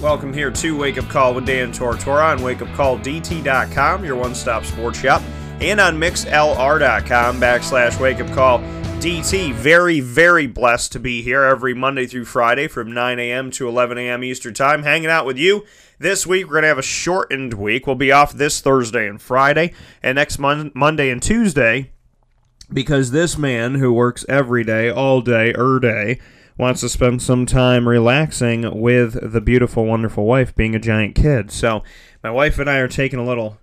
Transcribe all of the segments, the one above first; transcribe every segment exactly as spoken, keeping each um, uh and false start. Welcome here to Wake Up Call with Dan Tortora on Wake Up Call D T dot com, your one-stop sports shop, and on MixLR.com backslash WakeUpCallDT. Very, very blessed to be here every Monday through Friday from nine a.m. to eleven a.m. Eastern Time, hanging out with you. This week, we're going to have a shortened week. We'll be off this Thursday and Friday, and next mon- Monday and Tuesday, because this man who works every day, all day, er day, wants to spend some time relaxing with the beautiful, wonderful wife, being a giant kid. So my wife and I are taking a little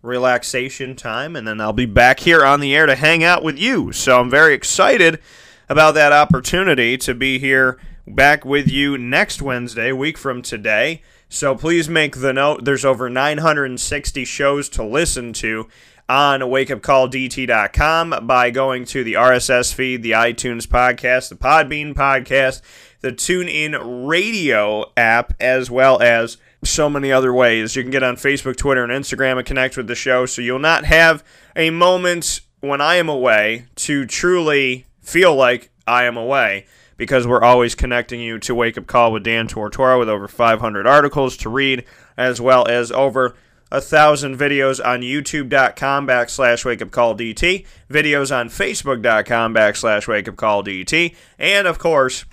relaxation time, and then I'll be back here on the air to hang out with you. So I'm very excited about that opportunity to be here back with you next Wednesday, a week from today. So please make the note. There's over nine hundred sixty shows to listen to on Wake Up Call D T dot com by going to the R S S feed, the iTunes podcast, the Podbean podcast, the TuneIn radio app, as well as so many other ways. You can get on Facebook, Twitter, and Instagram and connect with the show, so you'll not have a moment when I am away to truly feel like I am away, because we're always connecting you to Wake Up Call with Dan Tortora with over five hundred articles to read, as well as over A thousand videos on YouTube.com backslash WakeUpCallDT, videos on Facebook.com backslash WakeUpCallDT, and of course,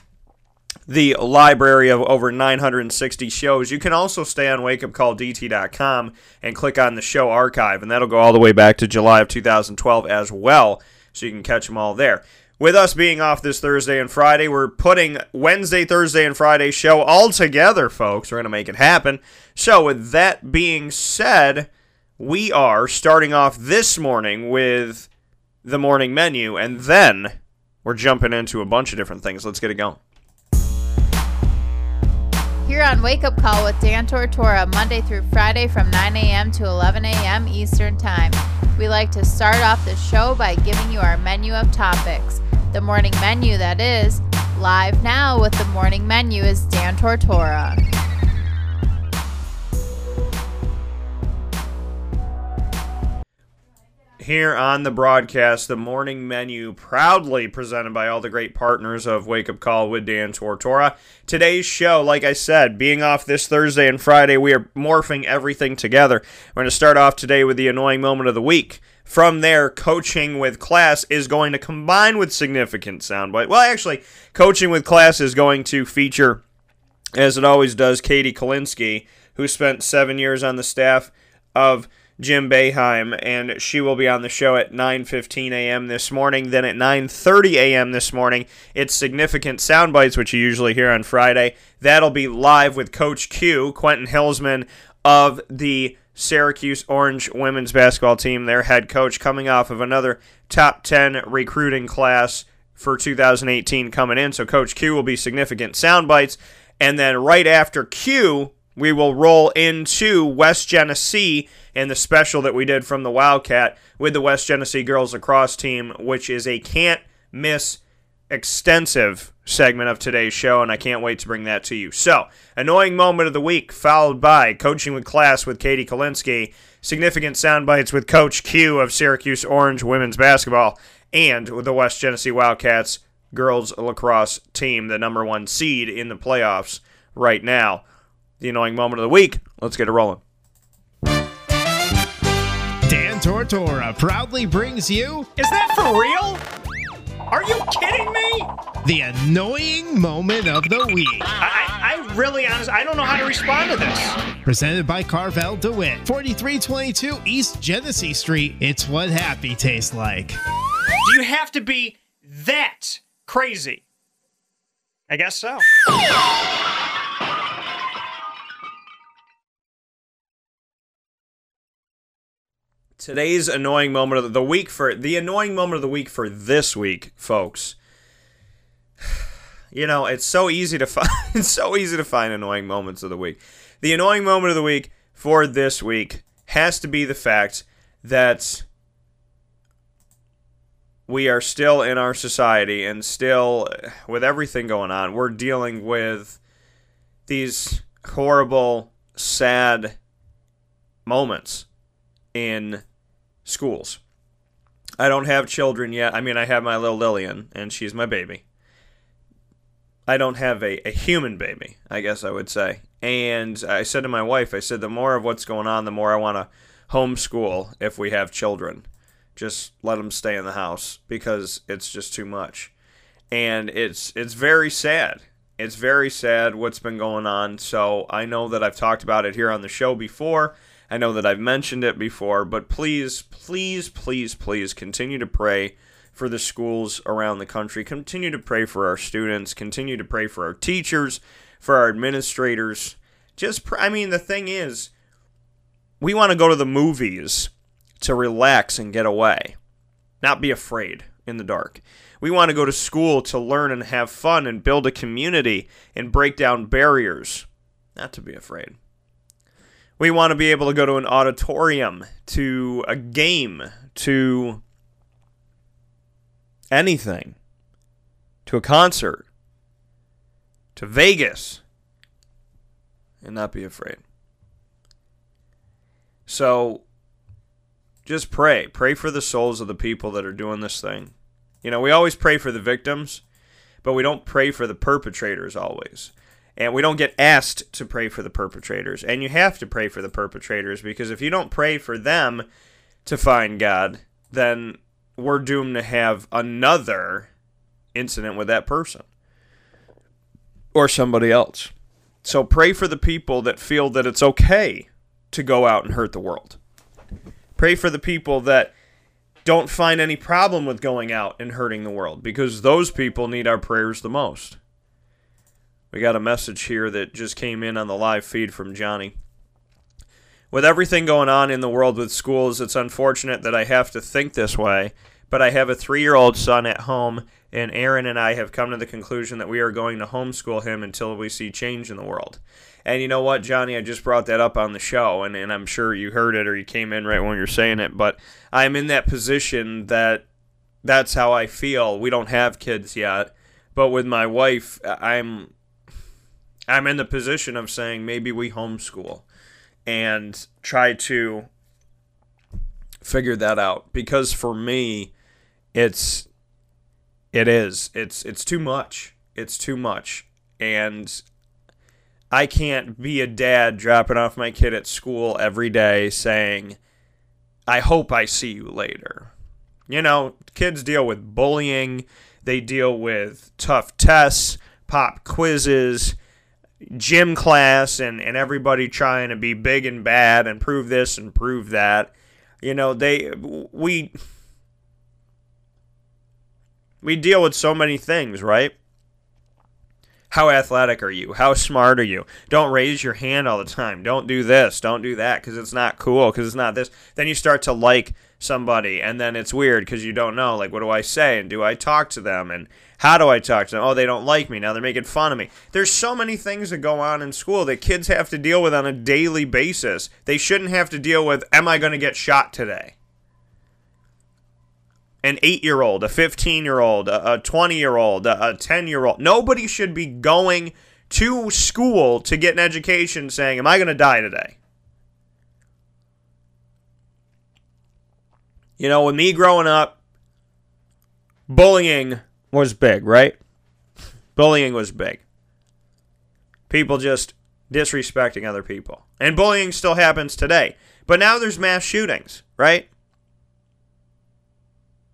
the library of over nine hundred sixty shows. You can also stay on Wake Up Call D T dot com and click on the show archive, and that'll go all the way back to July of two thousand twelve as well, so you can catch them all there. With us being off this Thursday and Friday, we're putting Wednesday, Thursday, and Friday show all together, folks. We're going to make it happen. So with that being said, we are starting off this morning with the morning menu, and then we're jumping into a bunch of different things. Let's get it going. Here on Wake Up Call with Dan Tortora, Monday through Friday from nine a.m. to eleven a.m. Eastern Time, we like to start off the show by giving you our menu of topics. The morning menu, that is. Live now with the morning menu is Dan Tortora. Here on the broadcast, the morning menu proudly presented by all the great partners of Wake Up Call with Dan Tortora. Today's show, like I said, being off this Thursday and Friday, we are morphing everything together. We're going to start off today with the annoying moment of the week. From there, coaching with class is going to combine with significant soundbite. Well, actually, coaching with class is going to feature, as it always does, Katie Kalinske, who spent seven years on the staff of Jim Boeheim, and she will be on the show at nine fifteen a.m. this morning. Then at nine thirty a.m. this morning, it's significant soundbites, which you usually hear on Friday. That'll be live with Coach Q, Quentin Hillsman of the Syracuse Orange women's basketball team, their head coach, coming off of another top ten recruiting class for two thousand eighteen coming in. So Coach Q will be significant soundbites. And then right after Q, we will roll into West Genesee and the special that we did from the Wildcat with the West Genesee girls lacrosse team, which is a can't-miss extensive segment of today's show, and I can't wait to bring that to you. So, annoying moment of the week, followed by coaching with class with Katie Kalinske, significant soundbites with Coach Q of Syracuse Orange women's basketball, and with the West Genesee Wildcats girls lacrosse team, the number one seed in the playoffs right now. The annoying moment of the week. Let's get it rolling. Dan Tortora proudly brings you... Is that for real? Are you kidding me? The annoying moment of the week. I, I really, honestly, I don't know how to respond to this. Presented by Carvel DeWitt, forty-three twenty-two East Genesee Street. It's what happy tastes like. Do you have to be that crazy? I guess so. Today's annoying moment of the week for the annoying moment of the week for this week, folks. You know, it's so easy to find it's so easy to find annoying moments of the week. The annoying moment of the week for this week has to be the fact that we are still in our society and still, with everything going on, we're dealing with these horrible, sad moments in schools. I don't have children yet. I mean, I have my little Lillian, and she's my baby. I don't have a, a human baby, I guess I would say. And I said to my wife, I said, the more of what's going on, the more I want to homeschool if we have children. Just let them stay in the house because it's just too much. And it's it's very sad. It's very sad what's been going on. So I know that I've talked about it here on the show before. I know that I've mentioned it before, but please, please, please, please continue to pray for the schools around the country. Continue to pray for our students. Continue to pray for our teachers, for our administrators. Just, pr- I mean, the thing is, we want to go to the movies to relax and get away, not be afraid in the dark. We want to go to school to learn and have fun and build a community and break down barriers, not to be afraid. We want to be able to go to an auditorium, to a game, to anything, to a concert, to Vegas, and not be afraid. So just pray. Pray for the souls of the people that are doing this thing. You know, we always pray for the victims, but we don't pray for the perpetrators always. And we don't get asked to pray for the perpetrators. And you have to pray for the perpetrators, because if you don't pray for them to find God, then we're doomed to have another incident with that person or somebody else. So pray for the people that feel that it's okay to go out and hurt the world. Pray for the people that don't find any problem with going out and hurting the world, because those people need our prayers the most. We got a message here that just came in on the live feed from Johnny. With everything going on in the world with schools, it's unfortunate that I have to think this way, but I have a three-year-old son at home, and Aaron and I have come to the conclusion that we are going to homeschool him until we see change in the world. And you know what, Johnny, I just brought that up on the show, and, and I'm sure you heard it or you came in right when you were saying it, but I'm in that position that that's how I feel. We don't have kids yet, but with my wife, I'm... I'm in the position of saying maybe we homeschool and try to figure that out, because for me, it's it is it's it's too much. It's too much, and I can't be a dad dropping off my kid at school every day saying, "I hope I see you later." You know, kids deal with bullying. They deal with tough tests, pop quizzes, gym class, and, and everybody trying to be big and bad and prove this and prove that. You know, they we we deal with so many things, right? How athletic are you? How smart are you? Don't raise your hand all the time. Don't do this. Don't do that, because it's not cool, because it's not this. Then you start to like somebody, and then it's weird because you don't know, like, what do I say, and do I talk to them, and how do I talk to them? Oh, they don't like me. Now they're making fun of me. There's so many things that go on in school that kids have to deal with on a daily basis. They shouldn't have to deal with, am I going to get shot today? An eight-year-old, a fifteen-year-old, a twenty-year-old, a ten-year-old. Nobody should be going to school to get an education saying, am I going to die today? You know, with me growing up, bullying was big, right? Bullying was big. People just disrespecting other people. And bullying still happens today. But now there's mass shootings, right?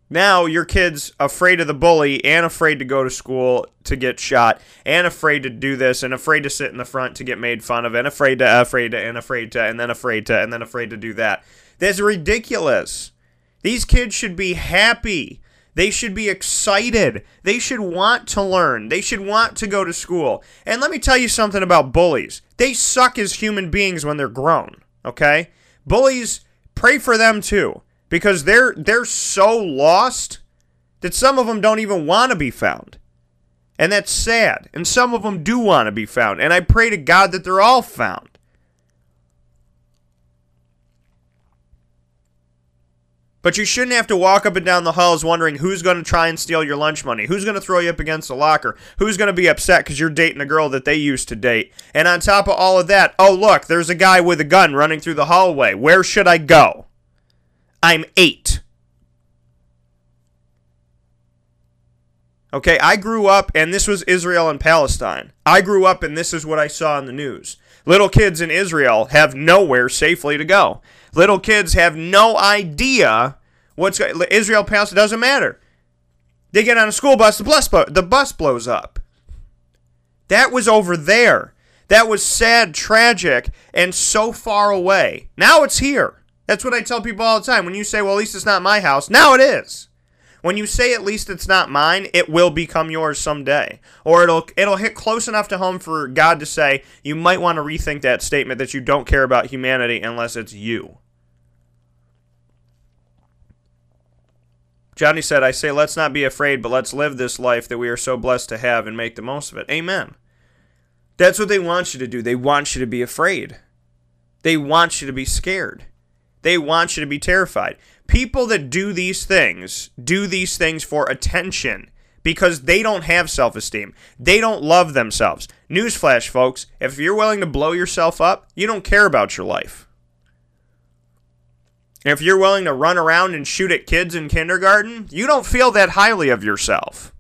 Now your kid's afraid of the bully and afraid to go to school to get shot and afraid to do this and afraid to sit in the front to get made fun of and afraid to, afraid to, and afraid to, and then afraid to, and then afraid to do that. That's ridiculous. These kids should be happy. They should be excited. They should want to learn. They should want to go to school. And let me tell you something about bullies. They suck as human beings when they're grown, okay? Bullies, pray for them too. Because they're they're so lost that some of them don't even want to be found. And that's sad. And some of them do want to be found. And I pray to God that they're all found. But you shouldn't have to walk up and down the halls wondering who's going to try and steal your lunch money, who's going to throw you up against the locker, who's going to be upset because you're dating a girl that they used to date. And on top of all of that, oh, look, there's a guy with a gun running through the hallway. Where should I go? I'm eight. Okay, I grew up, and this was Israel and Palestine. I grew up, and this is what I saw in the news. Little kids in Israel have nowhere safely to go. Little kids have no idea what's going on. Israel, Palestine, doesn't matter. They get on a school bus, the bus, the bus blows up. That was over there. That was sad, tragic, and so far away. Now it's here. That's what I tell people all the time. When you say, well, at least it's not my house, now it is. When you say at least it's not mine, it will become yours someday. Or it'll it'll hit close enough to home for God to say, you might want to rethink that statement that you don't care about humanity unless it's you. Johnny said, I say let's not be afraid, but let's live this life that we are so blessed to have and make the most of it. Amen. That's what they want you to do. They want you to be afraid. They want you to be scared. They want you to be terrified. People that do these things, do these things for attention because they don't have self-esteem. They don't love themselves. Newsflash, folks, if you're willing to blow yourself up, you don't care about your life. If you're willing to run around and shoot at kids in kindergarten, you don't feel that highly of yourself.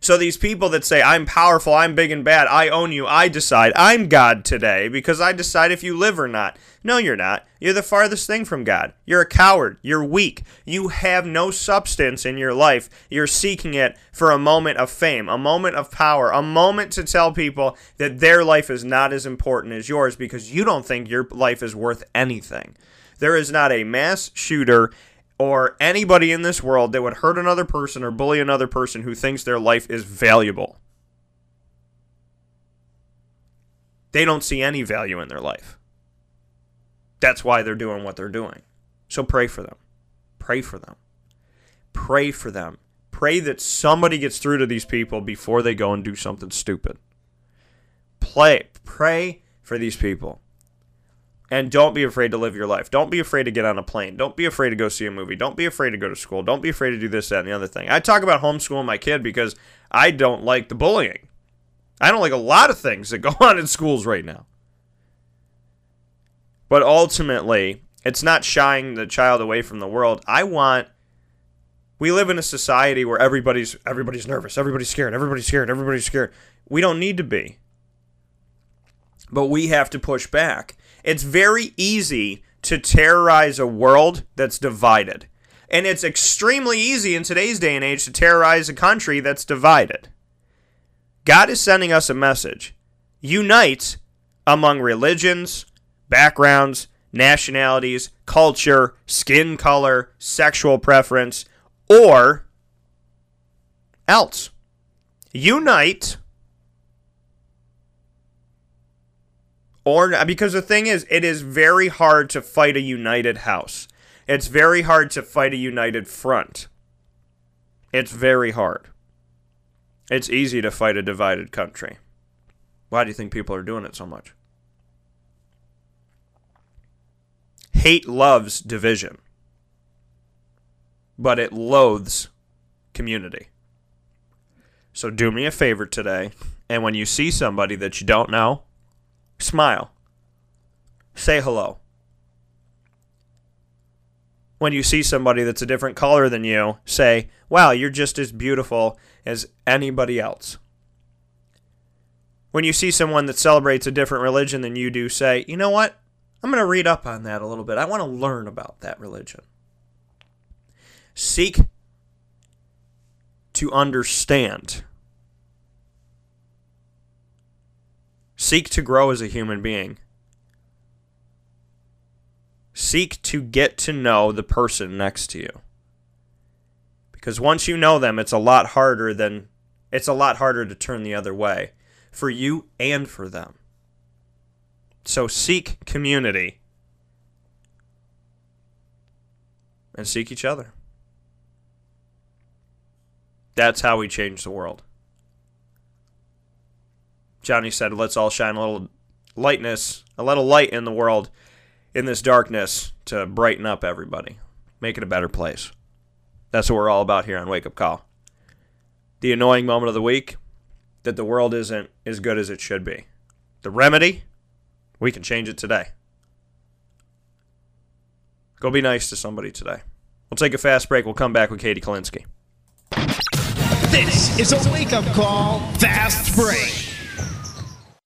So these people that say, I'm powerful, I'm big and bad, I own you, I decide, I'm God today because I decide if you live or not. No, you're not. You're the farthest thing from God. You're a coward. You're weak. You have no substance in your life. You're seeking it for a moment of fame, a moment of power, a moment to tell people that their life is not as important as yours because you don't think your life is worth anything. There is not a mass shooter or anybody in this world that would hurt another person or bully another person who thinks their life is valuable. They don't see any value in their life. That's why they're doing what they're doing. So pray for them. Pray for them. Pray for them. Pray that somebody gets through to these people before they go and do something stupid. Play, pray for these people. And don't be afraid to live your life. Don't be afraid to get on a plane. Don't be afraid to go see a movie. Don't be afraid to go to school. Don't be afraid to do this, that, and the other thing. I talk about homeschooling my kid because I don't like the bullying. I don't like a lot of things that go on in schools right now. But ultimately, it's not shying the child away from the world. I want, we live in a society where everybody's everybody's nervous, everybody's scared, everybody's scared, everybody's scared. We don't need to be. But we have to push back. It's very easy to terrorize a world that's divided. And it's extremely easy in today's day and age to terrorize a country that's divided. God is sending us a message. Unite among religions, backgrounds, nationalities, culture, skin color, sexual preference, or else. Unite, or not, because the thing is, it is very hard to fight a united house. It's very hard to fight a united front. It's very hard. It's easy to fight a divided country. Why do you think people are doing it so much? Hate loves division, but it loathes community. So do me a favor today, and when you see somebody that you don't know, smile. Say hello. When you see somebody that's a different color than you, say, wow, you're just as beautiful as anybody else. When you see someone that celebrates a different religion than you do, say, you know what? I'm going to read up on that a little bit. I want to learn about that religion. Seek to understand. Seek to grow as a human being. Seek to get to know the person next to you. Because once you know them, it's a lot harder than it's a lot harder to turn the other way for you and for them. So seek community and seek each other. That's how we change the world. Johnny said, let's all shine a little lightness, a little light in the world. in this darkness to brighten up everybody, make it a better place. That's what we're all about here on Wake Up Call. The annoying moment of the week, that the world isn't as good as it should be. The remedy, we can change it today. Go be nice to somebody today. We'll take a fast break. We'll come back with Katie Kalinske. This is a Wake Up Call Fast Break.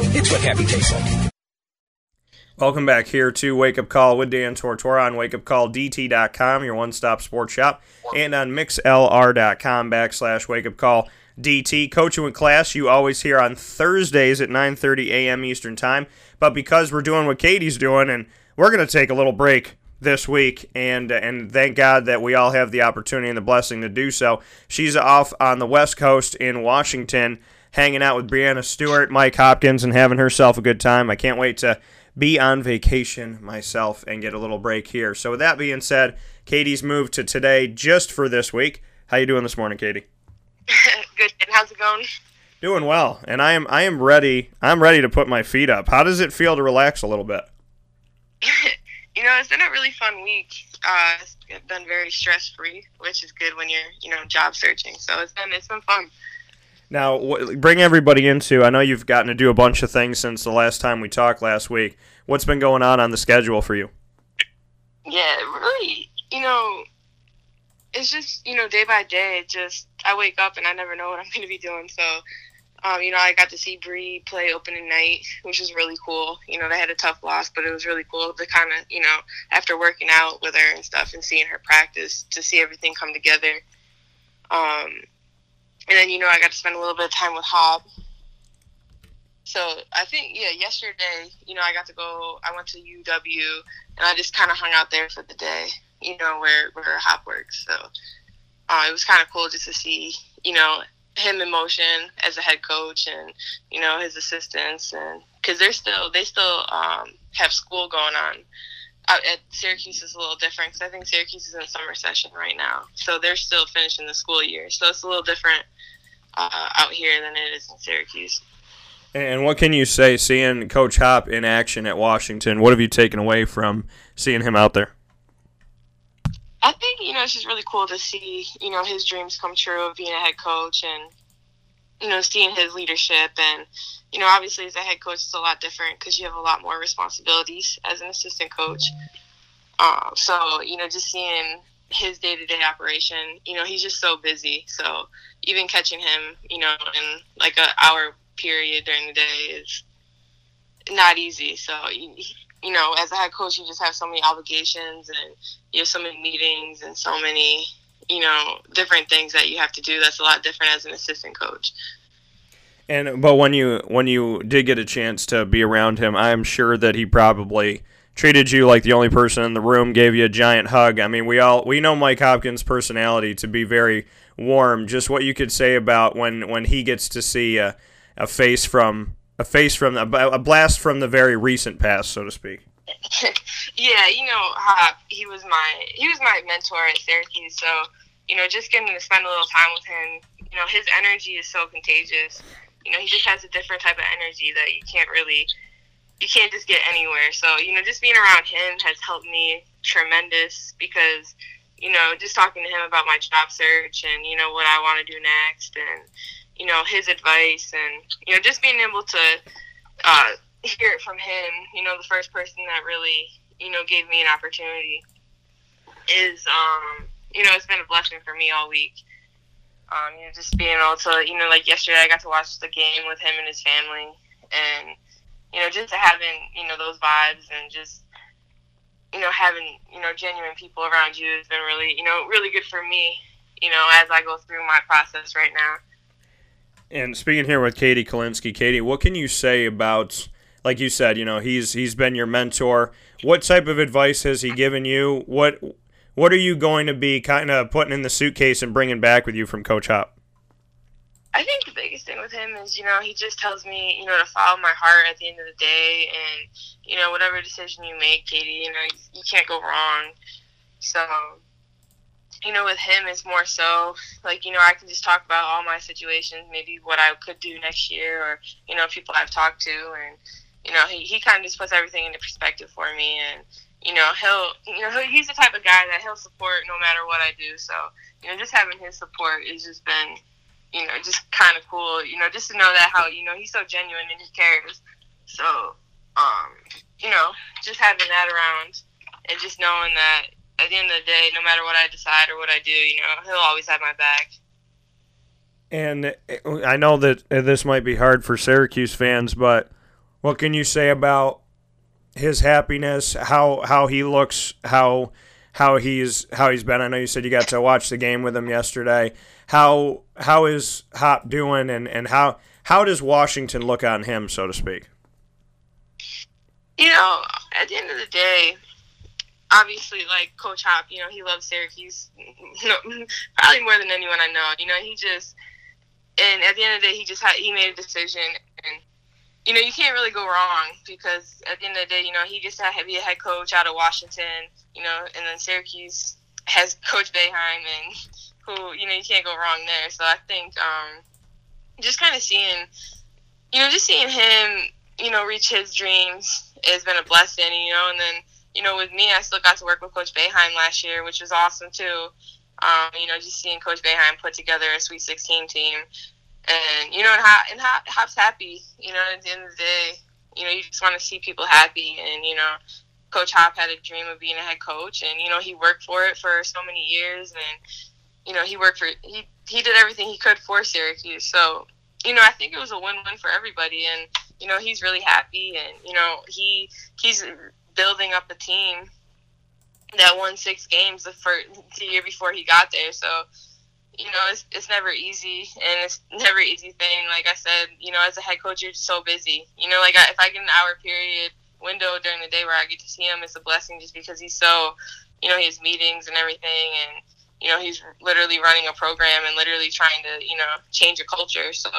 It's what happy tastes like. Welcome back here to Wake Up Call with Dan Tortora on Wake Up Call D T dot com, your one-stop sports shop, and on MixLR.com backslash WakeUpCallDT. Coaching with Class, you always hear on Thursdays at nine thirty a.m. Eastern Time, but because we're doing what Katie's doing, and we're going to take a little break this week, and and thank God that we all have the opportunity and the blessing to do so. She's off on the West Coast in Washington, hanging out with Breanna Stewart, Mike Hopkins, and having herself a good time. I can't wait to be on vacation myself and get a little break here. So with that being said, Katie's moved to today just for this week. How you doing this morning, Katie? Good. And how's it going? Doing well. And I am I am ready. I'm ready to put my feet up. How does it feel to relax a little bit? You know, it's been a really fun week. Uh, it's been very stress-free, which is good when you're, you know, job searching. So it's been it's been fun. Now, bring everybody into, I know you've gotten to do a bunch of things since the last time we talked last week. What's been going on on the schedule for you? Yeah, really, you know, it's just, you know, day by day, it just, I wake up and I never know what I'm going to be doing. So, um, you know, I got to see Bree play opening night, which is really cool. You know, they had a tough loss, but it was really cool to kind of, you know, after working out with her and stuff and seeing her practice, to see everything come together. Um And then, you know, I got to spend a little bit of time with Hob. So I think, yeah, yesterday, you know, I got to go, I went to U W, and I just kind of hung out there for the day, you know, where, where Hob works. So uh, it was kind of cool just to see, you know, him in motion as a head coach and, you know, his assistants. And because they're still, they still um, have school going on. Out at Syracuse is a little different because I think Syracuse is in summer session right now. So they're still finishing the school year. So it's a little different uh, out here than it is in Syracuse. And what can you say, seeing Coach Hop in action at Washington, what have you taken away from seeing him out there? I think, you know, it's just really cool to see, you know, his dreams come true of being a head coach and, you know, seeing his leadership. And, you know, obviously as a head coach, it's a lot different because you have a lot more responsibilities as an assistant coach. Um, so, you know, just seeing his day-to-day operation, you know, he's just so busy. So even catching him, you know, in like an hour period during the day is not easy. So, you, you know, as a head coach, you just have so many obligations and you have so many meetings and so many, you know, different things that you have to do. That's a lot different as an assistant coach. And but when you when you did get a chance to be around him, I'm sure that he probably treated you like the only person in the room, gave you a giant hug. I mean, we all we know Mike Hopkins' personality to be very warm. Just what you could say about when, when he gets to see a, a face from a face from a, a blast from the very recent past, so to speak. Yeah, you know, Hop, he was my he was my mentor at Syracuse. So, you know, just getting to spend a little time with him, you know, his energy is so contagious. You know, he just has a different type of energy that you can't really, you can't just get anywhere. So, you know, just being around him has helped me tremendous because, you know, just talking to him about my job search and, you know, what I want to do next and, you know, his advice and, you know, just being able to uh, hear it from him, you know, the first person that really, you know, gave me an opportunity is, um, you know, it's been a blessing for me all week. Um, you know, just being able to, you know, like yesterday I got to watch the game with him and his family and, you know, just having, you know, those vibes and just, you know, having, you know, genuine people around you has been really, you know, really good for me, you know, as I go through my process right now. And speaking here with Katie Kalinske, Katie, what can you say about like you said, you know, he's he's been your mentor. What type of advice has he given you? What what are you going to be kind of putting in the suitcase and bringing back with you from Coach Hop? I think the biggest thing with him is, you know, he just tells me, you know, to follow my heart at the end of the day. And, you know, whatever decision you make, Katie, you know, you can't go wrong. So, you know, with him, it's more so, like, you know, I can just talk about all my situations, maybe what I could do next year or, you know, people I've talked to. And, you know, he, he kind of just puts everything into perspective for me. And, you know, he'll, you know, he's the type of guy that he'll support no matter what I do. So, you know, just having his support has just been, you know, just kind of cool, you know, just to know that how, you know, he's so genuine and he cares. So, um, you know, just having that around and just knowing that at the end of the day, no matter what I decide or what I do, you know, he'll always have my back. And I know that this might be hard for Syracuse fans, but what can you say about his happiness, how how he looks, how how he's how he's been? I know you said you got to watch the game with him yesterday. How how is Hop doing, and, and how how does Washington look on him, so to speak? You know, at the end of the day, obviously, like, Coach Hop, you know, he loves Syracuse no, probably more than anyone I know. You know, he just – and at the end of the day, he just had, he made a decision. And, you know, you can't really go wrong because at the end of the day, you know, he just had to be a head coach out of Washington, you know, and then Syracuse has Coach Boeheim, and who, you know, you can't go wrong there. So I think um, just kind of seeing – you know, just seeing him, you know, reach his dreams has been a blessing, you know, and then – you know, with me, I still got to work with Coach Boeheim last year, which was awesome, too. Um, you know, just seeing Coach Boeheim put together a Sweet sixteen team. And, you know, and, Hop, and Hop, Hop's happy. You know, at the end of the day, you know, you just want to see people happy. And, you know, Coach Hop had a dream of being a head coach. And, you know, he worked for it for so many years. And, you know, he worked for he he did everything he could for Syracuse. So, you know, I think it was a win-win for everybody. And, you know, he's really happy. And, you know, he he's – building up a team that won six games the first the year before he got there. So, you know, it's it's never easy, and it's never an easy thing. Like I said, you know, as a head coach, you're so busy. You know, like I, if I get an hour period window during the day where I get to see him, it's a blessing just because he's so, you know, he has meetings and everything, and, you know, he's literally running a program and literally trying to, you know, change a culture. So,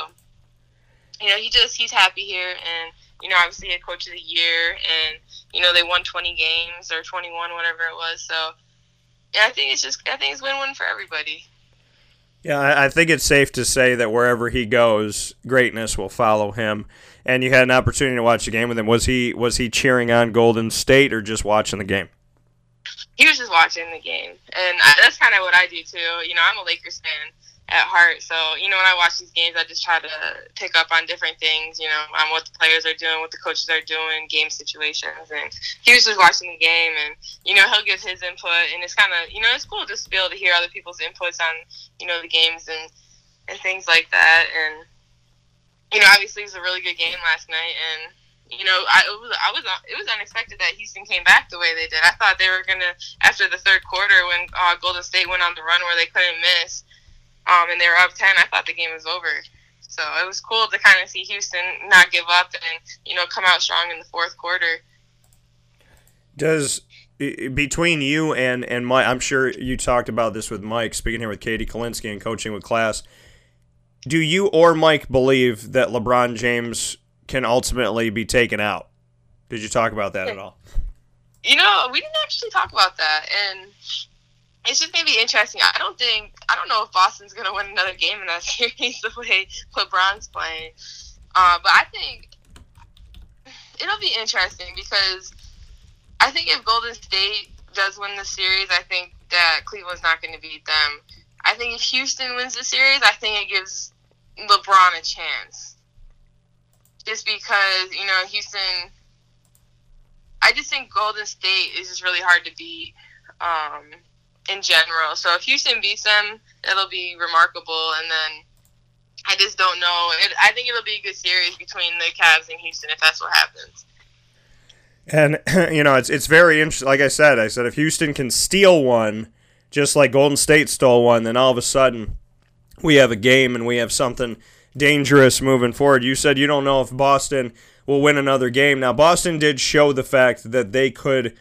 you know, he just, he's happy here, and, you know, obviously a coach of the year, and, you know, they won twenty games or twenty-one, whatever it was. So, yeah, I think it's just, I think it's win-win for everybody. Yeah, I think it's safe to say that wherever he goes, greatness will follow him. And you had an opportunity to watch the game with him. Was he, was he cheering on Golden State or just watching the game? He was just watching the game. And I, that's kind of what I do, too. You know, I'm a Lakers fan at heart, so, you know, when I watch these games, I just try to pick up on different things, you know, on what the players are doing, what the coaches are doing, game situations. And he was just watching the game, and, you know, he'll give his input, and it's kind of, you know, it's cool just to be able to hear other people's inputs on, you know, the games and and things like that. And, you know, obviously it was a really good game last night, and, you know, I it was I was it was unexpected that Houston came back the way they did. I thought they were gonna, after the third quarter when uh, Golden State went on the run where they couldn't miss. Um, and they were up ten. I thought the game was over. So it was cool to kind of see Houston not give up and, you know, come out strong in the fourth quarter. Does, between you and, and Mike, I'm sure you talked about this with Mike, speaking here with Katie Kalinske and coaching with class, do you or Mike believe that LeBron James can ultimately be taken out? Did you talk about that at all? You know, we didn't actually talk about that. And it's just going to be interesting. I don't think – I don't know if Boston's going to win another game in that series the way LeBron's playing. Uh, but I think it'll be interesting because I think if Golden State does win the series, I think that Cleveland's not going to beat them. I think if Houston wins the series, I think it gives LeBron a chance. Just because, you know, Houston – I just think Golden State is just really hard to beat. Um in general. So if Houston beats them, it'll be remarkable. And then I just don't know. It, I think it'll be a good series between the Cavs and Houston if that's what happens. And, you know, it's it's very interesting. Like I said, I said if Houston can steal one, just like Golden State stole one, then all of a sudden we have a game and we have something dangerous moving forward. You said you don't know if Boston will win another game. Now, Boston did show the fact that they could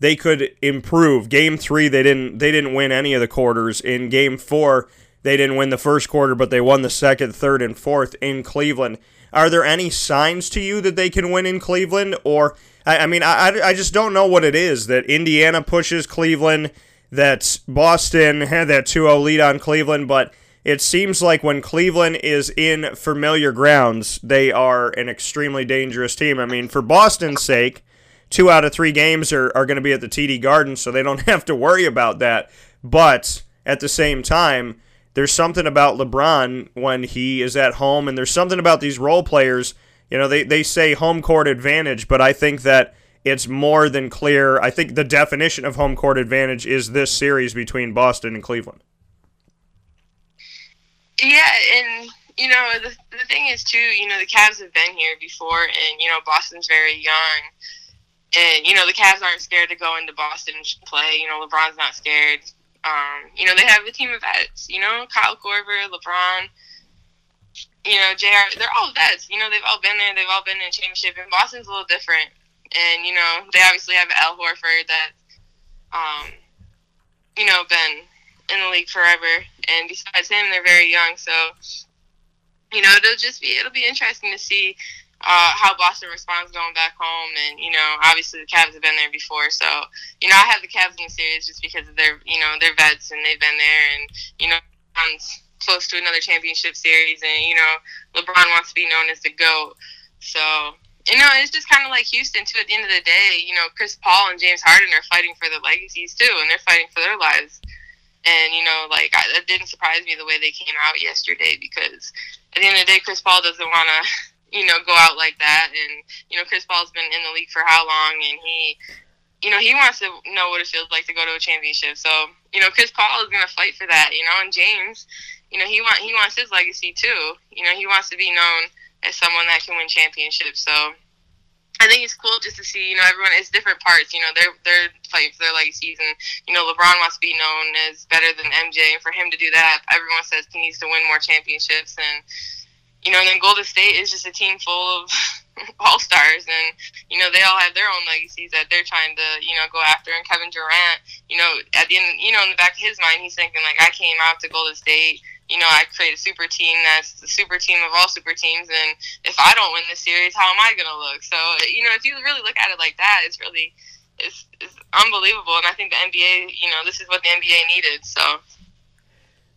they could improve. Game three, they didn't they didn't win any of the quarters. In game four, they didn't win the first quarter, but they won the second, third, and fourth in Cleveland. Are there any signs to you that they can win in Cleveland? Or, I, I mean, I, I just don't know what it is that Indiana pushes Cleveland, that Boston had that two oh lead on Cleveland, but it seems like when Cleveland is in familiar grounds, they are an extremely dangerous team. I mean, for Boston's sake, two out of three games are, are going to be at the T D Garden, so they don't have to worry about that. But at the same time, there's something about LeBron when he is at home, and there's something about these role players. You know, they, they say home court advantage, but I think that it's more than clear. I think the definition of home court advantage is this series between Boston and Cleveland. Yeah, and, you know, the, the thing is, too, you know, the Cavs have been here before, and, you know, Boston's very young. And, you know, the Cavs aren't scared to go into Boston and play. You know, LeBron's not scared. Um, you know, they have a team of vets, you know, Kyle Korver, LeBron, you know, J R, they're all vets, you know, they've all been there, they've all been in a championship, and Boston's a little different, and, you know, they obviously have Al Horford that's, um, you know, been in the league forever, and besides him, they're very young, so, you know, it'll just be, it'll be interesting to see Uh, how Boston responds going back home. And, you know, obviously the Cavs have been there before. So, you know, I have the Cavs in the series just because of their, you know, their vets and they've been there. And, you know, I'm close to another championship series. And, you know, LeBron wants to be known as the GOAT. So, you know, it's just kind of like Houston, too. At the end of the day, you know, Chris Paul and James Harden are fighting for their legacies, too. And they're fighting for their lives. And, you know, like, I, that didn't surprise me the way they came out yesterday because at the end of the day, Chris Paul doesn't want to – you know, go out like that. And, you know, Chris Paul's been in the league for how long, and he, you know, he wants to know what it feels like to go to a championship. So, you know, Chris Paul is going to fight for that, you know, and James, you know, he want he wants his legacy too. You know, he wants to be known as someone that can win championships. So I think it's cool just to see, you know, everyone, it's different parts, you know, they're, they're fighting for their legacies. And, you know, LeBron wants to be known as better than M J. And for him to do that, everyone says he needs to win more championships. And, you know, and then Golden State is just a team full of all-stars, and, you know, they all have their own legacies that they're trying to, you know, go after. And Kevin Durant, you know, at the end, you know, in the back of his mind, he's thinking, like, I came out to Golden State, you know, I create a super team that's the super team of all super teams, and if I don't win this series, how am I going to look? So, you know, if you really look at it like that, it's really, it's, it's unbelievable, and I think the N B A, you know, this is what the N B A needed, so...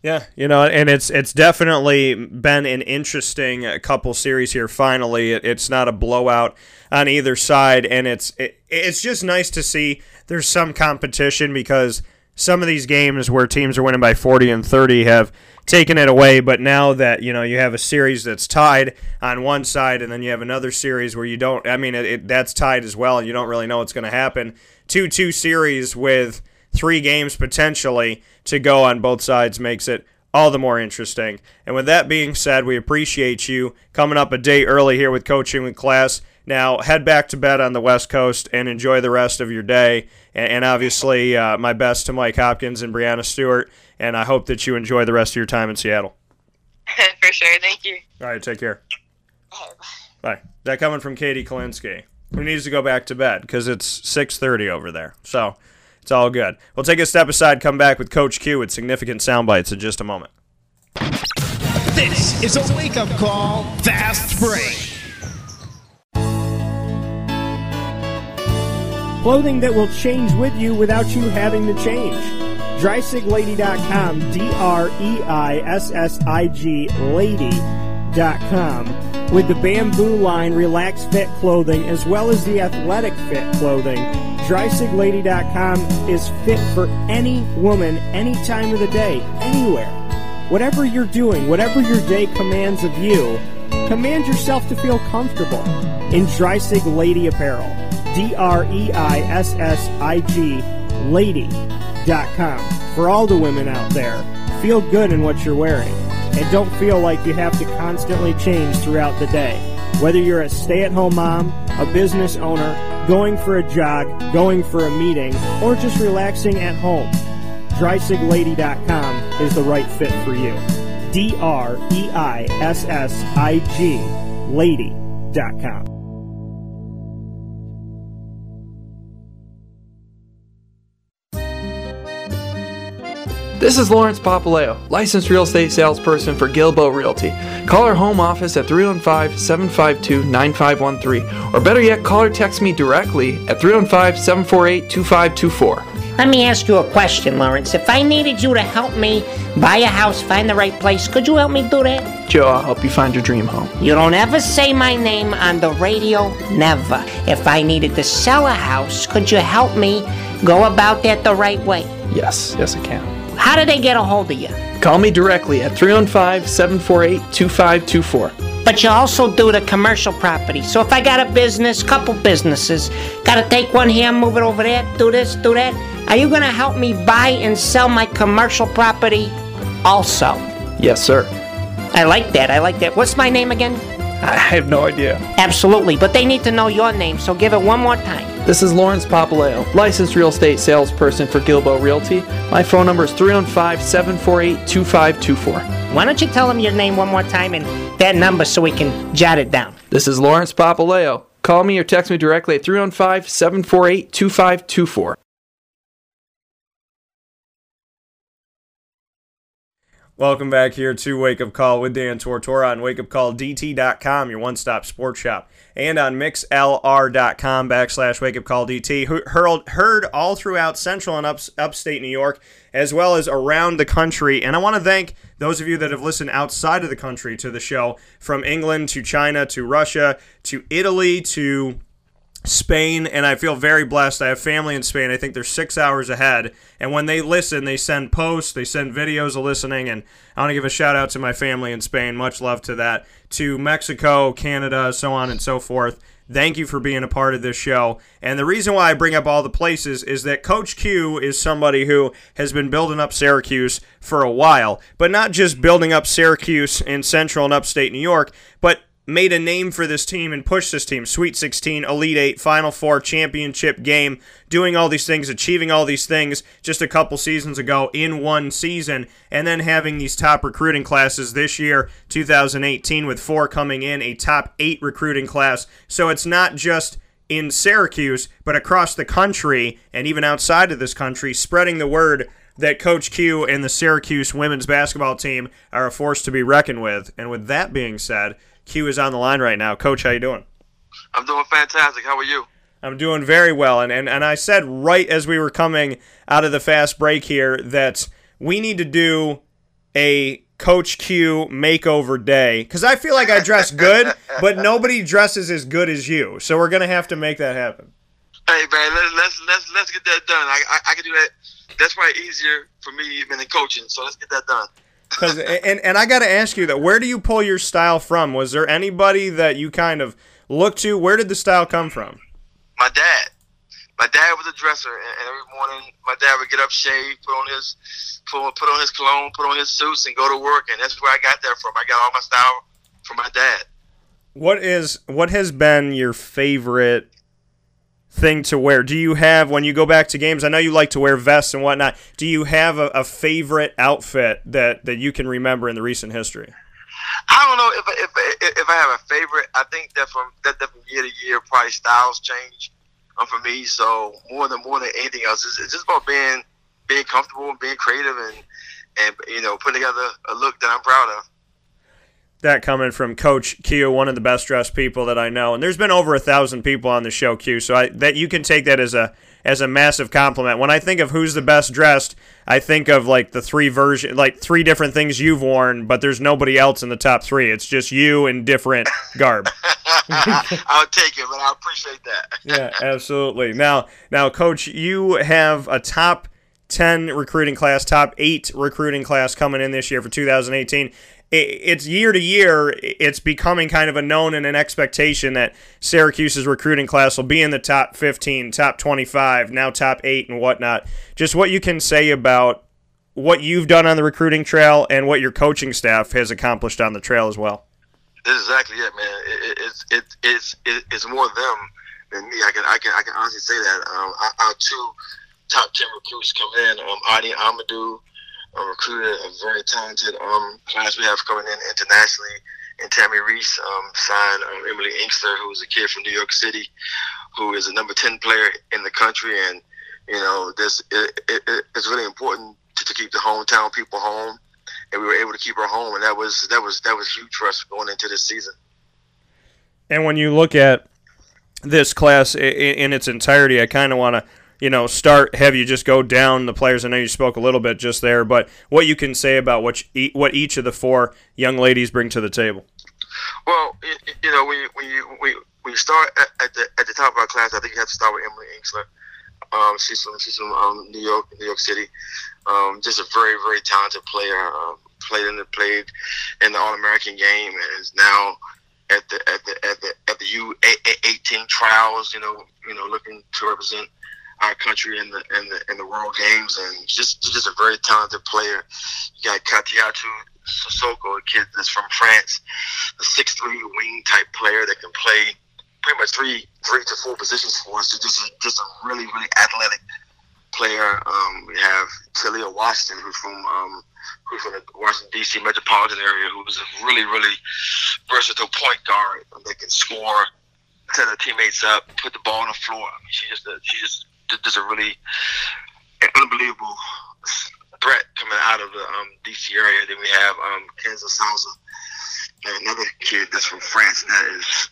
Yeah, you know, and it's it's definitely been an interesting couple series here. Finally, it, it's not a blowout on either side, and it's it, it's just nice to see there's some competition, because some of these games where teams are winning by forty and thirty have taken it away. But now that, you know, you have a series that's tied on one side, and then you have another series where you don't. I mean, it, it, that's tied as well, and you don't really know what's going to happen. two two series with three games potentially to go on both sides makes it all the more interesting. And with that being said, we appreciate you coming up a day early here with Coaching with Class. Now head back to bed on the West Coast and enjoy the rest of your day. And obviously, uh, my best to Mike Hopkins and Breanna Stewart. And I hope that you enjoy the rest of your time in Seattle. For sure. Thank you. All right. Take care. Oh, bye. Bye. That coming from Katie Kalinske, who needs to go back to bed because it's six thirty over there. So... it's all good. We'll take a step aside, come back with Coach Q with significant sound bites in just a moment. This is a Wake Up Call Fast Break. Clothing that will change with you without you having to change. Dreisig Lady dot com, D R E I S S I G Lady dot com, with the Bamboo Line Relax Fit clothing as well as the Athletic Fit clothing. Dreisig Lady dot com is fit for any woman, any time of the day, anywhere. Whatever you're doing, whatever your day commands of you, command yourself to feel comfortable in Dreisig Lady apparel. D R E I S S I G Lady dot com. For all the women out there, feel good in what you're wearing and don't feel like you have to constantly change throughout the day. Whether you're a stay-at-home mom, a business owner, going for a jog, going for a meeting, or just relaxing at home, Dreisig Lady dot com is the right fit for you. D R E I S S I G Lady dot com. This is Lawrence Papaleo, licensed real estate salesperson for Gilbo Realty. Call our home office at three one five, seven five two, nine five one three, or better yet, call or text me directly at three one five, seven four eight, two five two four. Let me ask you a question, Lawrence. If I needed you to help me buy a house, find the right place, could you help me do that? Joe, I'll help you find your dream home. You don't ever say my name on the radio, never. If I needed to sell a house, could you help me go about that the right way? Yes, yes I can. How do they get a hold of you? Call me directly at three one five, seven four eight, two five two four. But you also do the commercial property. So if I got a business, couple businesses, got to take one here, move it over there, do this, do that. Are you going to help me buy and sell my commercial property also? Yes, sir. I like that. I like that. What's my name again? I have no idea. Absolutely. But they need to know your name, so give it one more time. This is Lawrence Papaleo, licensed real estate salesperson for Gilbo Realty. My phone number is three one five, seven four eight, two five two four. Why don't you tell them your name one more time and that number so we can jot it down? This is Lawrence Papaleo. Call me or text me directly at three one five, seven four eight, two five two four. Welcome back here to Wake Up Call with Dan Tortora on Wake Up Call D T dot com, your one-stop sports shop, and on MixLR.com backslash WakeUpCallDT, heard, heard all throughout Central and ups, upstate New York, as well as around the country. And I want to thank those of you that have listened outside of the country to the show, from England to China to Russia to Italy to Spain, and I feel very blessed. I have family in Spain. I think they're six hours ahead, and when they listen, they send posts, they send videos of listening, and I want to give a shout out to my family in Spain. Much love to that. To Mexico, Canada, so on and so forth. Thank you for being a part of this show. And the reason why I bring up all the places is that Coach Q is somebody who has been building up Syracuse for a while, but not just building up Syracuse in Central and upstate New York, but made a name for this team and pushed this team. Sweet sixteen, Elite eight, Final four, championship game, doing all these things, achieving all these things just a couple seasons ago in one season, and then having these top recruiting classes this year, two thousand eighteen, with four coming in, a top eight recruiting class. So it's not just in Syracuse, but across the country and even outside of this country, spreading the word that Coach Q and the Syracuse women's basketball team are a force to be reckoned with. And with that being said, Q is on the line right now. Coach, how you doing? I'm doing fantastic. How are you? I'm doing very well. And, and and I said right as we were coming out of the fast break here that we need to do a Coach Q makeover day, because I feel like I dress good, but nobody dresses as good as you. So we're going to have to make that happen. Hey, man, let's let's let's, let's get that done. I, I I can do that. That's probably easier for me than coaching, so let's get that done. Cause, and, and I got to ask you, that, where do you pull your style from? Was there anybody that you kind of look to? Where did the style come from? My dad. My dad was a dresser, and every morning my dad would get up, shave, put on his put on, put on his cologne, put on his suits, and go to work, and that's where I got that from. I got all my style from my dad. What is what has been your favorite thing to wear? Do you have, when you go back to games, I know you like to wear vests and whatnot, do you have a, a favorite outfit that, that you can remember in the recent history? I don't know if I, if, if I have a favorite. I think that from that, that from year to year, probably styles change um, for me, so more than more than anything else, it's, it's just about being being comfortable and being creative and, and you know, putting together a look that I'm proud of. That coming from Coach Q, one of the best-dressed people that I know. And there's been over a thousand people on the show, Q, so I, that you can take that as a as a massive compliment. When I think of who's the best-dressed, I think of, like, the three version, like three different things you've worn, but there's nobody else in the top three. It's just you in different garb. I'll take it, but I appreciate that. Yeah, absolutely. Now, now, Coach, you have a top ten recruiting class, top eight recruiting class coming in this year for two thousand eighteen. It's year to year, it's becoming kind of a known and an expectation that Syracuse's recruiting class will be in the top fifteen, top twenty-five, now top eight and whatnot. Just what you can say about what you've done on the recruiting trail and what your coaching staff has accomplished on the trail as well. That's exactly it, man. It's it's it's it's more them than me. I can I can I can honestly say that. Um, our two top ten recruits coming in, um, Adi Amadou, a recruiter, a very talented um, class we have coming in internationally, and Tammy Reese um, signed um, Emily Inkster, who's a kid from New York City, who is a number ten player in the country. And, you know, this it, it, it's really important to to keep the hometown people home, and we were able to keep her home, and that was that was that was huge for us going into this season. And when you look at this class in, in its entirety, I kind of want to, you know, start have you just go down the players. I know you spoke a little bit just there, but what you can say about what you, what each of the four young ladies bring to the table. Well, you know, when you, when you when you start at the at the top of our class, I think you have to start with Emily Inksler. Um, she's from she's from um, New York, New York City. Um, just a very very talented player. Um, played in the played in the All American game, and is now at the at the at the at the U eighteen trials. You know, you know, looking to represent our country in the in the in the World Games, and just just a very talented player. You got Katiatu Sissoko, a kid that's from France, a six three wing type player that can play pretty much three three to four positions for us. So just a, just a really really athletic player. Um, we have Talia Washington, who's from um, who's from the Washington D C metropolitan area, who's a really really versatile point guard that can score, set her teammates up, put the ball on the floor. I mean, she just a, she just does a really unbelievable threat coming out of the um, D C area. Then we have um, Kenza Souza, another kid that's from France. That is,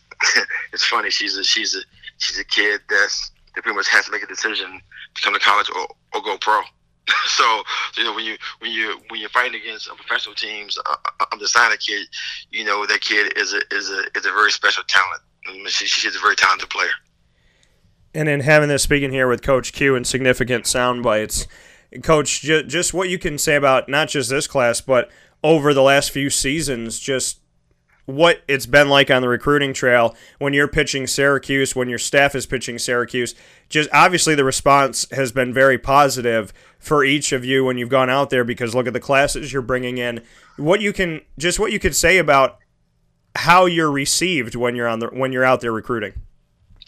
it's funny. She's a she's a she's a kid that's that pretty much has to make a decision to come to college or, or go pro. so, so you know when you when you when you're fighting against professional teams, uh, I'm the sign of kid. You know that kid is a is a is a very special talent. I mean, she, she's a very talented player. And then having this speaking here with Coach Q and significant sound bites. Coach, just what you can say about not just this class, but over the last few seasons, just what it's been like on the recruiting trail when you're pitching Syracuse, when your staff is pitching Syracuse. Just obviously the response has been very positive for each of you when you've gone out there, because look at the classes you're bringing in. What you can just what you could say about how you're received when you're on the when you're out there recruiting.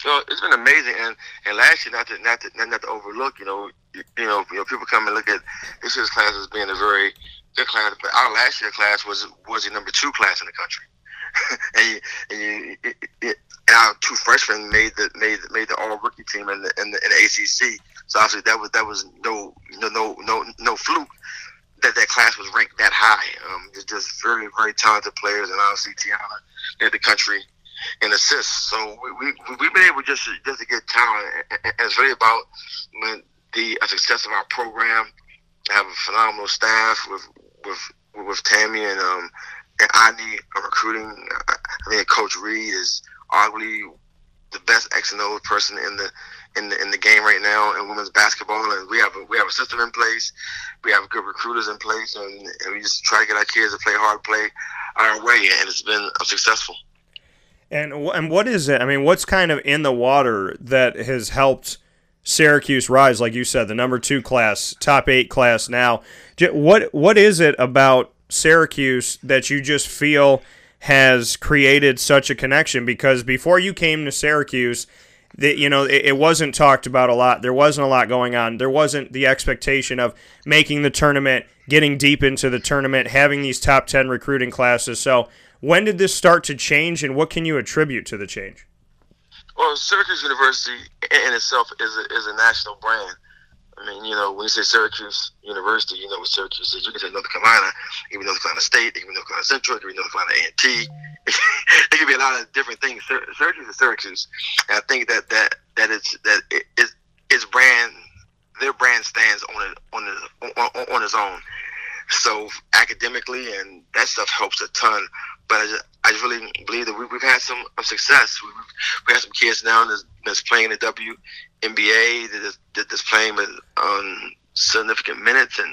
So it's been amazing, and, and last year, not to not to not to overlook, you know, you, you know, you know, people come and look at this year's class as being a very good class, but our last year class was was the number two class in the country, and you, and, you, it, it, and our two freshmen made the made made the all rookie team in the in the, in the A C C. So obviously that was that was no no no no no fluke that that class was ranked that high. Um, it's just very very talented players, and obviously Tiana led the country and assists. So we, we, we've been able just to, just to get talent. And it's really about the success of our program. I have a phenomenal staff with with with Tammy and um and Ani are recruiting. I think Coach Reed is arguably the best X and O person in the in the in the game right now in women's basketball. And we have a, we have a system in place. We have good recruiters in place, and, and we just try to get our kids to play hard, play our way, and it's been successful. And and what is it? I mean, what's kind of in the water that has helped Syracuse rise? Like you said, the number two class, top eight class now. What what is it about Syracuse that you just feel has created such a connection? Because before you came to Syracuse, that you know it, it wasn't talked about a lot. There wasn't a lot going on. There wasn't the expectation of making the tournament, getting deep into the tournament, having these top ten recruiting classes. So when did this start to change, and what can you attribute to the change? Well, Syracuse University in itself is a, is a national brand. I mean, you know, when you say Syracuse University, you know what Syracuse is. You can say North Carolina, even North Carolina State, even North Carolina Central, even North Carolina A and T. It could be a lot of different things. Syr- Syracuse is Syracuse. And I think that that that it's that it, it's, its brand, their brand stands on it on it, on, on, on its own. So academically, and that stuff helps a ton. But I just, I just really believe that we, we've had some success. We've, we have some kids now that's, that's playing the W N B A, that is, that's playing with um, significant minutes and,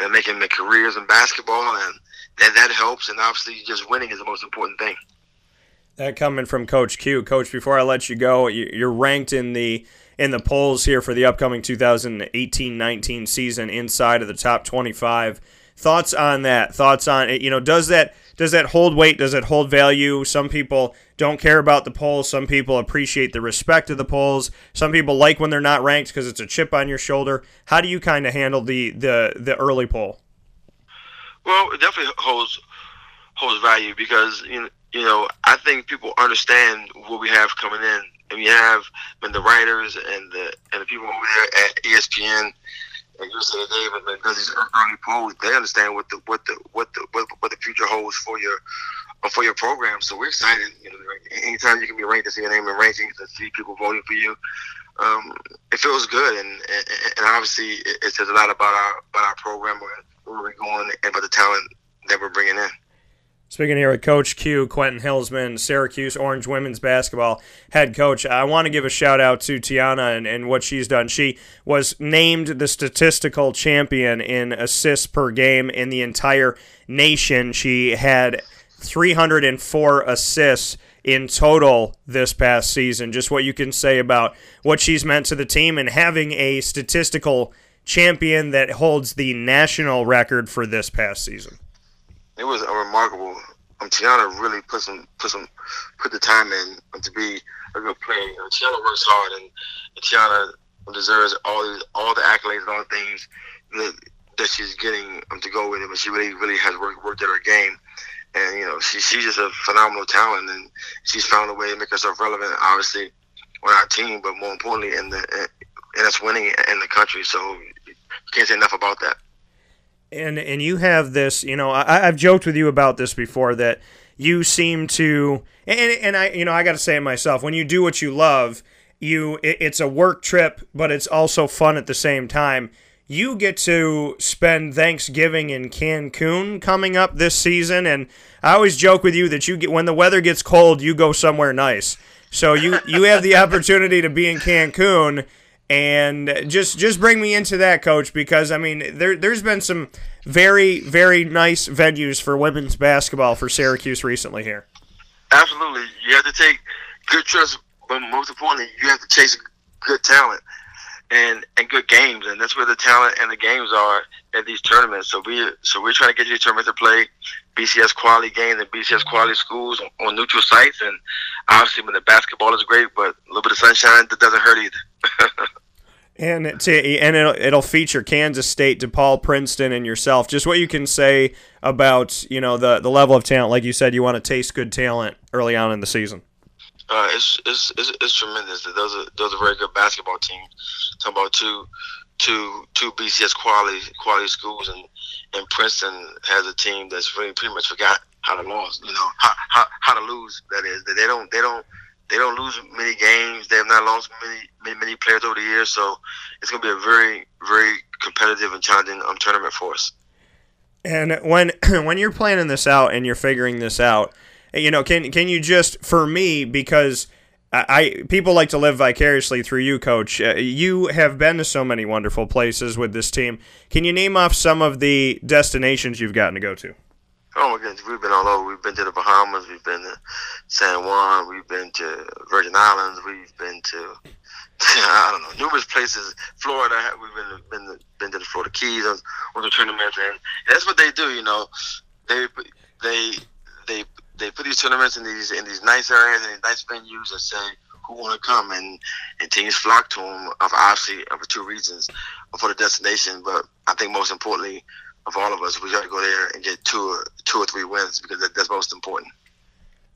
and making their careers in basketball, and, and that helps. And obviously, just winning is the most important thing. That coming from Coach Q. Coach, before I let you go, you're ranked in the in the polls here for the upcoming two thousand eighteen nineteen season inside of the top twenty-five. Thoughts on that? Thoughts on it? You know, does that does that hold weight? Does it hold value? Some people don't care about the polls. Some people appreciate the respect of the polls. Some people like when they're not ranked because it's a chip on your shoulder. How do you kind of handle the, the, the early poll? Well, it definitely holds holds value because you know, you know I think people understand what we have coming in, and we have and the writers and the and the people over there at E S P N. Like you said, Dave, when they do these early polls, they understand what the what the what the what, what the future holds for your for your program. So we're excited. You know, anytime you can be ranked to see your name in rankings, to see people voting for you, um, it feels good. And, and, and obviously, it says a lot about our about our program, where we're going, and about the talent that we're bringing in. Speaking here with Coach Q, Quentin Hillsman, Syracuse Orange women's basketball head coach. I want to give a shout-out to Tiana and, and what she's done. She was named the statistical champion in assists per game in the entire nation. She had three hundred four assists in total this past season. Just what you can say about what she's meant to the team, and having a statistical champion that holds the national record for this past season. It was a remarkable. Um, Tiana really put some, put some, put the time in um, to be a good player. You know, Tiana works hard, and, and Tiana deserves all these, all the accolades, and all the things that, that she's getting um, to go with it. But she really, really has worked worked at her game, and you know, she she's just a phenomenal talent, and she's found a way to make herself relevant, obviously, on our team, but more importantly, in the and that's winning in the country. So you can't say enough about that. And and you have this, you know, I, I've joked with you about this before, that you seem to, and and I, you know, I got to say it myself, when you do what you love, you it, it's a work trip, but it's also fun at the same time. You get to spend Thanksgiving in Cancun coming up this season, and I always joke with you that you get, when the weather gets cold, you go somewhere nice. So you, you have the opportunity to be in Cancun. And just just bring me into that, Coach, because, I mean, there, there's been some very, very nice venues for women's basketball for Syracuse recently here. Absolutely. You have to take good trips, but most importantly, you have to chase good talent and, and good games, and that's where the talent and the games are at these tournaments. So, we, so we're trying to get these tournaments to play B C S quality games and B C S quality schools on, on neutral sites, and obviously when the basketball is great, but a little bit of sunshine, that doesn't hurt either. And it's a, and it'll, it'll feature Kansas State, DePaul, Princeton, and yourself. Just what you can say about, you know, the, the level of talent. Like you said, you want to taste good talent early on in the season. Uh, it's, it's it's it's tremendous. Those are those are very good basketball teams. Talking about two two two B C S quality quality schools, and, and Princeton has a team that's really pretty much forgot how to lose. You know how how, how to lose. That is, they don't they don't. They don't lose many games. They have not lost many, many, many players over the years. So it's going to be a very, very competitive and challenging um, tournament for us. And when when you're planning this out and you're figuring this out, you know, can can you just, for me, because I, I people like to live vicariously through you, Coach. Uh, you have been to so many wonderful places with this team. Can you name off some of the destinations you've gotten to go to? Oh, my goodness, we've been all over. We've been to the Bahamas, we've been to San Juan, we've been to Virgin Islands, we've been to, I don't know, numerous places. Florida, we've been to, been to, been to the Florida Keys on, on the tournaments, and that's what they do, you know. They they they they put these tournaments in these in these nice areas and these nice venues and say, who want to come? And, and teams flock to them, obviously, for two reasons, for the destination, but I think most importantly, of all of us, we got to go there and get two or, two or three wins, because that, that's most important.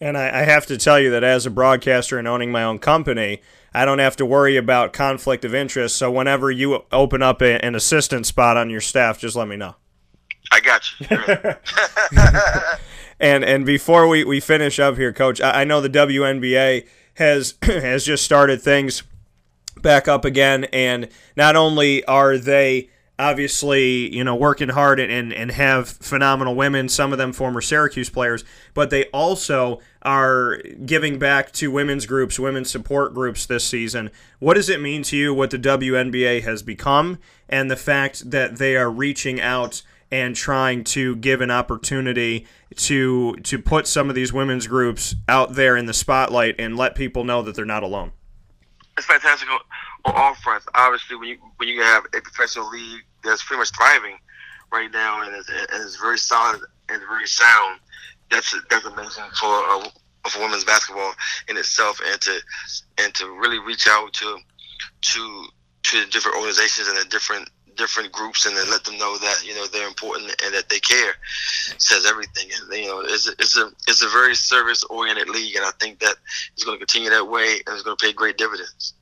And I, I have to tell you that as a broadcaster and owning my own company, I don't have to worry about conflict of interest. So whenever you open up a, an assistant spot on your staff, just let me know. I got you. and and before we, we finish up here, Coach, I, I know the W N B A has has just started things back up again, and not only are they obviously, you know, working hard and, and have phenomenal women, some of them former Syracuse players, but they also are giving back to women's groups, women's support groups this season. What does it mean to you what the W N B A has become, and the fact that they are reaching out and trying to give an opportunity to to put some of these women's groups out there in the spotlight and let people know that they're not alone? It's fantastic. On all fronts, obviously, when you when you have a professional league that's pretty much thriving right now, and it's, and it's very solid and very sound, that's that's amazing for uh, for women's basketball in itself, and to and to really reach out to to to different organizations and the different different groups, and then let them know that, you know, they're important and that they care, says everything. And, you know, it's a, it's a it's a very service oriented league, and I think that it's going to continue that way, and it's going to pay great dividends.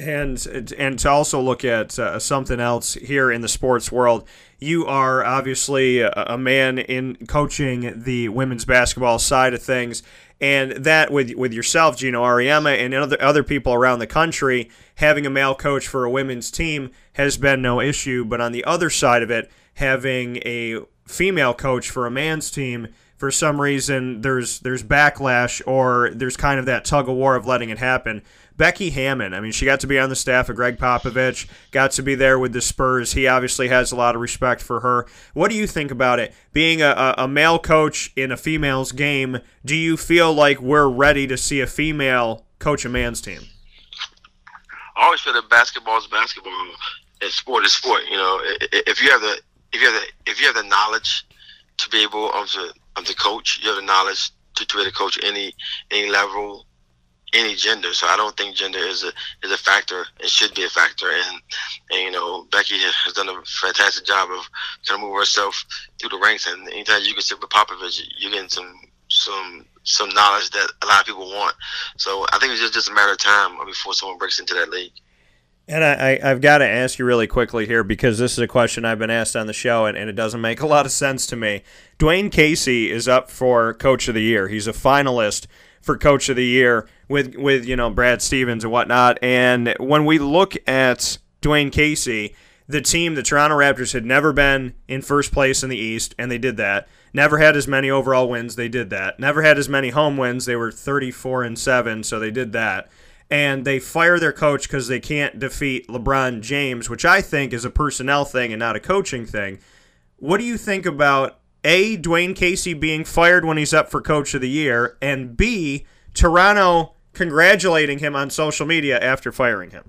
And and to also look at uh, something else here in the sports world. You are obviously a, a man in coaching the women's basketball side of things, and that with with yourself, Gino Auriemma, and other other people around the country, having a male coach for a women's team has been no issue. But on the other side of it, having a female coach for a man's team, for some reason there's there's backlash, or there's kind of that tug of war of letting it happen. Becky Hammon, I mean, she got to be on the staff of Greg Popovich, got to be there with the Spurs. He obviously has a lot of respect for her. What do you think about it? Being a, a male coach in a female's game, do you feel like we're ready to see a female coach a man's team? I always feel that basketball is basketball and sport is sport. You know, if you have the if you have the if you have the knowledge to be able um, to um, to coach, you have the knowledge to, to be able to coach any any level, any gender. So I don't think gender is a is a factor. It should be a factor. And, and you know, Becky has done a fantastic job of trying to move herself through the ranks. And anytime you can sit with Popovich, you're getting some some some knowledge that a lot of people want. So I think it's just, just a matter of time before someone breaks into that league. And I, I, I've got to ask you really quickly here, because this is a question I've been asked on the show, and, and it doesn't make a lot of sense to me. Dwayne Casey is up for Coach of the Year. He's a finalist for Coach of the Year with, with you know, Brad Stevens and whatnot. And when we look at Dwayne Casey, the team, the Toronto Raptors, had never been in first place in the East, and they did that. Never had as many overall wins, they did that. Never had as many home wins, they were thirty-four and seven, so they did that. And they fire their coach because they can't defeat LeBron James, which I think is a personnel thing and not a coaching thing. What do you think about, A, Dwayne Casey being fired when he's up for Coach of the Year, and B, Toronto congratulating him on social media after firing him?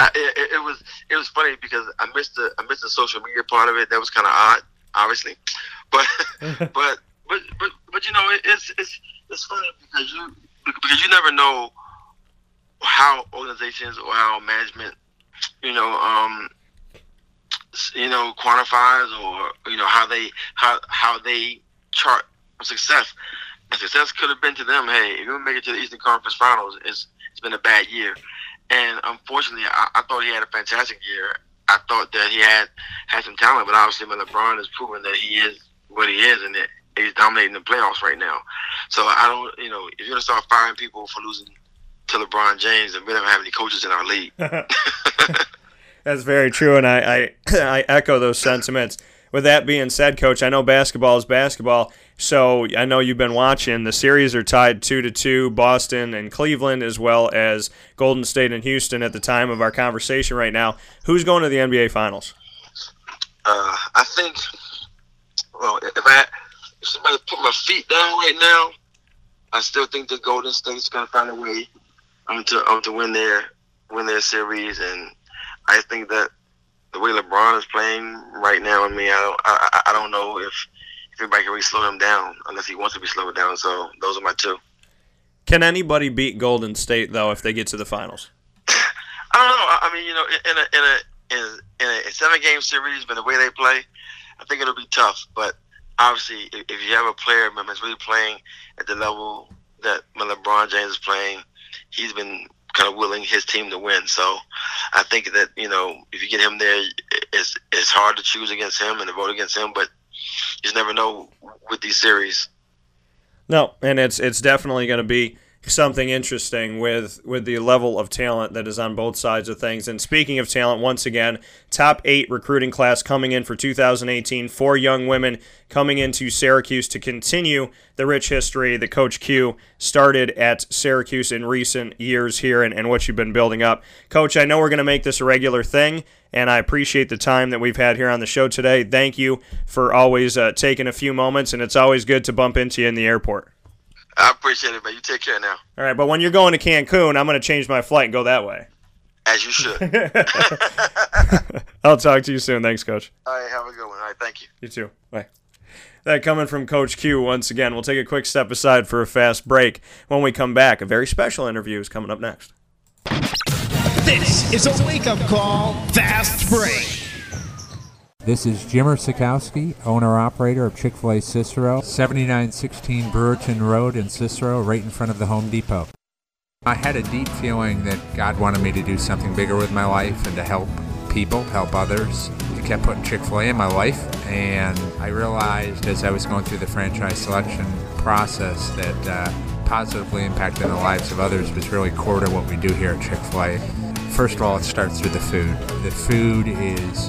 I, it, it was it was funny because I missed the I missed the social media part of it. That was kind of odd, obviously, but but, but but but you know, it, it's it's it's funny because you. Because you never know how organizations or how management, you know, um, you know, quantifies, or you know how they how how they chart success. And success could have been to them, hey, if you don't make it to the Eastern Conference Finals, it's it's been a bad year. And unfortunately, I, I thought he had a fantastic year. I thought that he had had some talent, but obviously, LeBron has proven that he is what he is, and that he's dominating the playoffs right now. So I don't, you know, if you're going to start firing people for losing to LeBron James, then we don't have any coaches in our league. That's very true, and I, I, I echo those sentiments. With that being said, Coach, I know basketball is basketball, so I know you've been watching. The series are tied two to two, Boston and Cleveland, as well as Golden State and Houston at the time of our conversation right now. Who's going to the N B A Finals? Uh, I think, well, if I – if somebody put my feet down right now, I still think the Golden State's gonna find a way um, to um, to win their win their series, and I think that the way LeBron is playing right now, I mean, I don't I, I don't know if, if anybody can really slow him down unless he wants to be slowed down. So those are my two. Can anybody beat Golden State though if they get to the finals? I don't know. I mean, you know, in a in a in a, a seven game series, but the way they play, I think it'll be tough, but. Obviously, if you have a player that's really playing at the level that when LeBron James is playing, he's been kind of willing his team to win. So I think that, you know, if you get him there, it's it's hard to choose against him and to vote against him, but you just never know with these series. No, and it's it's definitely going to be something interesting with with the level of talent that is on both sides of things. And speaking of talent, once again, top eight recruiting class coming in for two thousand eighteen, four young women coming into Syracuse to continue the rich history that Coach Q started at Syracuse in recent years here, and, and what you've been building up. Coach, I know we're going to make this a regular thing, and I appreciate the time that we've had here on the show today. Thank you for always uh, taking a few moments, and it's always good to bump into you in the airport. I appreciate it, man. You take care now. All right, but when you're going to Cancun, I'm going to change my flight and go that way. As you should. I'll talk to you soon. Thanks, Coach. All right, have a good one. All right, thank you. You too. Bye. That coming from Coach Q once again. We'll take a quick step aside for a fast break. When we come back, a very special interview is coming up next. This is a wake-up call fast break. This is Jimmer Sikowski, owner-operator of Chick-fil-A Cicero, seventy-nine sixteen Brewerton Road in Cicero, right in front of the Home Depot. I had a deep feeling that God wanted me to do something bigger with my life and to help people, help others. I kept putting Chick-fil-A in my life, and I realized as I was going through the franchise selection process that uh, positively impacting the lives of others was really core to what we do here at Chick-fil-A. First of all, it starts with the food. The food is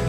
you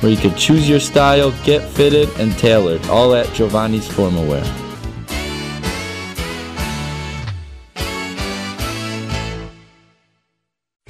where you can choose your style, get fitted, and tailored, all at Giovanni's Formal Wear.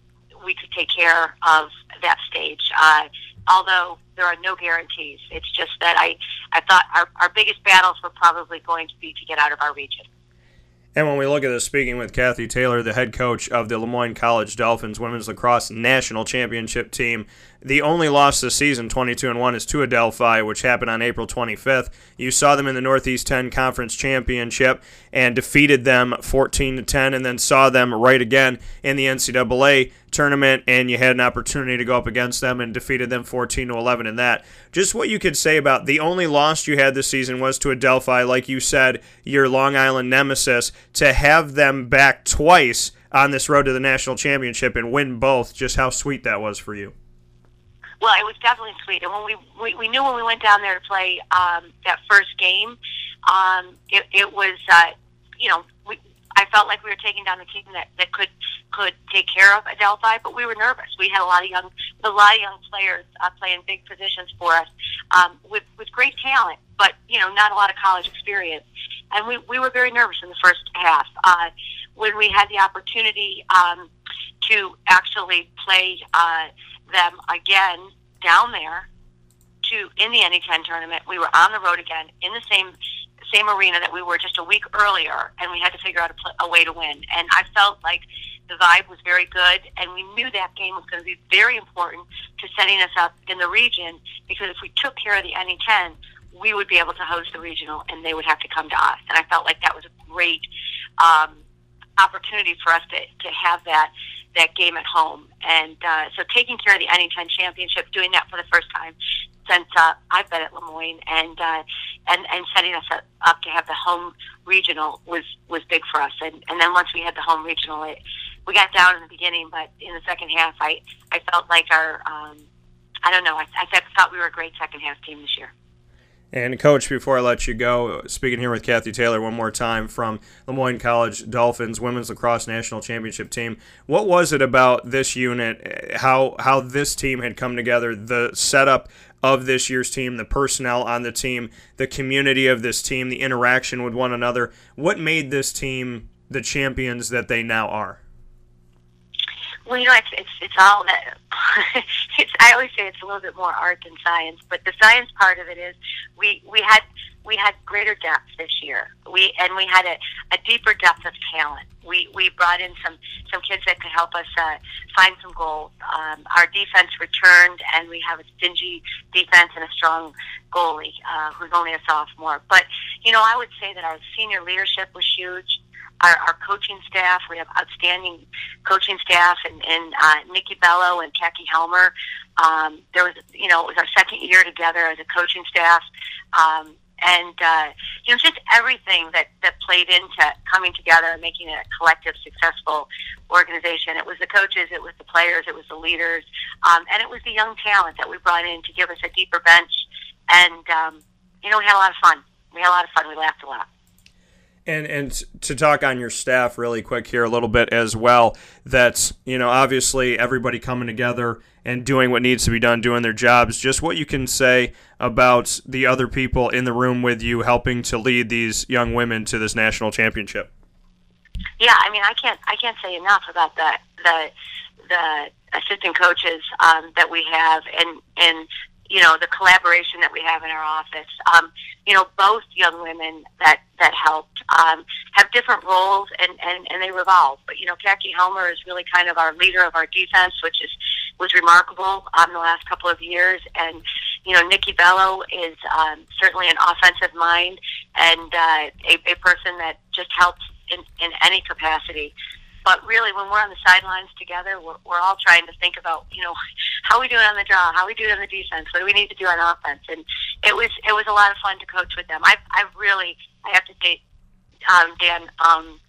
we could take care of that stage. Uh, although there are no guarantees. It's just that I, I thought our, our biggest battles were probably going to be to get out of our region. And when we look at this, speaking with Kathy Taylor, the head coach of the LeMoyne College Dolphins Women's Lacrosse National Championship team, the only loss this season, twenty-two and one, is to Adelphi, which happened on April twenty-fifth. You saw them in the Northeast ten Conference Championship and defeated them fourteen to ten, and then saw them right again in the N C double A tournament, and you had an opportunity to go up against them and defeated them fourteen to eleven in that. Just what you could say about the only loss you had this season was to Adelphi, like you said, your Long Island nemesis. To have them back twice on this road to the national championship and win both, just how sweet that was for you. Well, it was definitely sweet. And when we, we, we knew when we went down there to play um, that first game, um, it, it was, uh, you know, we, I felt like we were taking down a team that, that could could take care of Adelphi, but we were nervous. We had a lot of young a lot of young players uh, playing big positions for us um, with with great talent, but you know, not a lot of college experience. And we, we were very nervous in the first half. Uh, when we had the opportunity um, to actually play uh, them again down there to in the N A ten tournament, we were on the road again in the same. same arena that we were just a week earlier, and we had to figure out a, pl- a way to win. And I felt like the vibe was very good, and we knew that game was going to be very important to setting us up in the region, because if we took care of the N A ten, we would be able to host the regional, and they would have to come to us. And I felt like that was a great um, opportunity for us to, to have that that game at home. And uh, so taking care of the N A ten championship, doing that for the first time since uh, I've been at LeMoyne, and uh, and and setting us up, up to have the home regional was, was big for us. And, and then once we had the home regional, it, we got down in the beginning, but in the second half, I, I felt like our um, I don't know I, I thought we were a great second half team this year. And Coach, before I let you go, speaking here with Kathy Taylor one more time from LeMoyne College Dolphins Women's Lacrosse National Championship team, what was it about this unit, how how this team had come together, the setup of this year's team, the personnel on the team, the community of this team, the interaction with one another? What made this team the champions that they now are? Well, you know, it's it's, it's all that. it's, I always say it's a little bit more art than science, but the science part of it is we, we had we had greater depth this year. We and we had a, a deeper depth of talent. We we brought in some, some kids that could help us uh, find some goals. Um, our defense returned, and we have a stingy defense and a strong goalie uh, who's only a sophomore. But you know, I would say that our senior leadership was huge. Our, our coaching staff, we have outstanding coaching staff, and, and uh, Nikki Bello and Jackie Helmer. Um, there was, you know, it was our second year together as a coaching staff, um, and uh, you know, just everything that, that played into coming together and making it a collective, successful organization. It was the coaches, it was the players, it was the leaders, um, and it was the young talent that we brought in to give us a deeper bench. And um, you know, we had a lot of fun. We had a lot of fun. We laughed a lot. And and to talk on your staff really quick here a little bit as well, that's, you know, obviously everybody coming together and doing what needs to be done, doing their jobs, just what you can say about the other people in the room with you helping to lead these young women to this national championship. Yeah, I mean, I can't I can't say enough about the, the, the assistant coaches um, that we have and, and you know, the collaboration that we have in our office. Um, you know, both young women that, that helped um, have different roles, and, and, and they revolve. But, you know, Jackie Helmer is really kind of our leader of our defense, which is was remarkable um, the last couple of years. And, you know, Nikki Bello is um, certainly an offensive mind and uh, a, a person that just helps in, in any capacity. But really, when we're on the sidelines together, we're, we're all trying to think about, you know, how are we doing on the draw, how are we doing on the defense, what do we need to do on offense? And it was it was a lot of fun to coach with them. I've I've really I have to say, um, Dan, um,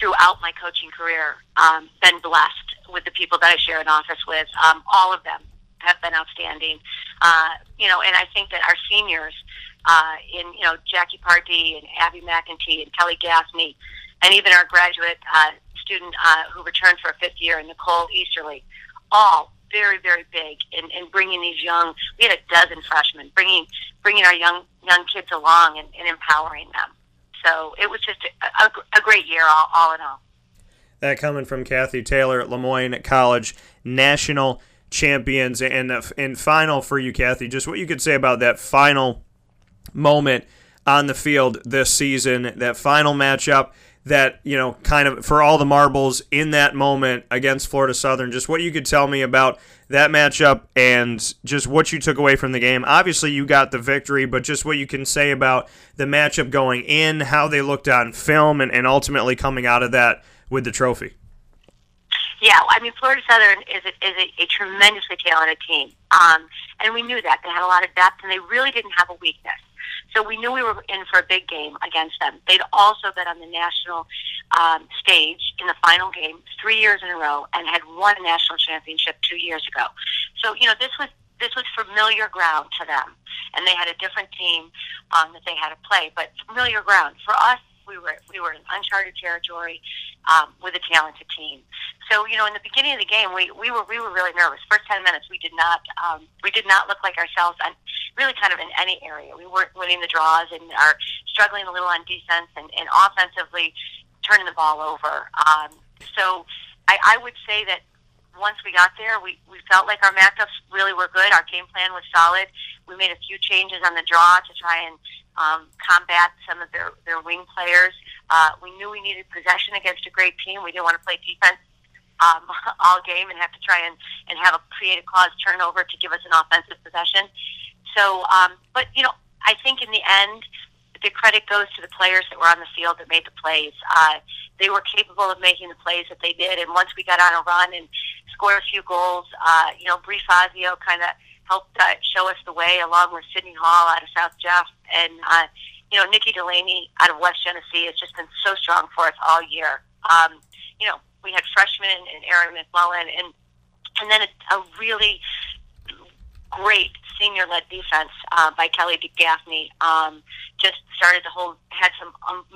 throughout my coaching career, um, been blessed with the people that I share an office with. Um, all of them have been outstanding, uh, you know. And I think that our seniors, uh, in you know Jackie Pardee and Abby McEntee and Kelly Gaffney, and even our graduate. Uh, student uh, who returned for a fifth year, and Nicole Easterly, all very, very big in, in bringing these young, we had a dozen freshmen, bringing bringing our young young kids along and, and empowering them. So it was just a, a, a great year all, all in all. That coming from Kathy Taylor at LeMoyne College, national champions. And, and final for you, Kathy, just what you could say about that final moment on the field this season, that final matchup, that, you know, kind of for all the marbles in that moment against Florida Southern, just what you could tell me about that matchup and just what you took away from the game. Obviously, you got the victory, but just what you can say about the matchup going in, how they looked on film, and, and ultimately coming out of that with the trophy. Yeah, I mean, Florida Southern is a, is a, a tremendously talented team, um, and we knew that. They had a lot of depth, and they really didn't have a weakness. So we knew we were in for a big game against them. They'd also been on the national um, stage in the final game three years in a row and had won a national championship two years ago. So, you know, this was this was familiar ground to them. And they had a different team um, that they had to play, but familiar ground. For us, we were we were in uncharted territory um, with a talented team. So you know, in the beginning of the game, we, we were we were really nervous. First ten minutes, we did not um, we did not look like ourselves. On, really, kind of in any area, we weren't winning the draws and are struggling a little on defense and, and offensively turning the ball over. Um, so I, I would say that. Once we got there, we, we felt like our matchups really were good. Our game plan was solid. We made a few changes on the draw to try and um, combat some of their, their wing players. Uh, we knew we needed possession against a great team. We didn't want to play defense um, all game and have to try and, and have a create a cause turnover to give us an offensive possession. So, um, but, you know, I think in the end, the credit goes to the players that were on the field that made the plays. Uh, they were capable of making the plays that they did, and once we got on a run and scored a few goals, uh, you know, Bree Fazio kind of helped uh, show us the way, along with Sydney Hall out of South Jeff, and, uh, you know, Nikki Delaney out of West Genesee has just been so strong for us all year. Um, you know, we had freshmen and Aaron McMullen, and, and then a, a really great senior-led defense uh, by Kelly DeGaffney. Um, just started to hold, had some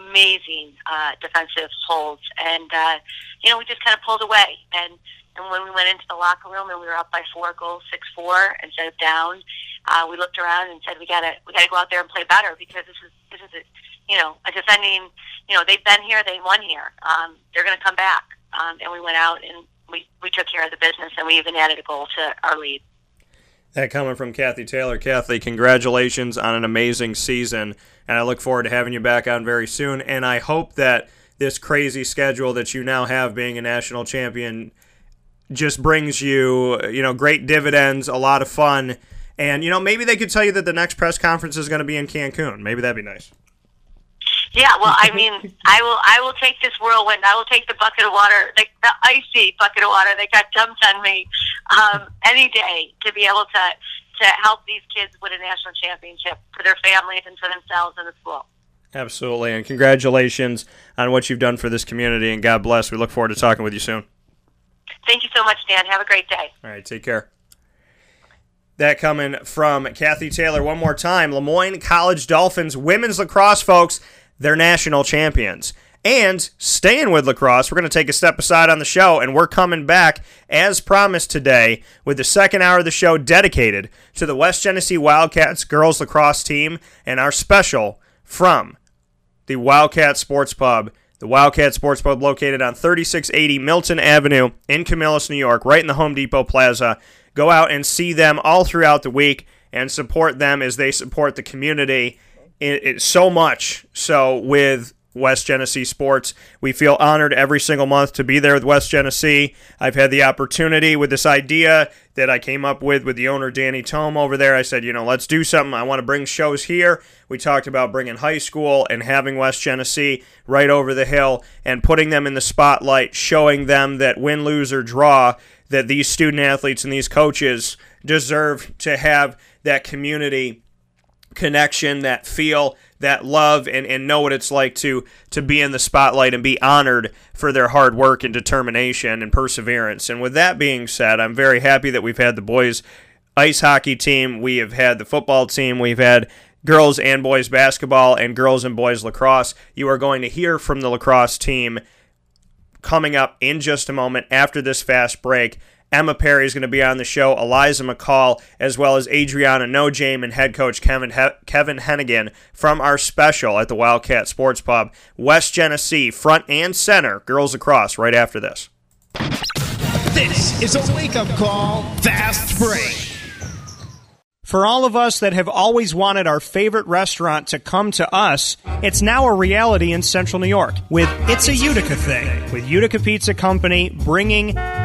amazing uh, defensive holds, and uh, you know we just kind of pulled away. And and when we went into the locker room and we were up by four goals, six four instead of down, uh, we looked around and said we gotta we gotta go out there and play better because this is this is a, you know a defending you know they've been here, they won here, um, they're gonna come back. Um, and we went out and we we took care of the business, and we even added a goal to our lead. That coming from Kathy Taylor. Kathy, congratulations on an amazing season, and I look forward to having you back on very soon. And I hope that this crazy schedule that you now have being a national champion just brings you, you know, great dividends, a lot of fun. And, you know, maybe they could tell you that the next press conference is going to be in Cancun. Maybe that'd be nice. Yeah, well, I mean, I will I will take this whirlwind. I will take the bucket of water, the, the icy bucket of water that got dumped on me um, any day to be able to, to help these kids win a national championship for their families and for themselves and the school. Absolutely, and congratulations on what you've done for this community, and God bless. We look forward to talking with you soon. Thank you so much, Dan. Have a great day. All right, take care. That coming from Kathy Taylor one more time. LeMoyne College Dolphins women's lacrosse, folks. They're national champions. And staying with lacrosse, we're going to take a step aside on the show, and we're coming back, as promised today, with the second hour of the show dedicated to the West Genesee Wildcats girls lacrosse team and our special from the Wildcat Sports Pub. The Wildcat Sports Pub located on thirty-six eighty Milton Avenue in Camillus, New York, right in the Home Depot Plaza. Go out and see them all throughout the week and support them as they support the community. It, it, so much so with West Genesee sports. We feel honored every single month to be there with West Genesee. I've had the opportunity with this idea that I came up with with the owner, Danny Tome, over there. I said, you know, let's do something. I want to bring shows here. We talked about bringing high school and having West Genesee right over the hill and putting them in the spotlight, showing them that win, lose, or draw, that these student athletes and these coaches deserve to have that community connection, that feel, that love, and, and know what it's like to to be in the spotlight and be honored for their hard work and determination and perseverance. And with that being said, I'm very happy that we've had the boys ice hockey team, we have had the football team, we've had girls and boys basketball and girls and boys lacrosse. You are going to hear from the lacrosse team coming up in just a moment after this fast break. Emma Perry is going to be on the show, Eliza McCall, as well as Adriana Nojaim and head coach Kevin he- Kevin Hennigan from our special at the Wildcat Sports Pub. West Genesee, front and center, girls across, right after this. This is a wake-up call, fast break. For all of us that have always wanted our favorite restaurant to come to us, it's now a reality in Central New York with It's a Utica Thing, with Utica Pizza Company bringing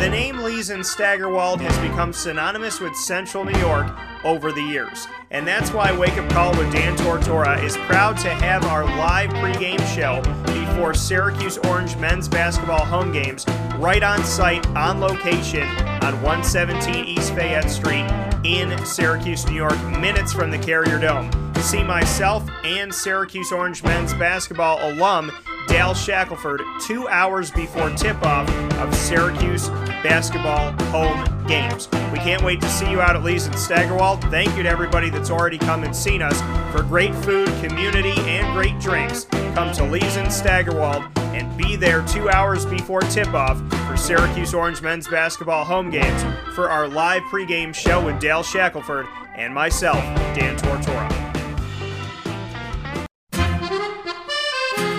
The name Leeson Staggerwald has become synonymous with Central New York over the years. And that's why Wake Up Call with Dan Tortora is proud to have our live pregame show before Syracuse Orange men's basketball home games right on site, on location, on one seventeen East Fayette Street in Syracuse, New York, minutes from the Carrier Dome. See myself and Syracuse Orange men's basketball alum Dale Shackelford two hours before tip-off of Syracuse basketball home games. We can't wait to see you out at Leeson Staggerwald. Thank you to everybody that's already come and seen us. For great food, community, and great drinks, come to Leeson Staggerwald and be there two hours before tip-off for Syracuse Orange men's basketball home games for our live pregame show with Dale Shackelford and myself, Dan Tortora.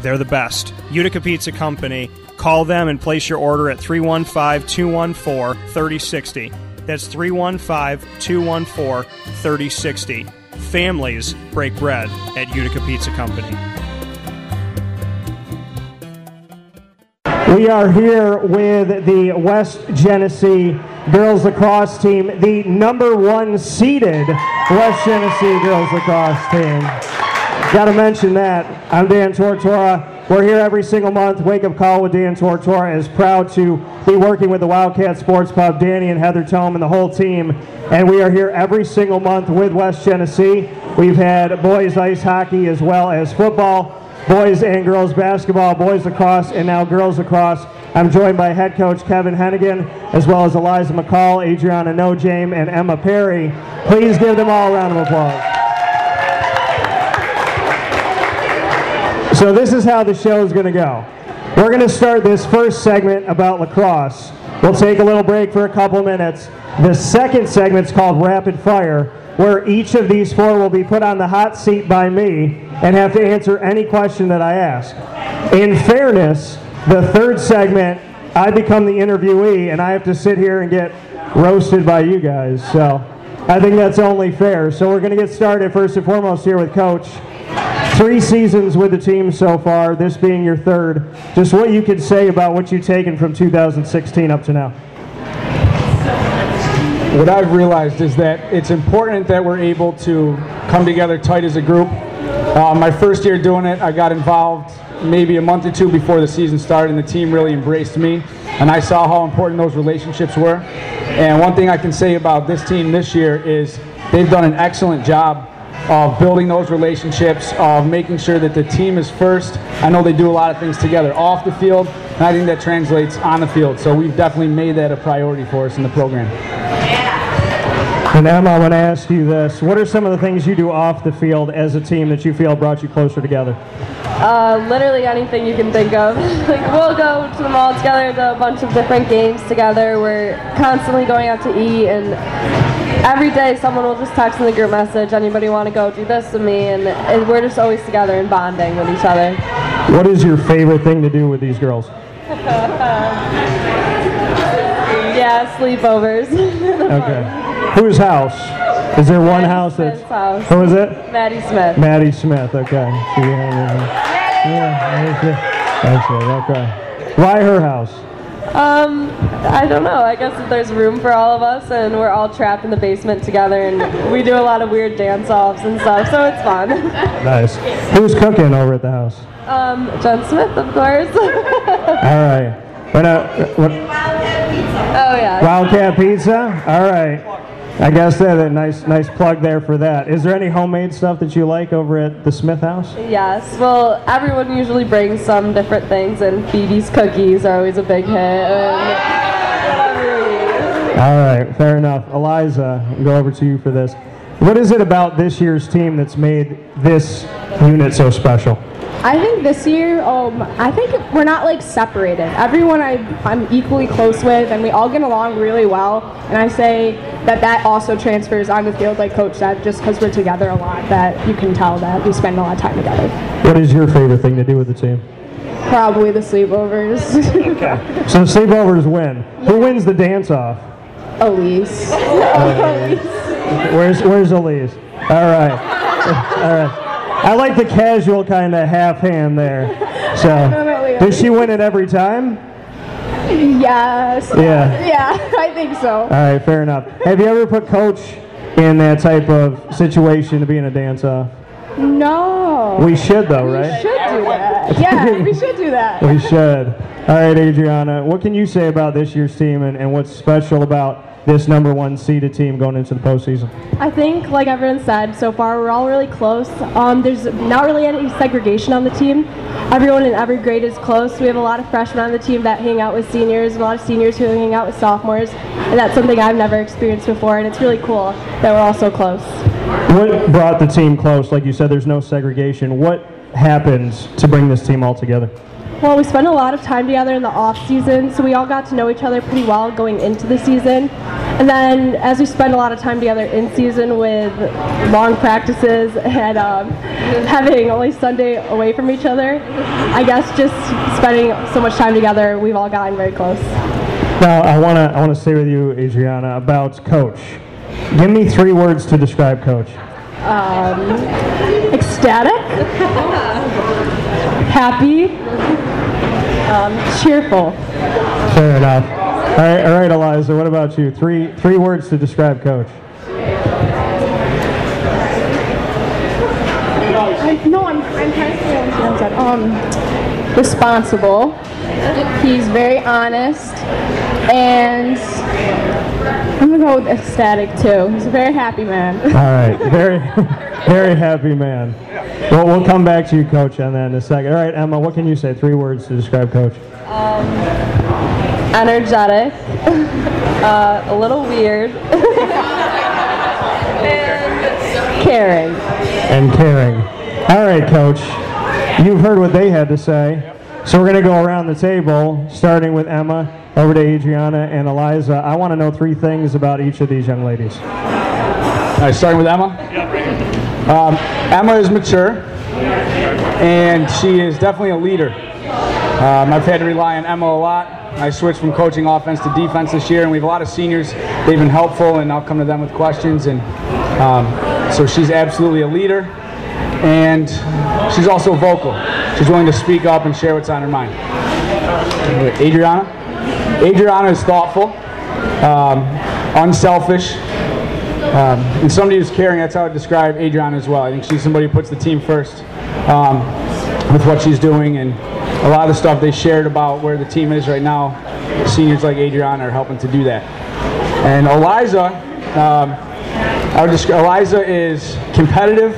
they're the best. Utica Pizza Company. Call them and place your order at three one five, two one four, three zero six zero. That's three one five, two one four, three zero six zero. Families break bread at Utica Pizza Company. We are here with the West Genesee girls lacrosse team, the number one seeded West Genesee girls lacrosse team. Got to mention that. I'm Dan Tortora. We're here every single month. Wake Up Call with Dan Tortora is proud to be working with the Wildcat Sports Pub, Danny and Heather Tome and the whole team. And we are here every single month with West Genesee. We've had boys ice hockey as well as football, boys and girls basketball, boys lacrosse, and now girls lacrosse. I'm joined by head coach Kevin Hennigan, as well as Eliza McCall, Adriana Nojaim, and Emma Perry. Please give them all a round of applause. So this is how the show is going to go. We're going to start this first segment about lacrosse. We'll take a little break for a couple minutes. The second segment's called Rapid Fire, where each of these four will be put on the hot seat by me and have to answer any question that I ask. In fairness, the third segment, I become the interviewee, and I have to sit here and get roasted by you guys. So I think that's only fair. So we're going to get started first and foremost here with Coach. Three seasons with the team so far, this being your third. Just what you could say about what you've taken from two thousand sixteen up to now. What I've realized is that it's important that we're able to come together tight as a group. Uh, my first year doing it, I got involved maybe a month or two before the season started, and the team really embraced me, and I saw how important those relationships were. And one thing I can say about this team this year is they've done an excellent job of building those relationships, of making sure that the team is first. I know they do a lot of things together off the field, and I think that translates on the field. So we've definitely made that a priority for us in the program. And Emma, I want to ask you this. What are some of the things you do off the field as a team that you feel brought you closer together? Uh, literally anything you can think of. Like, we'll go to the mall together, do a bunch of different games together. We're constantly going out to eat, and every day someone will just text in the group message, anybody want to go do this with me, and, and we're just always together and bonding with each other. What is your favorite thing to do with these girls? Yeah, sleepovers. Okay. Whose house? Is there one Maddie house that's... Smith's house. Who is it? Maddie Smith. Maddie Smith, okay. Yeah, that's it, okay. Why her house? Um, I don't know. I guess that there's room for all of us, and we're all trapped in the basement together, and we do a lot of weird dance-offs and stuff, so it's fun. Nice. Who's cooking over at the house? Um, Jen Smith, of course. All right. What, uh, what? Wildcat Pizza. Oh, yeah. Wildcat Pizza? All right. I gotta say that nice, nice plug there for that. Is there any homemade stuff that you like over at the Smith House? Yes. Well, everyone usually brings some different things, and Phoebe's cookies are always a big hit. And all right, fair enough. Eliza, I'll go over to you for this. What is it about this year's team that's made this unit so special? I think this year, um, I think we're not like separated. Everyone I, I'm equally close with, and we all get along really well. And I say that that also transfers on the field, like Coach said, just because we're together a lot, that you can tell that we spend a lot of time together. What is your favorite thing to do with the team? Probably the sleepovers. Okay. So sleepovers win. Yeah. Who wins the dance-off? Elise. Oh, Elise. Where's, where's Elise? All right. All right. I like the casual kind of half hand there. So, does she win it every time? Yes. Yeah. Yeah, I think so. All right, fair enough. Have you ever put Coach in that type of situation to be in a dance-off? No. We should, though, right? We should do that. Yeah, we should do that. We should. All right, Adriana, what can you say about this year's team and, and what's special about this number one seeded team going into the postseason? I think, like everyone said, so far we're all really close. Um, there's not really any segregation on the team. Everyone in every grade is close. We have a lot of freshmen on the team that hang out with seniors, a lot of seniors who hang out with sophomores, and that's something I've never experienced before, and it's really cool that we're all so close. What brought the team close? Like you said, there's no segregation. What happens to bring this team all together? Well, we spent a lot of time together in the off-season, so we all got to know each other pretty well going into the season. And then as we spent a lot of time together in season with long practices and um, having only Sunday away from each other, I guess just spending so much time together, we've all gotten very close. Now, I want to I want to stay with you, Adriana, about Coach. Give me three words to describe Coach. Um, ecstatic. Happy. Um, cheerful. Fair enough. All right, all right, Eliza. What about you? Three, three words to describe Coach. I, no, I'm, I'm trying to say um, responsible. He's very honest, and I'm gonna go with ecstatic too. He's a very happy man. All right, very, very happy man. Well, we'll come back to you, Coach, on that in a second. All right, Emma, what can you say? Three words to describe Coach. Um, energetic, uh, a little weird, and caring. And caring. All right, Coach, you've heard what they had to say. So we're going to go around the table, starting with Emma, over to Adriana and Eliza. I want to know three things about each of these young ladies. All right, starting with Emma. Um, Emma is mature, and she is definitely a leader. Um, I've had to rely on Emma a lot. I switched from coaching offense to defense this year, and we have a lot of seniors. They've been helpful, and I'll come to them with questions. And um, so she's absolutely a leader, and she's also vocal. She's willing to speak up and share what's on her mind. Adriana? Adriana is thoughtful, um, unselfish, um, and somebody who's caring. That's how I describe Adriana as well. I think she's somebody who puts the team first um, with what she's doing, and a lot of stuff they shared about where the team is right now, seniors like Adriana are helping to do that. And Eliza, um, I would describe, Eliza is competitive.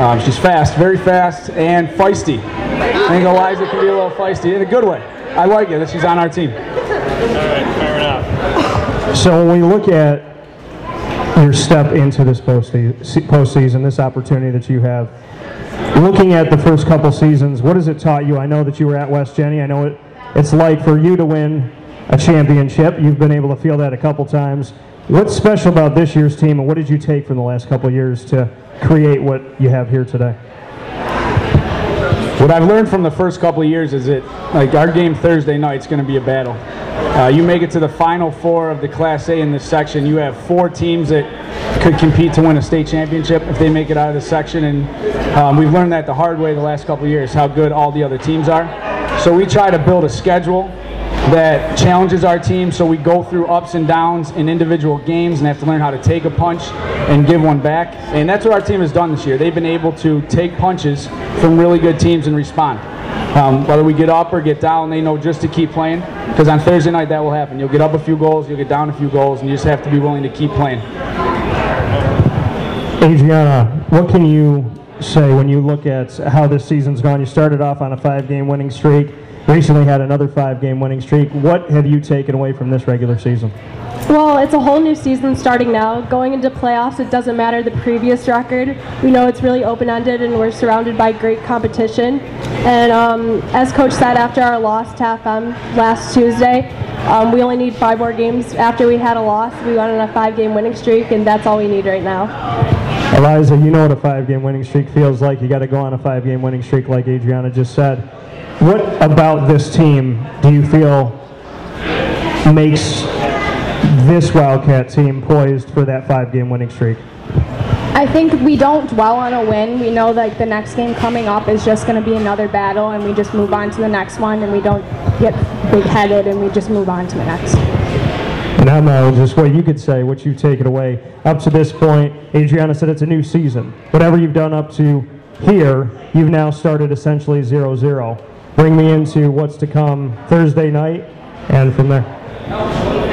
Um, she's fast, very fast, and feisty. I think Eliza can be a little feisty, in a good way. I like it that she's on our team. All right, fair enough. So when we look at your step into this postseason, this opportunity that you have, looking at the first couple seasons, what has it taught you? I know that you were at West Jenny. I know what it's like for you to win a championship. You've been able to feel that a couple times. What's special about this year's team, and what did you take from the last couple of years to create what you have here today? What I've learned from the first couple of years is that, like, our game Thursday night is going to be a battle. Uh, you make it to the final four of the Class A in this section. You have four teams that could compete to win a state championship if they make it out of the section, and um, we've learned that the hard way the last couple of years, how good all the other teams are. So we try to build a schedule that challenges our team, so we go through ups and downs in individual games and have to learn how to take a punch and give one back. And that's what our team has done this year. They've been able to take punches from really good teams and respond. Um, whether we get up or get down, they know just to keep playing, because on Thursday night that will happen. You'll get up a few goals, you'll get down a few goals, and you just have to be willing to keep playing. Adriana, what can you say when you look at how this season's gone? You started off on a five-game winning streak. Recently had another five-game winning streak. What have you taken away from this regular season? Well, it's a whole new season starting now. Going into playoffs, it doesn't matter the previous record. We know it's really open-ended, and we're surrounded by great competition. And um, as Coach said, after our loss to F M last Tuesday, um, we only need five more games. After we had a loss, we went on a five-game winning streak, and that's all we need right now. Eliza, you know what a five-game winning streak feels like. You got to go on a five-game winning streak like Adriana just said. What about this team do you feel makes this Wildcat team poised for that five-game winning streak? I think we don't dwell on a win. We know that the next game coming up is just going to be another battle, and we just move on to the next one, and we don't get big-headed, and we just move on to the next. And I know just what you could say, what you've taken away up to this point. Adriana said it's a new season. Whatever you've done up to here, you've now started essentially zero zero. Bring me into what's to come Thursday night and from there.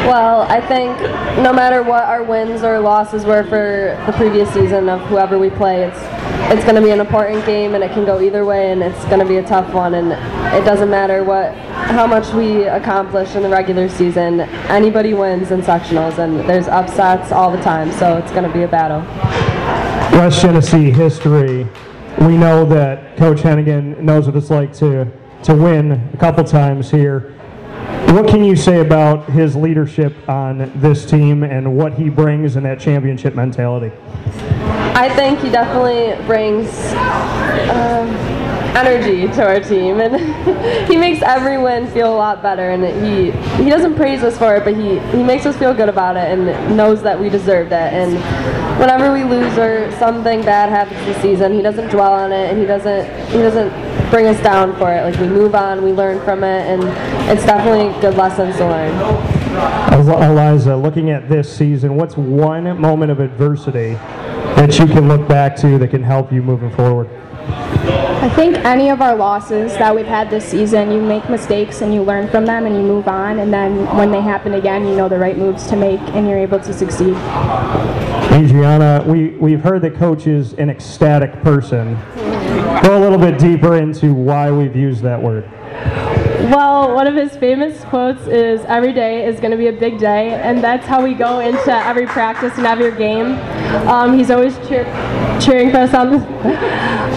Well, I think no matter what our wins or losses were for the previous season of whoever we play, it's it's going to be an important game, and it can go either way, and it's going to be a tough one, and it doesn't matter what how much we accomplish in the regular season. Anybody wins in sectionals, and there's upsets all the time, so it's going to be a battle. West Genesee history. We know that Coach Hennigan knows what it's like to, to win a couple times here. What can you say about his leadership on this team and what he brings in that championship mentality? I think he definitely brings um, energy to our team, and he makes every win feel a lot better, and he he doesn't praise us for it, but he, he makes us feel good about it and knows that we deserved it. And whenever we lose or something bad happens this season, he doesn't dwell on it, and he doesn't he doesn't bring us down for it. Like, we move on, we learn from it, and it's definitely good lessons to learn. Eliza, looking at this season, what's one moment of adversity that you can look back to that can help you moving forward? I think any of our losses that we've had this season, you make mistakes and you learn from them and you move on, and then when they happen again, you know the right moves to make and you're able to succeed. Adriana, we, we've heard that Coach is an ecstatic person. Go a little bit deeper into why we've used that word. Well, one of his famous quotes is, "Every day is going to be a big day," and that's how we go into every practice and every game. Um, he's always cheer cheering for us on the,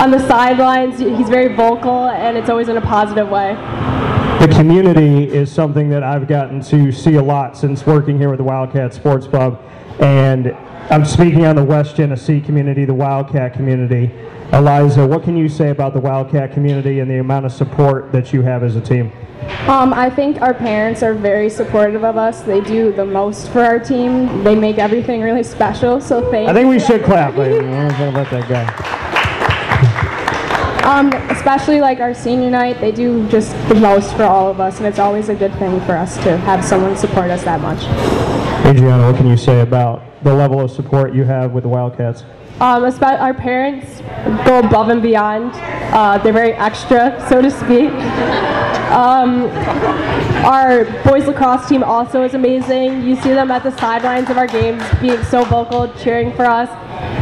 on the sidelines. He's very vocal, and it's always in a positive way. The community is something that I've gotten to see a lot since working here with the Wildcat Sports Pub, and I'm speaking on the West Genesee community, the Wildcat community. Eliza, what can you say about the Wildcat community and the amount of support that you have as a team? Um, I think our parents are very supportive of us. They do the most for our team. They make everything really special, so thank you. I think we should clap. I don't know about that guy. Um, especially like our senior night, they do just the most for all of us, and it's always a good thing for us to have someone support us that much. Adriana, what can you say about the level of support you have with the Wildcats? Um, our parents go above and beyond. Uh, they're very extra, so to speak. Um, our boys lacrosse team also is amazing. You see them at the sidelines of our games being so vocal, cheering for us.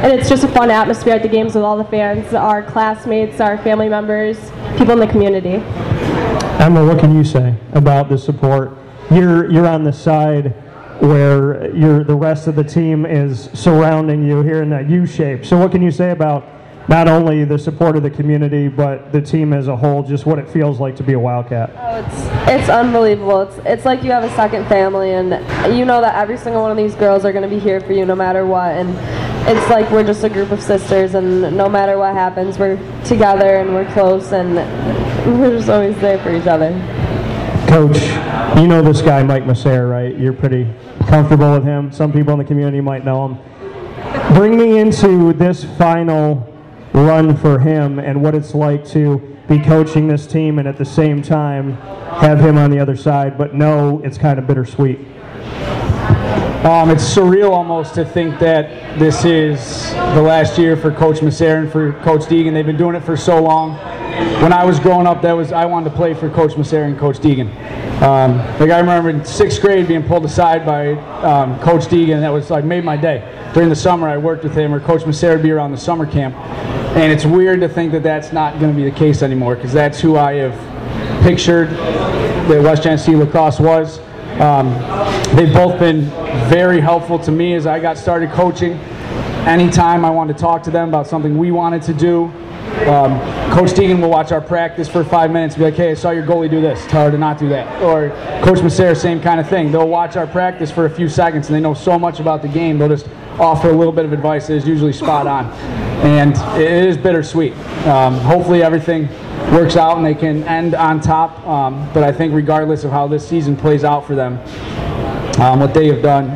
And it's just a fun atmosphere at the games with all the fans, our classmates, our family members, people in the community. Emma, what can you say about the support? You're, you're on the side where you're, the rest of the team is surrounding you here in that U shape. So what can you say about not only the support of the community, but the team as a whole, just what it feels like to be a Wildcat? Oh, it's, it's unbelievable. It's, it's like you have a second family, and you know that every single one of these girls are going to be here for you no matter what. And it's like we're just a group of sisters, and no matter what happens, we're together and we're close, and we're just always there for each other. Coach, you know this guy, Mike Masser, right? You're pretty comfortable with him. Some people in the community might know him. Bring me into this final run for him and what it's like to be coaching this team and at the same time have him on the other side. But no, it's kind of bittersweet. Um, it's surreal almost to think that this is the last year for Coach Massera and for Coach Deegan. They've been doing it for so long. When I was growing up, that was I wanted to play for Coach Massera and Coach Deegan. Um, like I remember in sixth grade being pulled aside by um, Coach Deegan. That was like made my day. During the summer, I worked with him, or Coach Massera would be around the summer camp. And it's weird to think that that's not going to be the case anymore, because that's who I have pictured that West Genesee lacrosse was. Um, they've both been very helpful to me as I got started coaching. Anytime I wanted to talk to them about something we wanted to do, um, Coach Deegan will watch our practice for five minutes and be like, hey, I saw your goalie do this, tell her to not do that. Or Coach Massera, same kind of thing. They'll watch our practice for a few seconds and they know so much about the game, they'll just offer a little bit of advice that is usually spot on. And it is bittersweet. Um, hopefully everything works out and they can end on top, um, but I think regardless of how this season plays out for them, um, what they have done,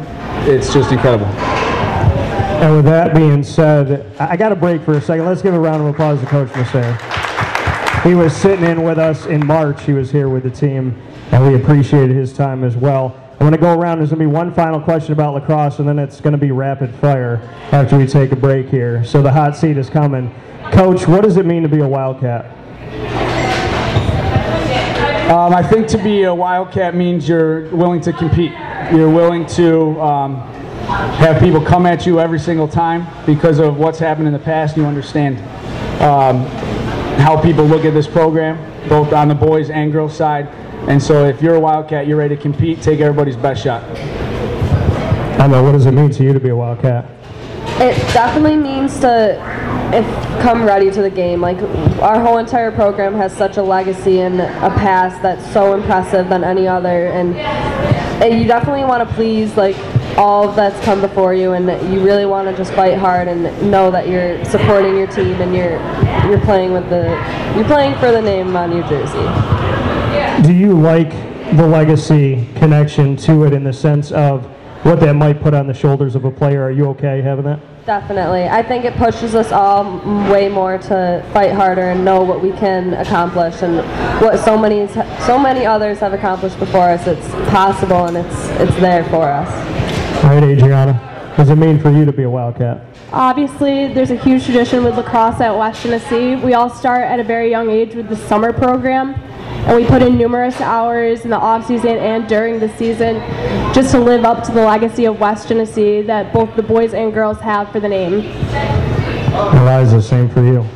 it's just incredible. And with that being said, I got a break for a second. Let's give a round of applause to Coach Massera. He was sitting in with us in March. He was here with the team, and we appreciated his time as well. I'm going to go around. There's going to be one final question about lacrosse, and then it's going to be rapid fire after we take a break here. So the hot seat is coming. Coach, what does it mean to be a Wildcat? Um, I think to be a Wildcat means you're willing to compete. You're willing to um, have people come at you every single time because of what's happened in the past. You understand um, how people look at this program, both on the boys and girls side. And so if you're a Wildcat, you're ready to compete, take everybody's best shot. Emma, what does it mean to you to be a Wildcat? It definitely means to if come ready to the game. Like, our whole entire program has such a legacy and a past that's so impressive than any other, and, and you definitely want to please like all that's come before you, and you really want to just fight hard and know that you're supporting your team and you're you're playing with the you're playing for the name on your jersey. Do you like the legacy connection to it in the sense of what that might put on the shoulders of a player? Are you okay having that? Definitely. I think it pushes us all way more to fight harder and know what we can accomplish and what so many so many others have accomplished before us. It's possible and it's it's there for us. All right, Adriana, what does it mean for you to be a Wildcat? Obviously, there's a huge tradition with lacrosse at West Genesee. We all start at a very young age with the summer program. And we put in numerous hours in the off-season and during the season just to live up to the legacy of West Genesee that both the boys and girls have for the name. Eliza, same for you.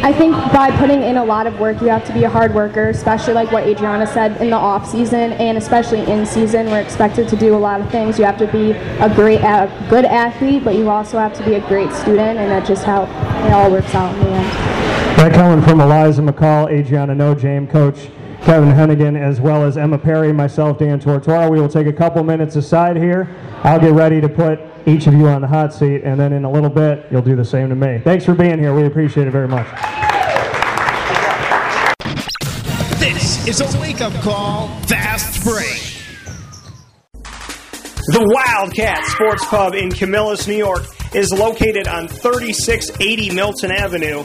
I think by putting in a lot of work, you have to be a hard worker, especially like what Adriana said in the off-season and especially in season. We're expected to do a lot of things. You have to be a great, a good athlete, but you also have to be a great student, and that's just how it all works out in the end. That coming from Eliza McCall, Adriana Nojaim, Coach Kevin Hennigan, as well as Emma Perry, myself, Dan Tortora. We will take a couple minutes aside here. I'll get ready to put each of you on the hot seat, and then in a little bit, you'll do the same to me. Thanks for being here. We appreciate it very much. This is a wake-up call fast break. The Wildcat Sports Pub in Camillus, New York, is located on thirty-six eighty Milton Avenue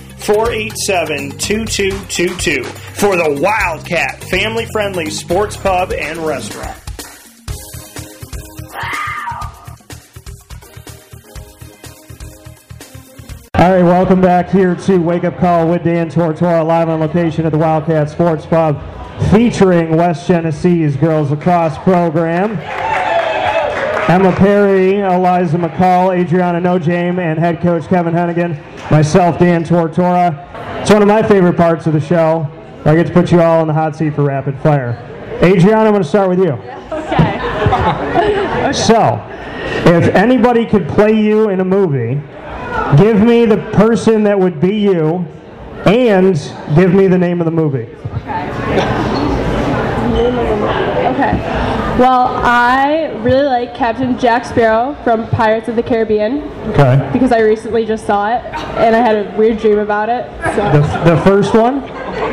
four eight seven, two two two two for the Wildcat family-friendly sports pub and restaurant. All right, welcome back here to Wake Up Call with Dan Tortora, live on location at the Wildcat Sports Pub, featuring West Genesee's girls lacrosse program. Emma Perry, Eliza McCall, Adriana Nojaim, and head coach Kevin Hennigan, myself, Dan Tortora. It's one of my favorite parts of the show. I get to put you all in the hot seat for rapid fire. Adriana, I'm going to start with you. Okay. Okay. So, if anybody could play you in a movie, give me the person that would be you, and give me the name of the movie. Okay. Okay. Well, I really like Captain Jack Sparrow from Pirates of the Caribbean. Okay. Because I recently just saw it, and I had a weird dream about it. So. The, the first one?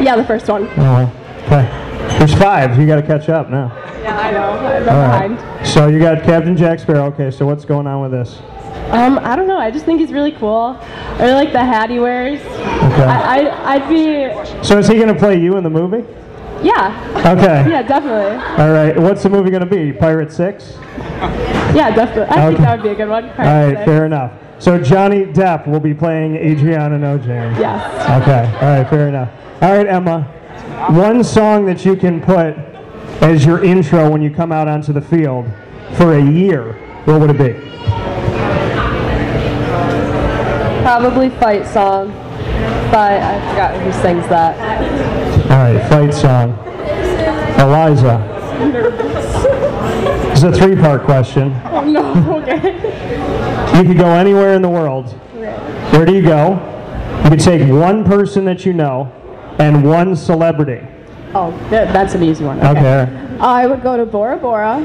Yeah, the first one. Uh, okay. There's five. You got to catch up now. Yeah, I know. I'm behind. Right. So you got Captain Jack Sparrow. Okay, so what's going on with this? Um, I don't know. I just think he's really cool. I really like the hat he wears. Okay. I, I, I'd be... So is he going to play you in the movie? Yeah. Okay. Yeah, definitely. All right. What's the movie going to be? Pirate six? Yeah, definitely. I okay. think that would be a good one. Pirate All right, six. Fair enough. So Johnny Depp will be playing Adriana Nojaim. Yes. Okay. All right, fair enough. All right, Emma. One song that you can put as your intro when you come out onto the field for a year, what would it be? Probably Fight Song, but I forgot who sings that. All right, fight song. Eliza. I'm nervous. It's a three-part question. Oh, no, okay. You could go anywhere in the world. Okay. Where do you go? You could take one person that you know and one celebrity. Oh, that's an easy one. Okay. okay. Uh, I would go to Bora Bora.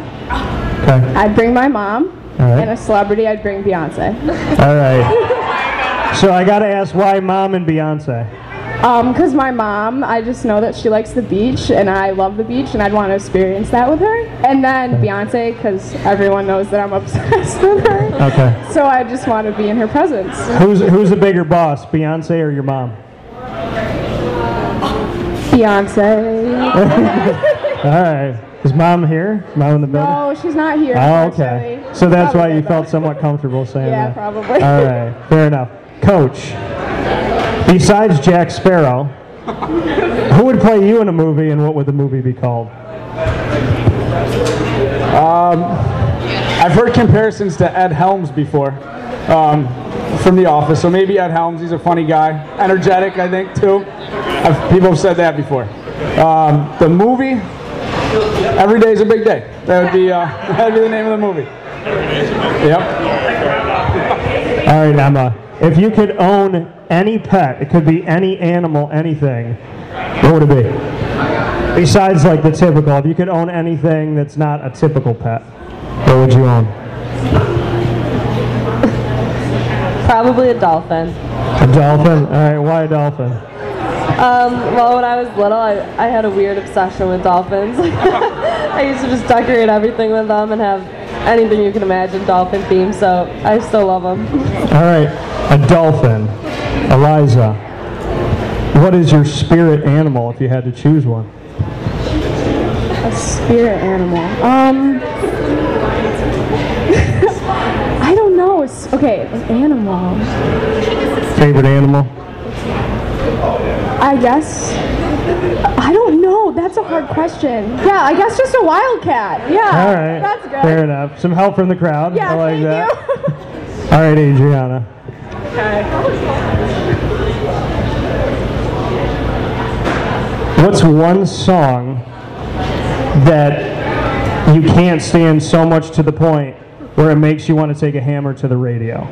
Okay. I'd bring my mom. All right. And a celebrity, I'd bring Beyonce. All right. So I got to ask, why mom and Beyonce? Um, because my mom, I just know that she likes the beach, and I love the beach, and I'd want to experience that with her. And then okay. Beyonce, because everyone knows that I'm obsessed with her. Okay. So I just want to be in her presence. Who's who's the bigger boss, Beyonce or your mom? Beyonce. All right. Is mom here? Mom in the building? No, she's not here. Oh, okay. Actually. So that's probably why you though. felt somewhat comfortable saying yeah, that. Yeah, probably. All right. Fair enough. Coach. Besides Jack Sparrow, who would play you in a movie, and what would the movie be called? Um, I've heard comparisons to Ed Helms before um, from The Office, so maybe Ed Helms. He's a funny guy. Energetic, I think, too. I've, people have said that before. Um, the movie, Every Day is a Big Day. That would be, uh, that would be the name of the movie. Yep. All right, Emma. If you could own any pet, it could be any animal, anything, what would it be? Besides like the typical, if you could own anything that's not a typical pet, what would you own? Probably a dolphin. A dolphin? All right, why a dolphin? Um, well, when I was little, I, I had a weird obsession with dolphins. I used to just decorate everything with them and have anything you can imagine dolphin themed, so I still love them. All right, a dolphin. Eliza, what is your spirit animal if you had to choose one? A spirit animal. Um, I don't know. It's, okay, an animal. Favorite animal? I guess. I don't know. That's a hard question. Yeah, I guess just a wildcat. Yeah. All right. That's good. Fair enough. Some help from the crowd. Yeah, I like thank that. You. All right, Adriana. Okay. What's one song that you can't stand so much to the point where it makes you want to take a hammer to the radio?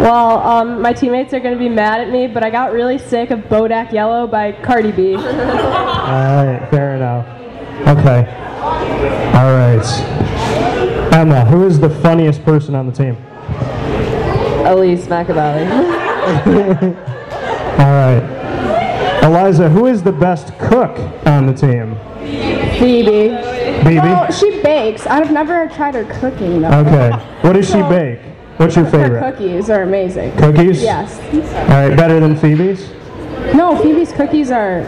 Well, um, my teammates are going to be mad at me, but I got really sick of Bodak Yellow by Cardi B. All right, fair enough. Okay. All right. Emma, who is the funniest person on the team? Elise McCall. All right. Eliza, who is the best cook on the team? Phoebe. Phoebe? Well, she bakes. I've never tried her cooking, though. Okay. What does she bake? What's your favorite? Her cookies are amazing. Cookies? Yes. All right. Better than Phoebe's? No, Phoebe's cookies are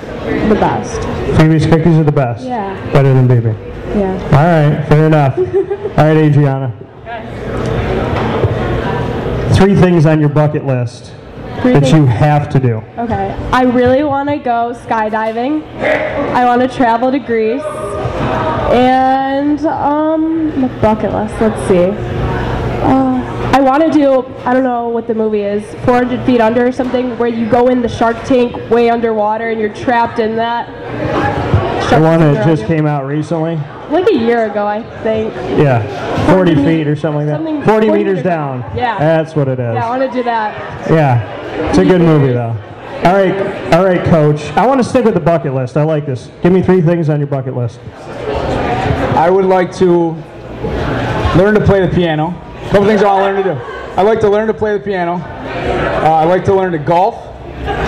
the best. Phoebe's cookies are the best? Yeah. Better than Phoebe? Yeah. All right. Fair enough. All right, Adriana. Three things on your bucket list Three that things. you have to do. Okay. I really want to go skydiving. I want to travel to Greece. And um, my bucket list, let's see. Uh, I want to do, I don't know what the movie is, four hundred feet under or something, where you go in the shark tank way underwater and you're trapped in that. The one that just came out recently? Like a year ago, I think. Yeah, forty feet or something like that. forty meters down. Yeah. That's what it is. Yeah, I want to do that. Yeah, it's a good movie though. All right, all right, Coach. I want to stick with the bucket list. I like this. Give me three things on your bucket list. I would like to learn to play the piano. A couple things I want to learn to do. I like to learn to play the piano. Uh, I like to learn to golf.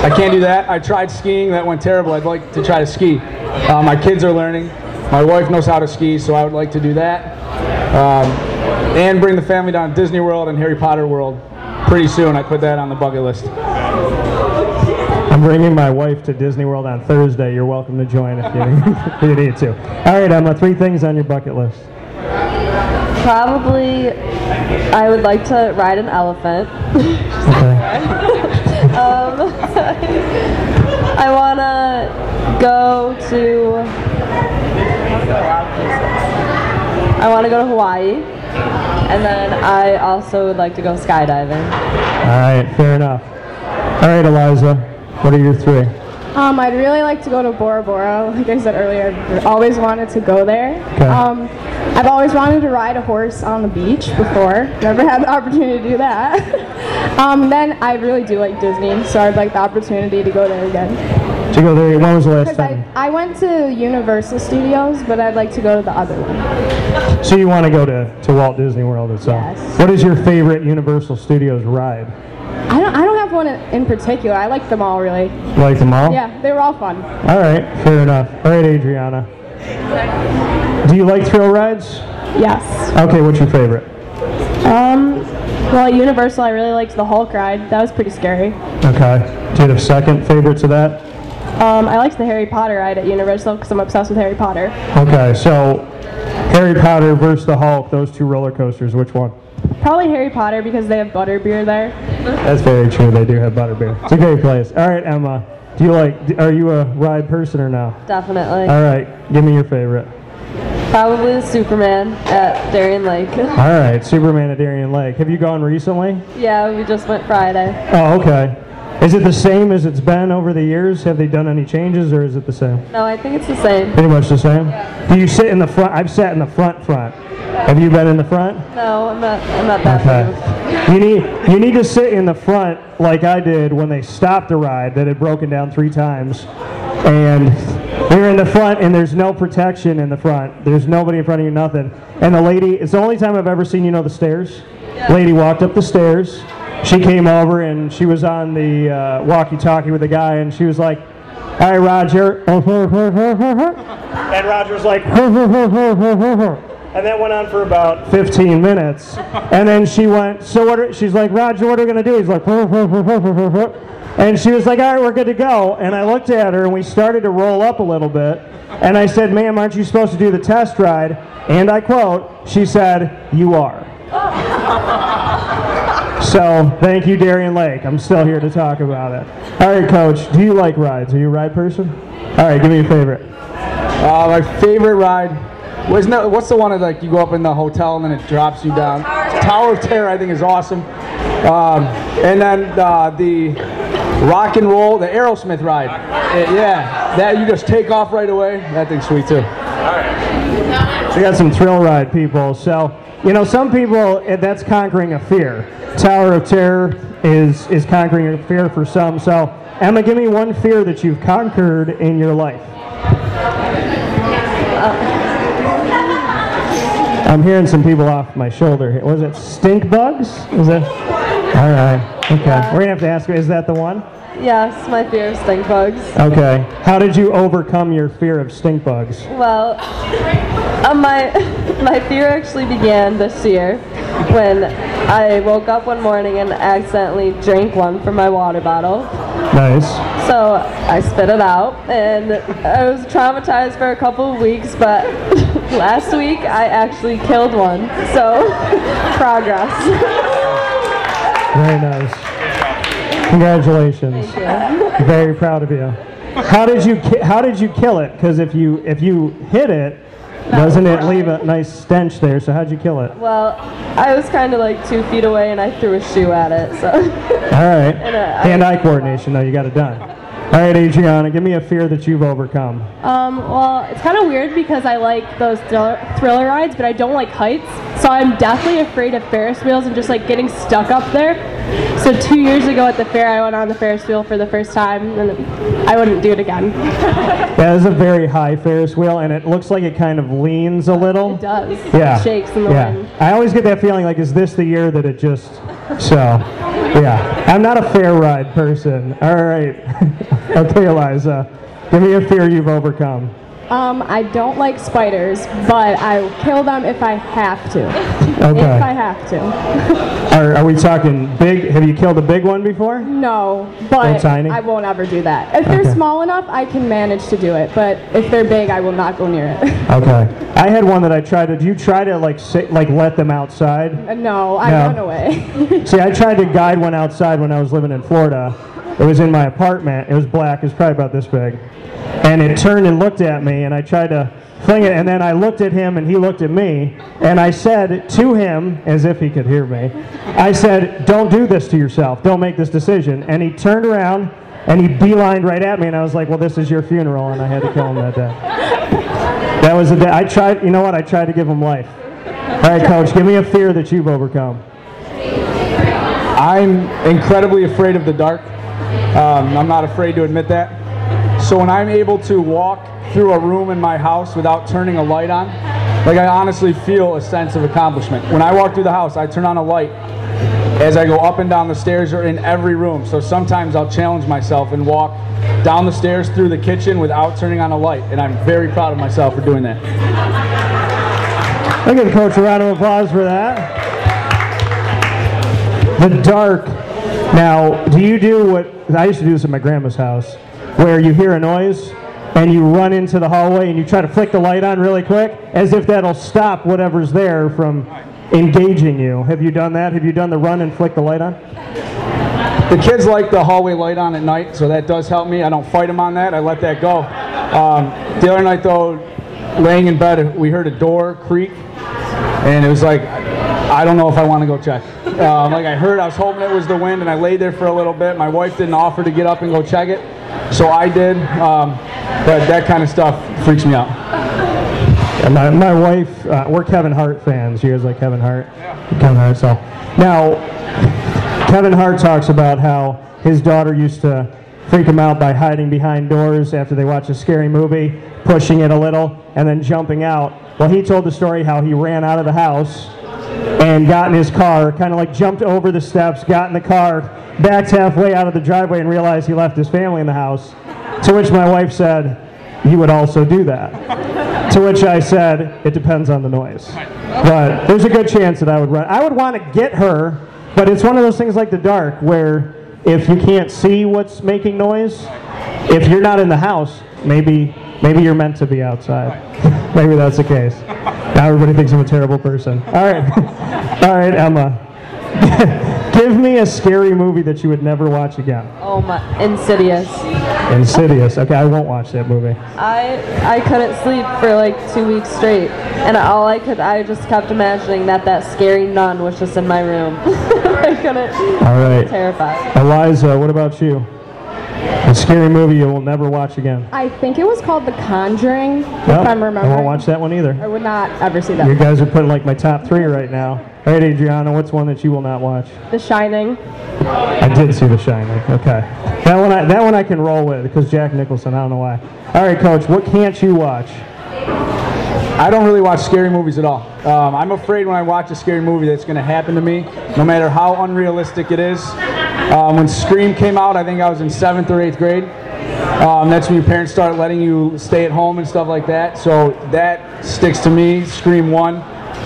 I can't do that. I tried skiing. That went terrible. I'd like to try to ski. Uh, my kids are learning. My wife knows how to ski, so I would like to do that. Um, and bring the family down to Disney World and Harry Potter World pretty soon. I put that on the bucket list. I'm bringing my wife to Disney World on Thursday. You're welcome to join if you, if you need to. All right, Emma, three things on your bucket list. Probably, I would like to ride an elephant. Okay. um, I want to go to... I want to go to Hawaii. And then I also would like to go skydiving. All right, fair enough. All right, Eliza. What are your three? Um, I'd really like to go to Bora Bora. Like I said earlier, I've always wanted to go there. Okay. Um, I've always wanted to ride a horse on the beach before. Never had the opportunity to do that. um, then I really do like Disney, so I'd like the opportunity to go there again. To go there, when was the last time? I, I went to Universal Studios, but I'd like to go to the other one. So you want to go to, to Walt Disney World itself? Yes. What is your favorite Universal Studios ride? I don't, I don't have one in particular. I like them all, really. You like them all? Yeah, they were all fun. All right, fair enough. All right, Adriana. Do you like thrill rides? Yes. Okay, what's your favorite? Um, well, at Universal, I really liked the Hulk ride. That was pretty scary. Okay. Do you have second favorites of that? Um, I liked the Harry Potter ride at Universal because I'm obsessed with Harry Potter. Okay, so Harry Potter versus the Hulk, those two roller coasters, which one? Probably Harry Potter because they have butterbeer there. That's very true. They do have butterbeer. It's a great place. All right, Emma. Do you like? Are you a ride person or no? Definitely. All right. Give me your favorite. Probably the Superman at Darien Lake. All right, Superman at Darien Lake. Have you gone recently? Yeah, we just went Friday. Oh, okay. Is it the same as it's been over the years? Have they done any changes, or is it the same? No, I think it's the same. Pretty much the same? Yeah. Do you sit in the front? I've sat in the front front. Have you been in the front? No, I'm not. I'm not that. Okay. You need you need to sit in the front like I did when they stopped the ride that had broken down three times, and we were in the front and there's no protection in the front. There's nobody in front of you, nothing. And the lady, it's the only time I've ever seen you know the stairs. Yeah. Lady walked up the stairs. She came over and she was on the uh, walkie-talkie with the guy and she was like, "All right, Roger," and Roger's like. And that went on for about fifteen minutes. And then she went, so what are, she's like, "Roger, what are we going to do?" He's like, "Hur, hur, hur, hur, hur, hur." And she was like, "All right, we're good to go." And I looked at her and we started to roll up a little bit. And I said, "Ma'am, aren't you supposed to do the test ride?" And I quote, she said, "You are." So thank you, Darien Lake. I'm still here to talk about it. All right, Coach, do you like rides? Are you a ride person? All right, give me your favorite. Uh, my favorite ride. That, what's the one that like you go up in the hotel and then it drops you down? Oh, Tower of Terror, I think, is awesome. Um, and then uh, the rock and roll, the Aerosmith ride. It, yeah, that you just take off right away. That thing's sweet too. All right. We got some thrill ride people. So you know, some people that's conquering a fear. Tower of Terror is is conquering a fear for some. So Emma, give me one fear that you've conquered in your life. Uh, I'm hearing some people off my shoulder here. Was it stink bugs? Is it? All right. Okay. Yeah. We're going to have to ask, is that the one? Yes, my fear of stink bugs. Okay. How did you overcome your fear of stink bugs? Well, um, my, my fear actually began this year when I woke up one morning and accidentally drank one from my water bottle. Nice. So I spit it out, and I was traumatized for a couple of weeks, but last week I actually killed one. So, progress. Very nice. Congratulations. Thank you. Very proud of you. How did you how did you kill it? Because if you if you hit it, doesn't it leave a nice stench there? So how'd you kill it? Well, I was kind of like two feet away, and I threw a shoe at it. So. All right. Hand-eye coordination, though. You got it done. All right, Adriana, give me a fear that you've overcome. Um, well, it's kind of weird because I like those thriller rides, but I don't like heights. So I'm definitely afraid of Ferris wheels and just like getting stuck up there. So two years ago at the fair, I went on the Ferris wheel for the first time, and I wouldn't do it again. That is a very high Ferris wheel, and it looks like it kind of leans a little. It does. Yeah. It shakes in the yeah. wind. I always get that feeling like, is this the year that it just, so, yeah. I'm not a fair ride person. All right. Okay, Eliza, give me a fear you've overcome. Um, I don't like spiders, but I kill them if I have to. Okay. If I have to. Are, are we talking big? Have you killed a big one before? No, but I won't ever do that. If okay. they're small enough, I can manage to do it, but if they're big, I will not go near it. Okay. I had one that I tried to, do you try to like sit, like let them outside? Uh, no, I no. run away. See, I tried to guide one outside when I was living in Florida. It was in my apartment. It was black. It was probably about this big. And it turned and looked at me, and I tried to fling it, and then I looked at him, and he looked at me, and I said to him, as if he could hear me, I said, don't do this to yourself. Don't make this decision. And he turned around, and he beelined right at me, and I was like, well, this is your funeral, and I had to kill him that day. That was the day. I tried, you know what? I tried to give him life. All right, Coach, give me a fear that you've overcome. I'm incredibly afraid of the dark. Um, I'm not afraid to admit that. So when I'm able to walk through a room in my house without turning a light on, like I honestly feel a sense of accomplishment. When I walk through the house, I turn on a light as I go up and down the stairs or in every room. So sometimes I'll challenge myself and walk down the stairs through the kitchen without turning on a light. And I'm very proud of myself for doing that. I'll give Coach a round of applause for that. The dark. Now, do you do what I used to do this at my grandma's house, where you hear a noise and you run into the hallway and you try to flick the light on really quick as if that'll stop whatever's there from engaging you? Have you done that? Have you done the run and flick the light on? The kids like the hallway light on at night, so that does help me. I don't fight them on that. I let that go. Um, the other night, though, laying in bed, we heard a door creak, and it was like, I don't know if I want to go check. Um, like I heard, I was hoping it was the wind, and I laid there for a little bit. My wife didn't offer to get up and go check it. So I did, um, but that kind of stuff freaks me out. Yeah, my, my wife, uh, we're Kevin Hart fans. You guys like Kevin Hart? Yeah. Kevin Hart, so. Now, Kevin Hart talks about how his daughter used to freak him out by hiding behind doors after they watch a scary movie, pushing it a little, and then jumping out. Well, he told the story how he ran out of the house and got in his car, kind of like jumped over the steps, got in the car, backed halfway out of the driveway and realized he left his family in the house, to which my wife said, you would also do that. To which I said, it depends on the noise. But there's a good chance that I would run. I would want to get her, but it's one of those things like the dark where if you can't see what's making noise, if you're not in the house, maybe maybe you're meant to be outside. Maybe that's the case. Now everybody thinks I'm a terrible person. All right. All right, Emma. Give me a scary movie that you would never watch again. Oh my, Insidious. Insidious. Okay, I won't watch that movie. I I couldn't sleep for like two weeks straight, and all I could I just kept imagining that that scary nun was just in my room. I couldn't. All right. I was terrified. Eliza, what about you? A scary movie you will never watch again. I think it was called The Conjuring, yep. if I'm remembering. I won't watch that one either. I would not ever see that You one. guys are putting like my top three right now. All right, Adriana, what's one that you will not watch? The Shining. I did see The Shining. Okay. That one I, that one I can roll with because Jack Nicholson, I don't know why. All right, Coach, what can't you watch? I don't really watch scary movies at all. Um, I'm afraid when I watch a scary movie that's going to happen to me, no matter how unrealistic it is. Um, when Scream came out, I think I was in seventh or eighth grade. Um, that's when your parents start letting you stay at home and stuff like that. So that sticks to me, Scream one.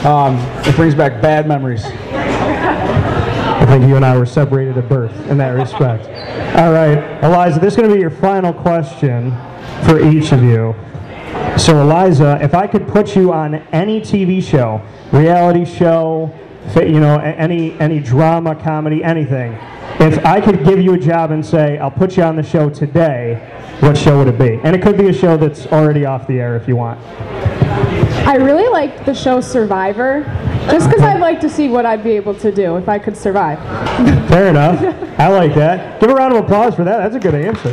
Um, it brings back bad memories. I think you and I were separated at birth in that respect. All right, Eliza, this is going to be your final question for each of you. So, Eliza, if I could put you on any T V show, reality show, you know, any any drama, comedy, anything, if I could give you a job and say, I'll put you on the show today, what show would it be? And it could be a show that's already off the air if you want. I really like the show Survivor, just because I'd like to see what I'd be able to do if I could survive. Fair enough. I like that. Give a round of applause for that. That's a good answer.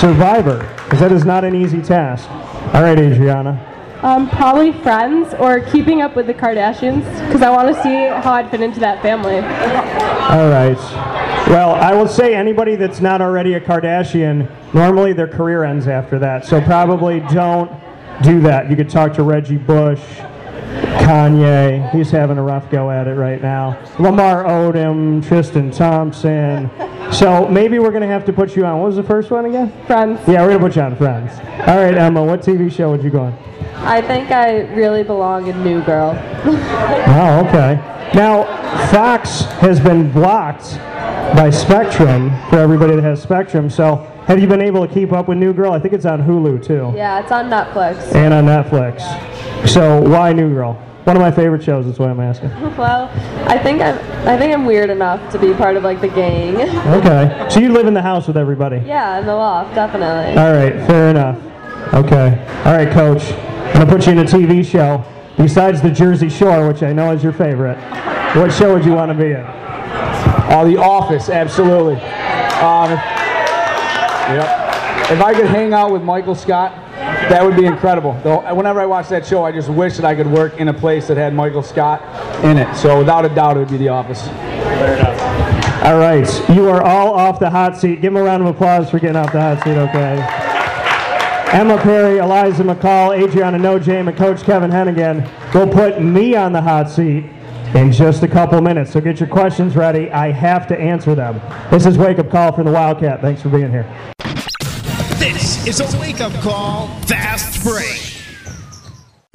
Survivor, because that is not an easy task. All right, Adriana. Um, probably Friends or Keeping Up with the Kardashians, because I want to see how I'd fit into that family. All right. Well, I will say anybody that's not already a Kardashian, normally their career ends after that, so probably don't do that. You could talk to Reggie Bush, Kanye. He's having a rough go at it right now. Lamar Odom, Tristan Thompson. So maybe we're going to have to put you on. What was the first one again? Friends. Yeah, we're going to put you on Friends. All right, Emma, what T V show would you go on? I think I really belong in New Girl. Oh, okay. Now, Fox has been blocked by Spectrum, for everybody that has Spectrum, so have you been able to keep up with New Girl? I think it's on Hulu, too. Yeah, it's on Netflix. And on Netflix. Yeah. So, why New Girl? One of my favorite shows, that's why I'm asking. Well, I think I'm, I think I'm weird enough to be part of, like, the gang. Okay. So you live in the house with everybody? Yeah, in the loft, definitely. All right, fair enough. Okay. All right, Coach. I'm going to put you in a T V show, besides the Jersey Shore, which I know is your favorite. What show would you want to be in? Uh, the Office, absolutely. Um, yep. If I could hang out with Michael Scott, that would be incredible. Though, whenever I watch that show, I just wish that I could work in a place that had Michael Scott in it. So without a doubt, it would be The Office. Fair enough. All right. You are all off the hot seat. Give them a round of applause for getting off the hot seat, okay? Emma Perry, Eliza McCall, Adriana Nojaim, and Coach Kevin Hennigan will put me on the hot seat in just a couple minutes. So get your questions ready. I have to answer them. This is Wake Up Call from the Wildcat. Thanks for being here. This is a Wake Up Call Fast Break.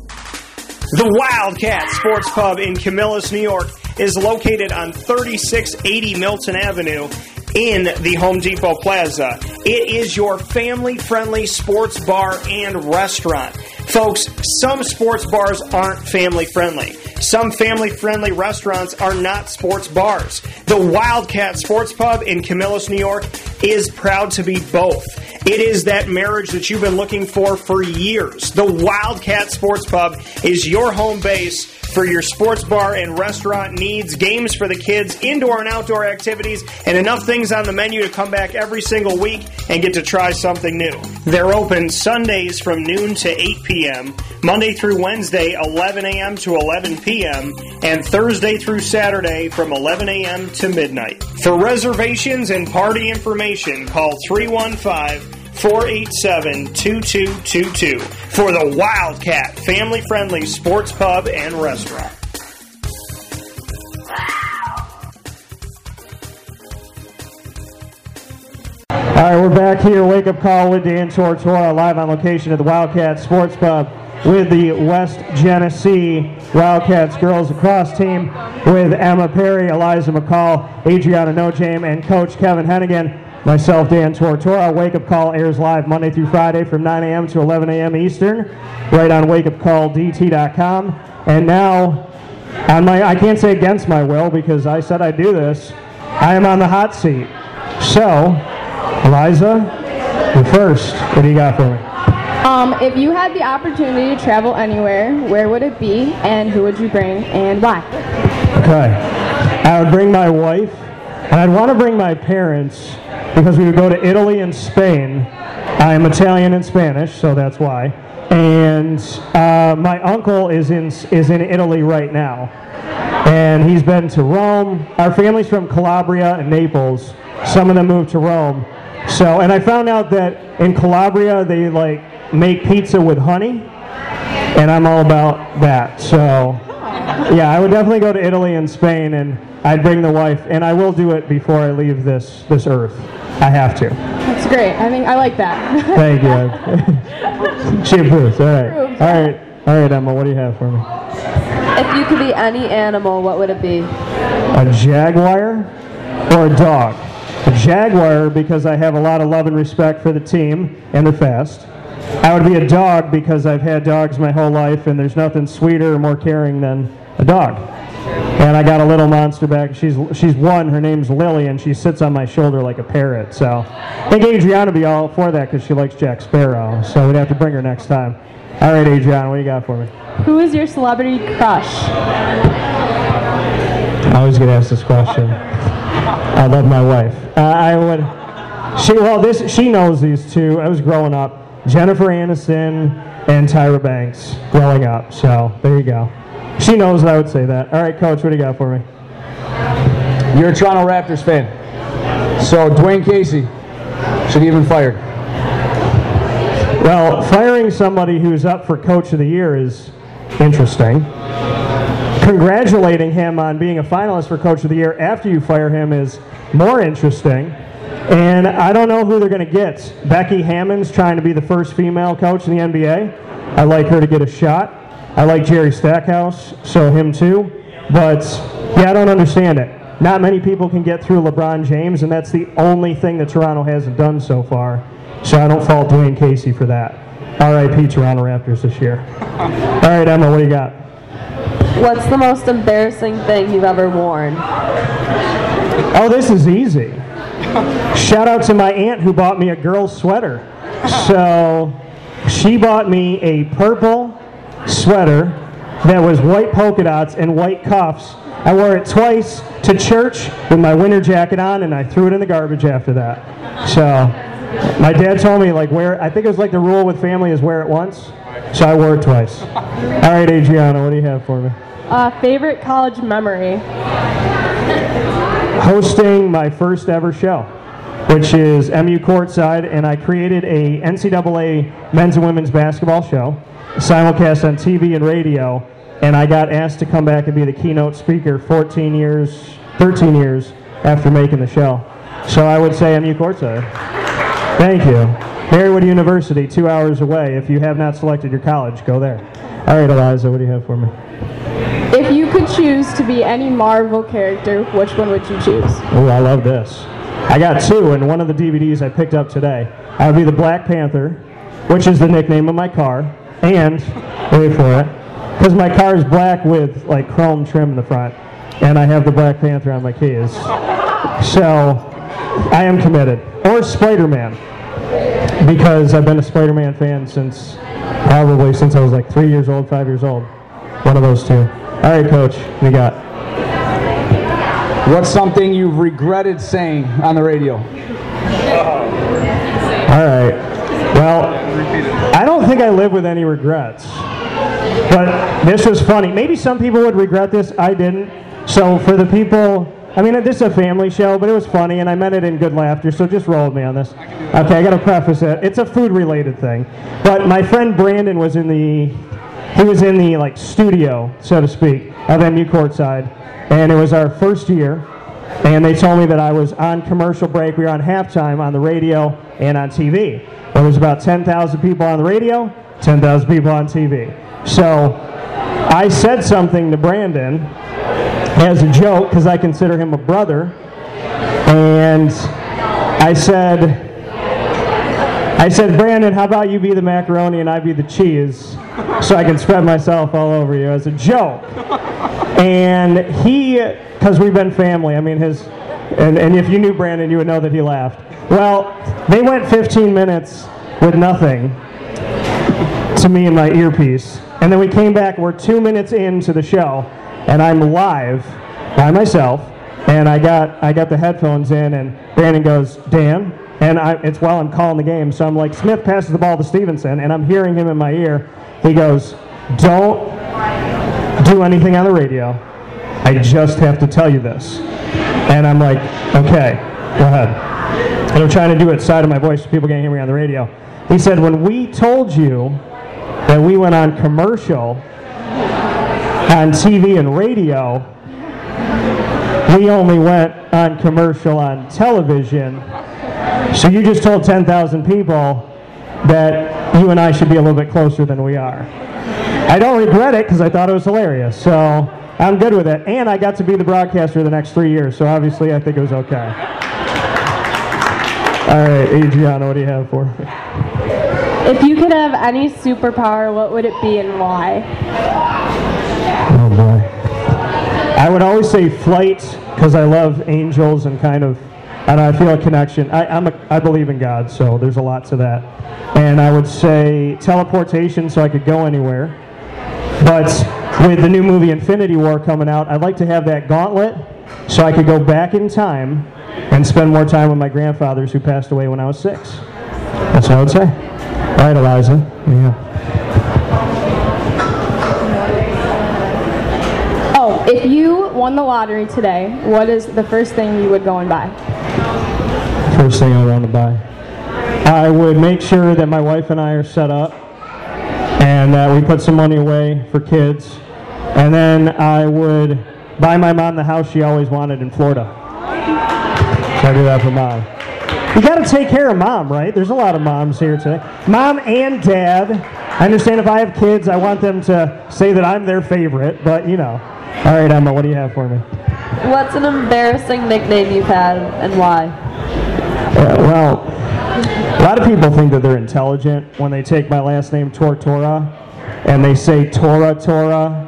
The Wildcat Sports Pub in Camillus, New York is located on thirty-six eighty Milton Avenue in the Home Depot Plaza. It is your family-friendly sports bar and restaurant. Folks, some sports bars aren't family-friendly. Some family-friendly restaurants are not sports bars. The Wildcat Sports Pub in Camillus, New York is proud to be both. It is that marriage that you've been looking for for years. The Wildcat Sports Pub is your home base for your sports bar and restaurant needs, games for the kids, indoor and outdoor activities, and enough things on the menu to come back every single week and get to try something new. They're open Sundays from noon to eight p.m., Monday through Wednesday, eleven a.m. to eleven p.m., and Thursday through Saturday from eleven a.m. to midnight. For reservations and party information, call three one five, four eight seven, two two two two for the Wildcat family-friendly sports pub and restaurant. All right, we're back here. Wake Up Call with Dan Tortora, live on location at the Wildcat Sports Pub with the West Genesee Wildcats girls lacrosse team with Emma Perry, Eliza McCall, Adriana Nojaim, and Coach Kevin Hennigan. Myself, Dan Tortora. Wake Up Call airs live Monday through Friday from nine a.m. to eleven a.m. Eastern, right on Wake Up Call D T dot com. And now, on my, I can't say against my will because I said I'd do this. I am on the hot seat. So, Eliza, you're first. What do you got for me? Um, if you had the opportunity to travel anywhere, where would it be, and who would you bring, and why? Okay. I would bring my wife, and I'd want to bring my parents, because we would go to Italy and Spain. I am Italian and Spanish, so that's why. And uh, my uncle is in is in Italy right now, and he's been to Rome. Our family's from Calabria and Naples. Some of them moved to Rome. So, and I found out that in Calabria they like make pizza with honey, and I'm all about that. So, yeah, I would definitely go to Italy and Spain, and I'd bring the wife, and I will do it before I leave this this earth. I have to. That's great. I think I like that. Thank you. She approves. All right. All right. All right, Emma, what do you have for me? If you could be any animal, what would it be? A jaguar or a dog? A jaguar because I have a lot of love and respect for the team, and they're fast. I would be a dog because I've had dogs my whole life, and there's nothing sweeter or more caring than a dog. And And I got a little monster back. She's she's one. Her name's Lily, and she sits on my shoulder like a parrot. So I think Adriana would be all for that because she likes Jack Sparrow. So we'd have to bring her next time. All right, Adriana, what do you got for me? Who is your celebrity crush? I was going to ask this question. I love my wife. Uh, I would. She well, this she knows these two. I was growing up. Jennifer Aniston and Tyra Banks growing up. So there you go. She knows I would say that. All right, Coach, what do you got for me? You're a Toronto Raptors fan. So Dwayne Casey should he have been fired? Well, firing somebody who's up for Coach of the Year is interesting. Congratulating him on being a finalist for Coach of the Year after you fire him is more interesting. And I don't know who they're going to get. Becky Hammond's trying to be the first female coach in the N B A. I'd like her to get a shot. I like Jerry Stackhouse, so him too. But, yeah, I don't understand it. Not many people can get through LeBron James, and that's the only thing that Toronto hasn't done so far. So I don't fault Dwayne Casey for that. R I P Toronto Raptors this year. All right, Emma, what do you got? What's the most embarrassing thing you've ever worn? Oh, this is easy. Shout out to my aunt who bought me a girl's sweater. So she bought me a purple sweater that was white polka dots and white cuffs. I wore it twice to church with my winter jacket on, and I threw it in the garbage after that. So my dad told me, like, wear. I think it was like the rule with family is wear it once, so I wore it twice. All right, Adriana, what do you have for me? Uh, favorite college memory? Hosting my first ever show, which is M U Courtside, and I created a N C double A men's and women's basketball show, simulcast on T V and radio, and I got asked to come back and be the keynote speaker fourteen years, thirteen years after making the show. So I would say M U Courtside. Thank you. Marywood University, two hours away. If you have not selected your college, go there. All right, Eliza, what do you have for me? If you could choose to be any Marvel character, which one would you choose? Oh, I love this. I got two, and one of the D V Ds I picked up today. I would be the Black Panther, which is the nickname of my car. And, wait for it, because my car is black with like chrome trim in the front, and I have the Black Panther on my keys. So, I am committed. Or Spider-Man, because I've been a Spider-Man fan since, probably since I was like three years old, five years old. One of those two. All right, Coach, what do you got? What's something you've regretted saying on the radio? All right. Well, I don't think I live with any regrets, but this was funny. Maybe some people would regret this. I didn't. So for the people, I mean, this is a family show, but it was funny, and I meant it in good laughter, so just roll with me on this. Okay, I got to preface it. It's a food-related thing, but my friend Brandon was in the, he was in the, like, studio, so to speak, of M U Courtside, and it was our first year. And they told me that I was on commercial break. We were on halftime on the radio and on T V. There was about ten thousand people on the radio, ten thousand people on T V. So I said something to Brandon as a joke because I consider him a brother. And I said, I said, Brandon, how about you be the macaroni and I be the cheese so I can spread myself all over you as a joke. And he, because we've been family, I mean his, and, and if you knew Brandon, you would know that he laughed. Well, they went fifteen minutes with nothing to me in my earpiece. And then we came back, we're two minutes into the show, and I'm live by myself, and I got, I got the headphones in, and Brandon goes, Dan? And I, it's while I'm calling the game, so I'm like, Smith passes the ball to Stevenson, and I'm hearing him in my ear. He goes, don't do anything on the radio. I just have to tell you this. And I'm like, okay, go ahead. And I'm trying to do it side of my voice so people can't hear me on the radio. He said, when we told you that we went on commercial on T V and radio, we only went on commercial on television. So you just told ten thousand people that you and I should be a little bit closer than we are. I don't regret it because I thought it was hilarious, so I'm good with it. And I got to be the broadcaster the next three years, so obviously I think it was okay. All right, Adriana, what do you have for me? If you could have any superpower, what would it be and why? Oh, boy. I would always say flight because I love angels and kind of, and I feel a connection. I, I'm a, I believe in God, so there's a lot to that. And I would say teleportation, so I could go anywhere. But with the new movie Infinity War coming out, I'd like to have that gauntlet so I could go back in time and spend more time with my grandfathers who passed away when I was six. That's what I would say. All right, Eliza. Yeah. Oh, if you won the lottery today, what is the first thing you would go and buy? First thing I would want to buy. I would make sure that my wife and I are set up and that we put some money away for kids. And then I would buy my mom the house she always wanted in Florida. So I do that for mom. You got to take care of mom, right? There's a lot of moms here today. Mom and dad. I understand if I have kids, I want them to say that I'm their favorite, but you know. All right, Emma, what do you have for me? What's an embarrassing nickname you've had and why? Uh, well, a lot of people think that they're intelligent when they take my last name, Tortora, and they say Tora Tora,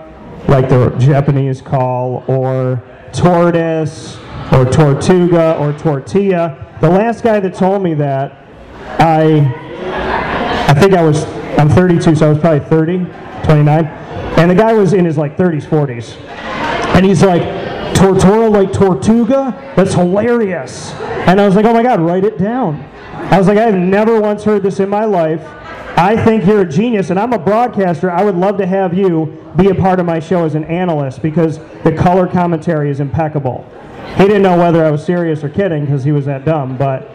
like the Japanese call, or tortoise, or tortuga, or tortilla. The last guy that told me that, I I think I was, I'm thirty-two, so I was probably thirty, twenty-nine. And the guy was in his like thirties, forties. And he's like, Tortora like Tortuga? That's hilarious. And I was like, oh my God, write it down. I was like, I have never once heard this in my life. I think you're a genius, and I'm a broadcaster. I would love to have you be a part of my show as an analyst because the color commentary is impeccable. He didn't know whether I was serious or kidding because he was that dumb, but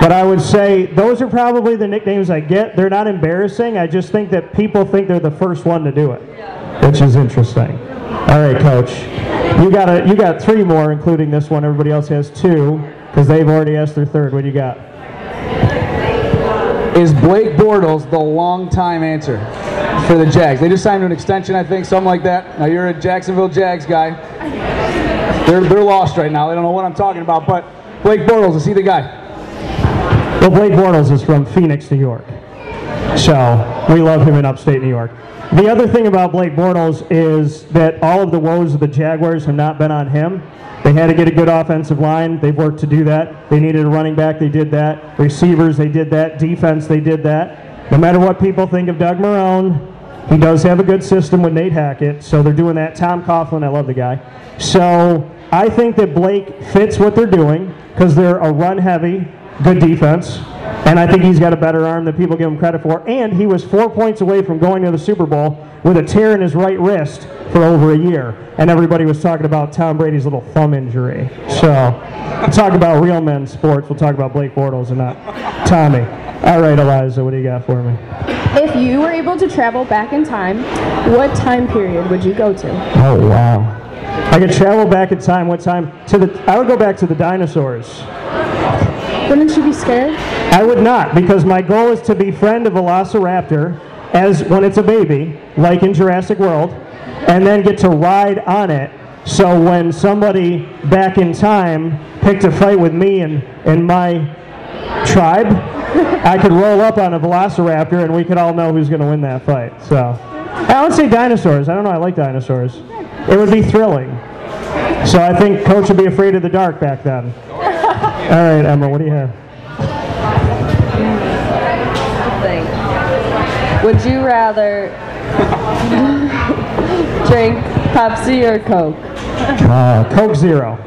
but I would say those are probably the nicknames I get. They're not embarrassing. I just think that people think they're the first one to do it, which is interesting. All right, Coach. You got a, you got three more, including this one. Everybody else has two because they've already asked their third. What do you got? Is Blake Bortles the long-time answer for the Jags? They just signed an extension, I think, something like that. Now, you're a Jacksonville Jags guy. They're, they're lost right now. They don't know what I'm talking about, but Blake Bortles, is he the guy? Well, Blake Bortles is from Phoenix, New York, so we love him in upstate New York. The other thing about Blake Bortles is that all of the woes of the Jaguars have not been on him. They had to get a good offensive line. They've worked to do that. They needed a running back. They did that. Receivers, they did that. Defense, they did that. No matter what people think of Doug Marrone, he does have a good system with Nate Hackett, so they're doing that. Tom Coughlin, I love the guy. So I think that Blake fits what they're doing because they're a run-heavy, good defense, and I think he's got a better arm than people give him credit for. And he was four points away from going to the Super Bowl with a tear in his right wrist for over a year, and everybody was talking about Tom Brady's little thumb injury. So we'll talk about real men's sports. We'll talk about Blake Bortles and not Tommy. All right, Eliza, what do you got for me? If you were able to travel back in time, what time period would you go to? Oh, wow. I could travel back in time. What time? To the, I would go back to the dinosaurs. Wouldn't you be scared? I would not, because my goal is to befriend a velociraptor as when it's a baby, like in Jurassic World, and then get to ride on it. So when somebody back in time picked a fight with me and, and my tribe, I could roll up on a velociraptor and we could all know who's going to win that fight. So I would say dinosaurs. I don't know. I like dinosaurs. It would be thrilling. So I think Coach would be afraid of the dark back then. All right, Emma, what do you have? Would you rather drink Pepsi or Coke? Uh, Coke Zero.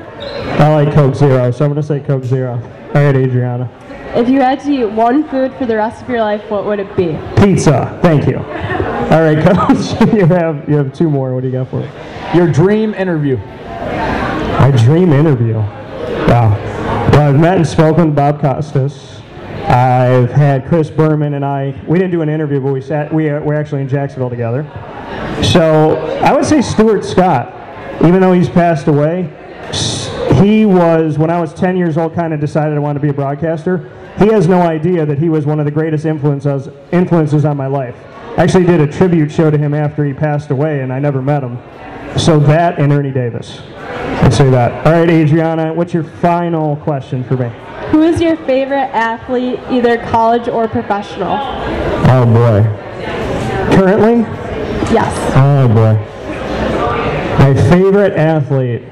I like Coke Zero, so I'm going to say Coke Zero. All right, Adriana. If you had to eat one food for the rest of your life, what would it be? Pizza. Thank you. All right, Coach, you have you have two more. What do you got for me? Your dream interview. My dream interview? Wow. Well, I've met and spoken with Bob Costas. I've had Chris Berman and I, we didn't do an interview, but we sat, we were actually in Jacksonville together. So I would say Stuart Scott, even though he's passed away. He was, when I was ten years old, kind of decided I wanted to be a broadcaster. He has no idea that he was one of the greatest influences, influences on my life. I actually did a tribute show to him after he passed away, and I never met him. So that and Ernie Davis. I'd say that. All right, Adriana, what's your final question for me? Who is your favorite athlete, either college or professional? Oh, boy. Currently? Yes. Oh, boy. My favorite athlete.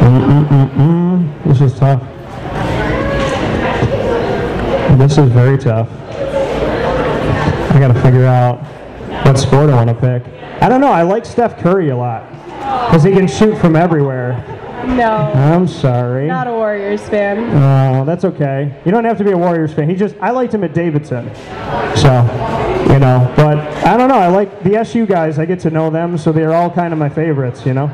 Mm-mm-mm-mm. This is tough. This is very tough. I gotta figure out what sport I want to pick. I don't know. I like Steph Curry a lot because he can shoot from everywhere. No. I'm sorry. Not a Warriors fan. Oh, uh, that's okay. You don't have to be a Warriors fan. He just I liked him at Davidson, so you know. But I don't know. I like the S U guys. I get to know them, so they're all kind of my favorites, you know.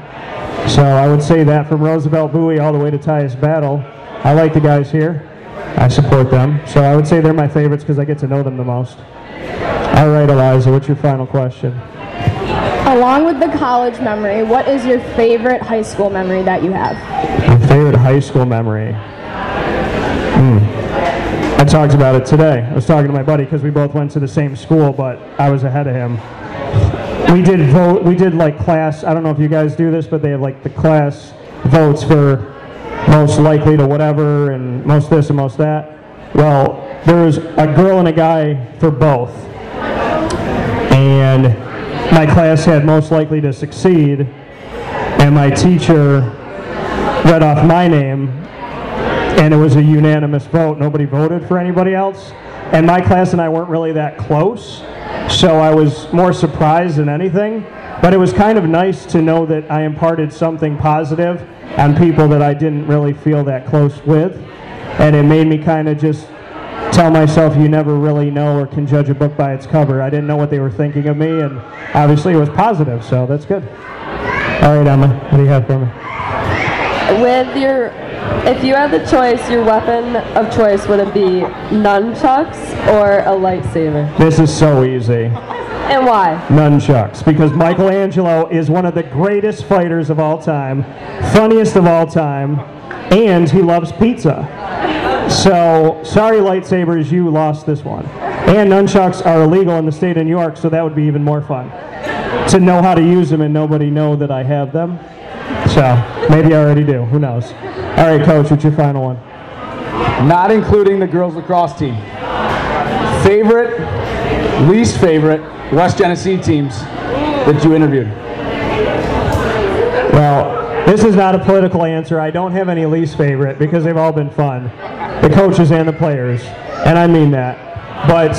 So I would say that from Roosevelt Bowie all the way to Tyus Battle, I like the guys here. I support them. So I would say they're my favorites because I get to know them the most. All right, Eliza, what's your final question? Along with the college memory, what is your favorite high school memory that you have? My favorite high school memory? Hmm. I talked about it today. I was talking to my buddy because we both went to the same school, but I was ahead of him. We did vote. We did like class. I don't know if you guys do this, but they have like the class votes for most likely to whatever and most this and most that. Well, there was a girl and a guy for both, and my class had most likely to succeed, and my teacher read off my name, and it was a unanimous vote. Nobody voted for anybody else, and my class and I weren't really that close, so I was more surprised than anything, but it was kind of nice to know that I imparted something positive on people that I didn't really feel that close with, and it made me kind of just tell myself you never really know or can judge a book by its cover. I didn't know what they were thinking of me, and obviously it was positive, so that's good. All right, Emma, what do you have for me? With your, if you had the choice, your weapon of choice, would it be nunchucks or a lightsaber? This is so easy. And why? Nunchucks, because Michelangelo is one of the greatest fighters of all time, funniest of all time, and he loves pizza. So, sorry lightsabers, you lost this one. And nunchucks are illegal in the state of New York, so that would be even more fun to know how to use them and nobody know that I have them. So, maybe I already do, who knows. All right, Coach, what's your final one? Not including the girls lacrosse team. Favorite, least favorite, West Genesee teams that you interviewed? Well, this is not a political answer. I don't have any least favorite because they've all been fun, the coaches and the players, and I mean that. But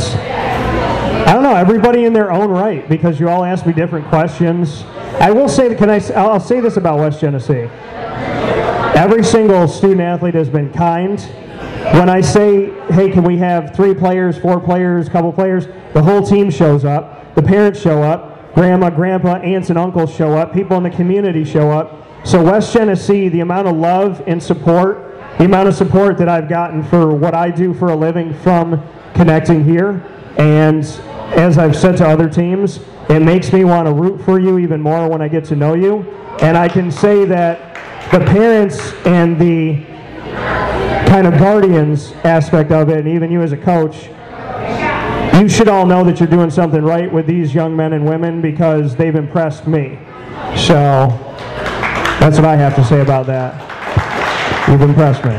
I don't know, everybody in their own right, because you all asked me different questions. I will say, can I, I'll say this about West Genesee. Every single student athlete has been kind. When I say, hey, can we have three players, four players, couple players, the whole team shows up. The parents show up. Grandma, grandpa, aunts and uncles show up. People in the community show up. So West Genesee, the amount of love and support, the amount of support that I've gotten for what I do for a living from connecting here, and as I've said to other teams, it makes me want to root for you even more when I get to know you. And I can say that the parents and the kind of guardians aspect of it, and even you as a coach, you should all know that you're doing something right with these young men and women because they've impressed me. So that's what I have to say about that. You've impressed me.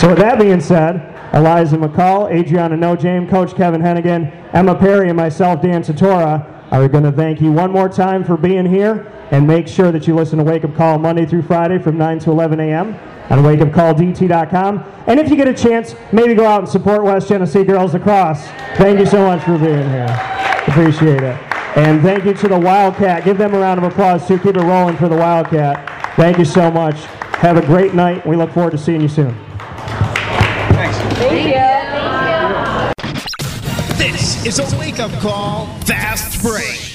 So with that being said, Eliza McCall, Adriana Nojaim, Coach Kevin Hennigan, Emma Perry, and myself, Dan Tortora, are going to thank you one more time for being here, and make sure that you listen to Wake Up Call Monday through Friday from nine to eleven a m on Wake Up Call D T dot com. And if you get a chance, maybe go out and support West Genesee girls lacrosse. Thank you so much for being here. Appreciate it. And thank you to the Wildcat. Give them a round of applause, too. Keep it rolling for the Wildcat. Thank you so much. Have a great night. We look forward to seeing you soon. Thanks. Thank you. Thank you. This is a Wake Up Call Fast Break.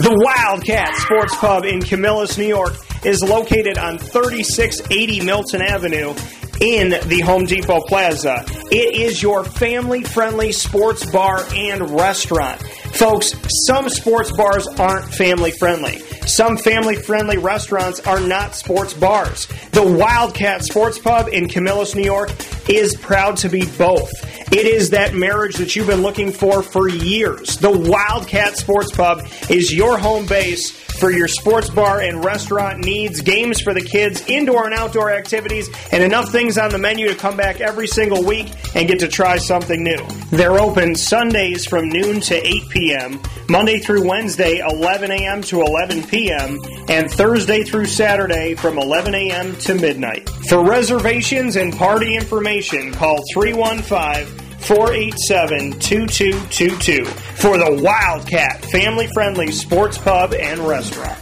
The Wildcat Sports Pub in Camillus, New York, is located on thirty-six eighty Milton Avenue in the Home Depot Plaza. It is your family-friendly sports bar and restaurant. Folks, some sports bars aren't family-friendly. Some family-friendly restaurants are not sports bars. The Wildcat Sports Pub in Camillus, New York, is proud to be both. It is that marriage that you've been looking for for years. The Wildcat Sports Pub is your home base for your sports bar and restaurant needs, games for the kids, indoor and outdoor activities, and enough things on the menu to come back every single week and get to try something new. They're open Sundays from noon to eight p.m., Monday through Wednesday, eleven a.m. to eleven p.m., and Thursday through Saturday from eleven a.m. to midnight. For reservations and party information, call three one five, four eight seven, two two two two for the Wildcat family-friendly sports pub and restaurant.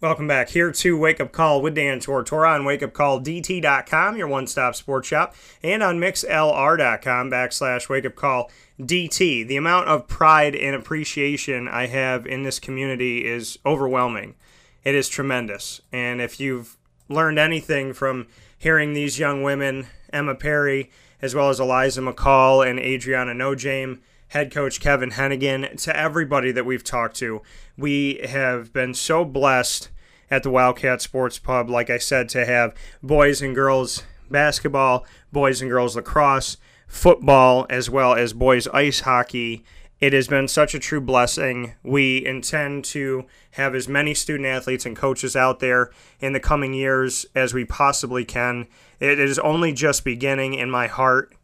Welcome back here to Wake Up Call with Dan Tortora on Wake Up Call D T dot com, your one-stop sports shop, and on MixLR.com backslash WakeUpCallDT. The amount of pride and appreciation I have in this community is overwhelming. It is tremendous. And if you've learned anything from hearing these young women, Emma Perry, as well as Eliza McCall and Adriana Nojaim, head coach Kevin Hennigan, to everybody that we've talked to, we have been so blessed at the Wildcat Sports Pub, like I said, to have boys and girls basketball, boys and girls lacrosse, football, as well as boys ice hockey. It has been such a true blessing. We intend to have as many student athletes and coaches out there in the coming years as we possibly can. It is only just beginning in my heart.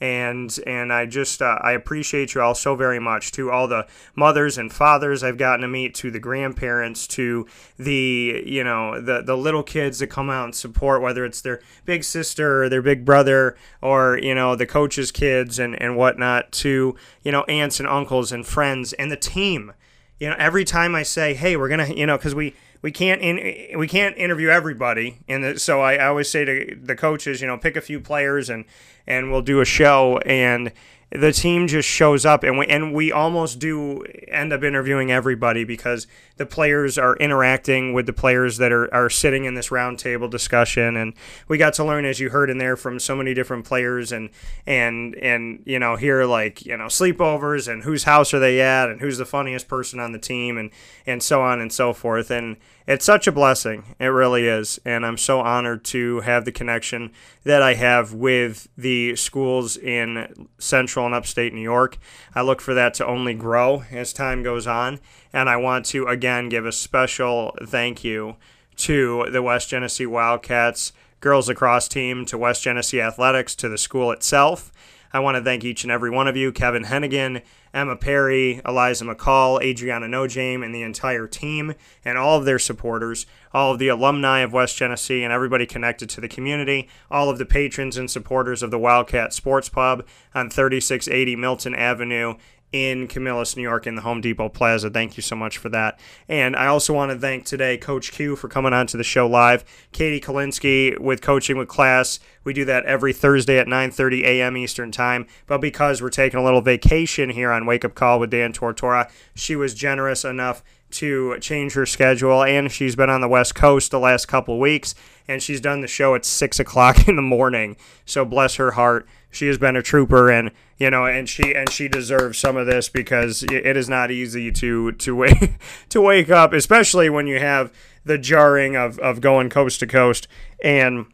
And and I just, uh, I appreciate you all so very much, to all the mothers and fathers I've gotten to meet, to the grandparents, to the, you know, the, the little kids that come out and support, whether it's their big sister or their big brother or, you know, the coach's kids and, and whatnot, to, you know, aunts and uncles and friends and the team. You know, every time I say, hey, we're going to, you know, because we, we can't in, we can't interview everybody. And so I, I always say to the coaches, you know, pick a few players and and we'll do a show. And the team just shows up. And we, and we almost do end up interviewing everybody, because the players are interacting with the players that are, are sitting in this roundtable discussion. And we got to learn, as you heard in there, from so many different players. And, and, and you know, hear, like, you know, sleepovers and whose house are they at and who's the funniest person on the team and, and so on and so forth. And it's such a blessing. It really is. And I'm so honored to have the connection that I have with the schools in central and upstate New York. I look for that to only grow as time goes on. And I want to, again, give a special thank you to the West Genesee Wildcats girls lacrosse team, to West Genesee Athletics, to the school itself. I want to thank each and every one of you, Kevin Hennigan, Emma Perry, Eliza McCall, Adriana Nojaim, and the entire team, and all of their supporters, all of the alumni of West Genesee and everybody connected to the community, all of the patrons and supporters of the Wildcat Sports Pub on thirty-six eighty Milton Avenue in Camillus, New York, in the Home Depot Plaza. Thank you so much for that. And I also want to thank today Coach Q for coming on to the show live. Katie Kalinske with Coaching with Class. We do that every Thursday at nine thirty a.m. Eastern Time. But because we're taking a little vacation here on Wake Up Call with Dan Tortora, she was generous enough to change her schedule, and she's been on the West Coast the last couple weeks, and she's done the show at six o'clock in the morning. So bless her heart. She has been a trooper, and you know, and she and she deserves some of this, because it is not easy to to wake to wake up, especially when you have the jarring of of going coast to coast. And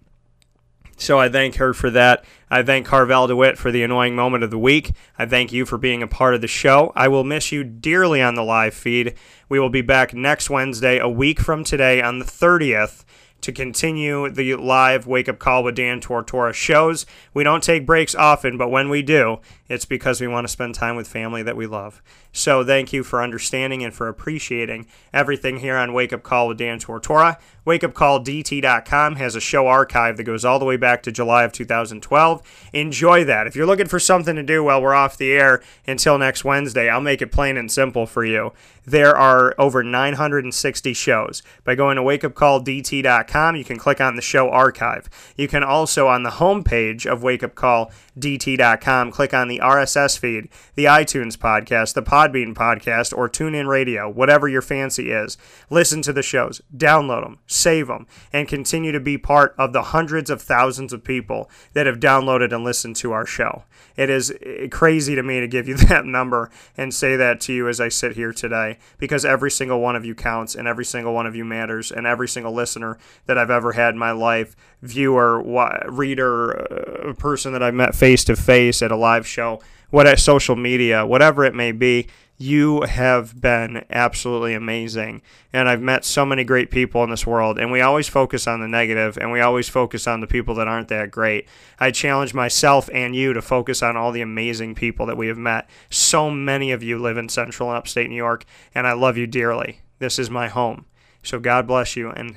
so I thank her for that. I thank Carvel DeWitt for the annoying moment of the week. I thank you for being a part of the show. I will miss you dearly on the live feed. We will be back next Wednesday, a week from today, on the thirtieth, to continue the live Wake Up Call with Dan Tortora shows. We don't take breaks often, but when we do, it's because we want to spend time with family that we love. So thank you for understanding and for appreciating everything here on Wake Up Call with Dan Tortora. Wake Up Call D T dot com has a show archive that goes all the way back to July of two thousand twelve. Enjoy that. If you're looking for something to do while we're off the air until next Wednesday, I'll make it plain and simple for you. There are over nine hundred sixty shows. By going to Wake Up Call D T dot com, you can click on the show archive. You can also, on the homepage of Wake Up Call D T dot com, click on the R S S feed, the iTunes podcast, the Podbean podcast, or TuneIn Radio, whatever your fancy is. Listen to the shows, download them, save them, and continue to be part of the hundreds of thousands of people that have downloaded and listened to our show. It is crazy to me to give you that number and say that to you as I sit here today, because every single one of you counts, and every single one of you matters, and every single listener that I've ever had in my life, viewer, reader, a person that I've met face-to-face at a live show, what at social media, whatever it may be. You have been absolutely amazing, and I've met so many great people in this world, and we always focus on the negative, and we always focus on the people that aren't that great. I challenge myself and you to focus on all the amazing people that we have met. So many of you live in central and upstate New York, and I love you dearly. This is my home. So God bless you, and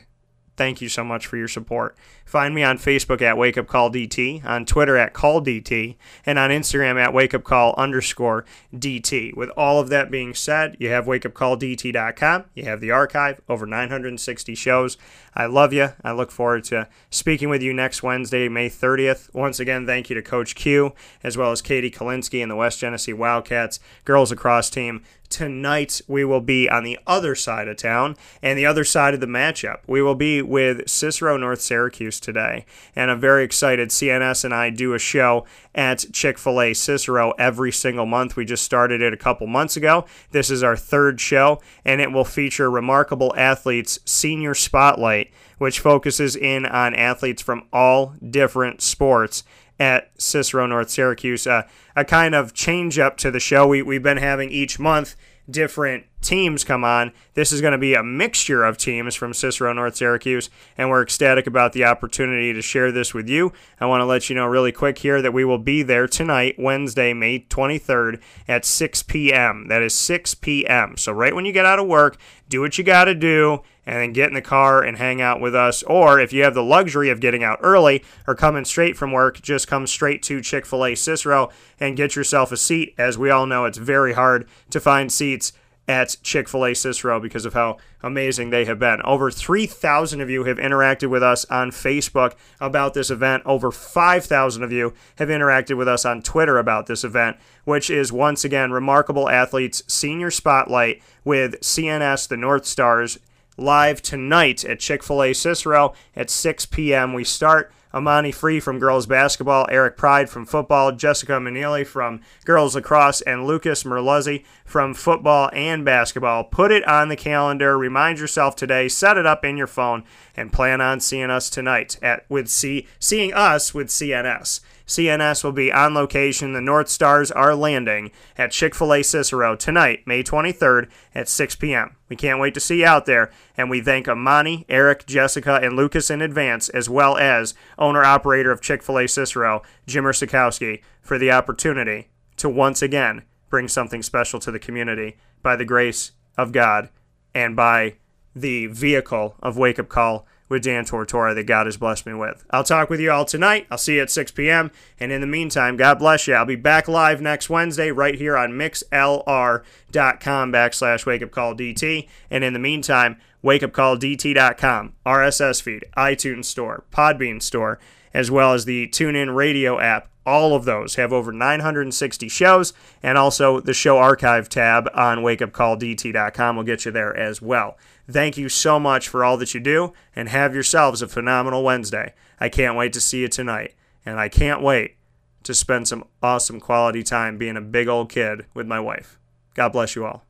thank you so much for your support. Find me on Facebook at Wake Up Call D T, on Twitter at Call D T, and on Instagram at Wake Up Call underscore D T. With all of that being said, you have Wake Up Call D T dot com. You have the archive, over nine hundred sixty shows. I love you. I look forward to speaking with you next Wednesday, May thirtieth. Once again, thank you to Coach Q, as well as Katie Kalinske and the West Genesee Wildcats girls across team. Tonight, we will be on the other side of town and the other side of the matchup. We will be with Cicero North Syracuse today, and I'm very excited. C N S and I do a show at Chick-fil-A Cicero every single month. We just started it a couple months ago. This is our third show, and it will feature Remarkable Athletes Senior Spotlight, which focuses in on athletes from all different sports at Cicero North Syracuse, uh, a kind of change up to the show. We, we've been having each month different teams come on. This is going to be a mixture of teams from Cicero North Syracuse, and we're ecstatic about the opportunity to share this with you. I want to let you know really quick here that we will be there tonight, Wednesday, May twenty-third at six p.m. That is six p.m. So right when you get out of work, do what you got to do, and then get in the car and hang out with us. Or if you have the luxury of getting out early or coming straight from work, just come straight to Chick-fil-A Cicero and get yourself a seat. As we all know, it's very hard to find seats at Chick-fil-A Cicero because of how amazing they have been. Over three thousand of you have interacted with us on Facebook about this event. Over five thousand of you have interacted with us on Twitter about this event, which is, once again, Remarkable Athletes Senior Spotlight with C N S, the North Stars, live tonight at Chick-fil-A Cicero at six p.m. We start. Amani Free from girls basketball, Eric Pride from football, Jessica Manili from girls lacrosse, and Lucas Merluzzi from football and basketball. Put it on the calendar. Remind yourself today. Set it up in your phone and plan on seeing us tonight at with C, seeing us with C N S. C N S will be on location. The North Stars are landing at Chick-fil-A Cicero tonight, May twenty-third at six p.m. We can't wait to see you out there, and we thank Amani, Eric, Jessica, and Lucas in advance, as well as owner-operator of Chick-fil-A Cicero, Jimmer Sikowski, for the opportunity to once again bring something special to the community by the grace of God and by the vehicle of Wake Up Call with Dan Tortora that God has blessed me with. I'll talk with you all tonight. I'll see you at six p.m. And in the meantime, God bless you. I'll be back live next Wednesday right here on MixLR.com backslash WakeUpCallDT. And in the meantime, Wake Up Call D T dot com, R S S feed, iTunes store, Podbean store, as well as the TuneIn Radio app. All of those have over nine hundred sixty shows, and also the show archive tab on Wake Up Call D T dot com will get you there as well. Thank you so much for all that you do, and have yourselves a phenomenal Wednesday. I can't wait to see you tonight, and I can't wait to spend some awesome quality time being a big old kid with my wife. God bless you all.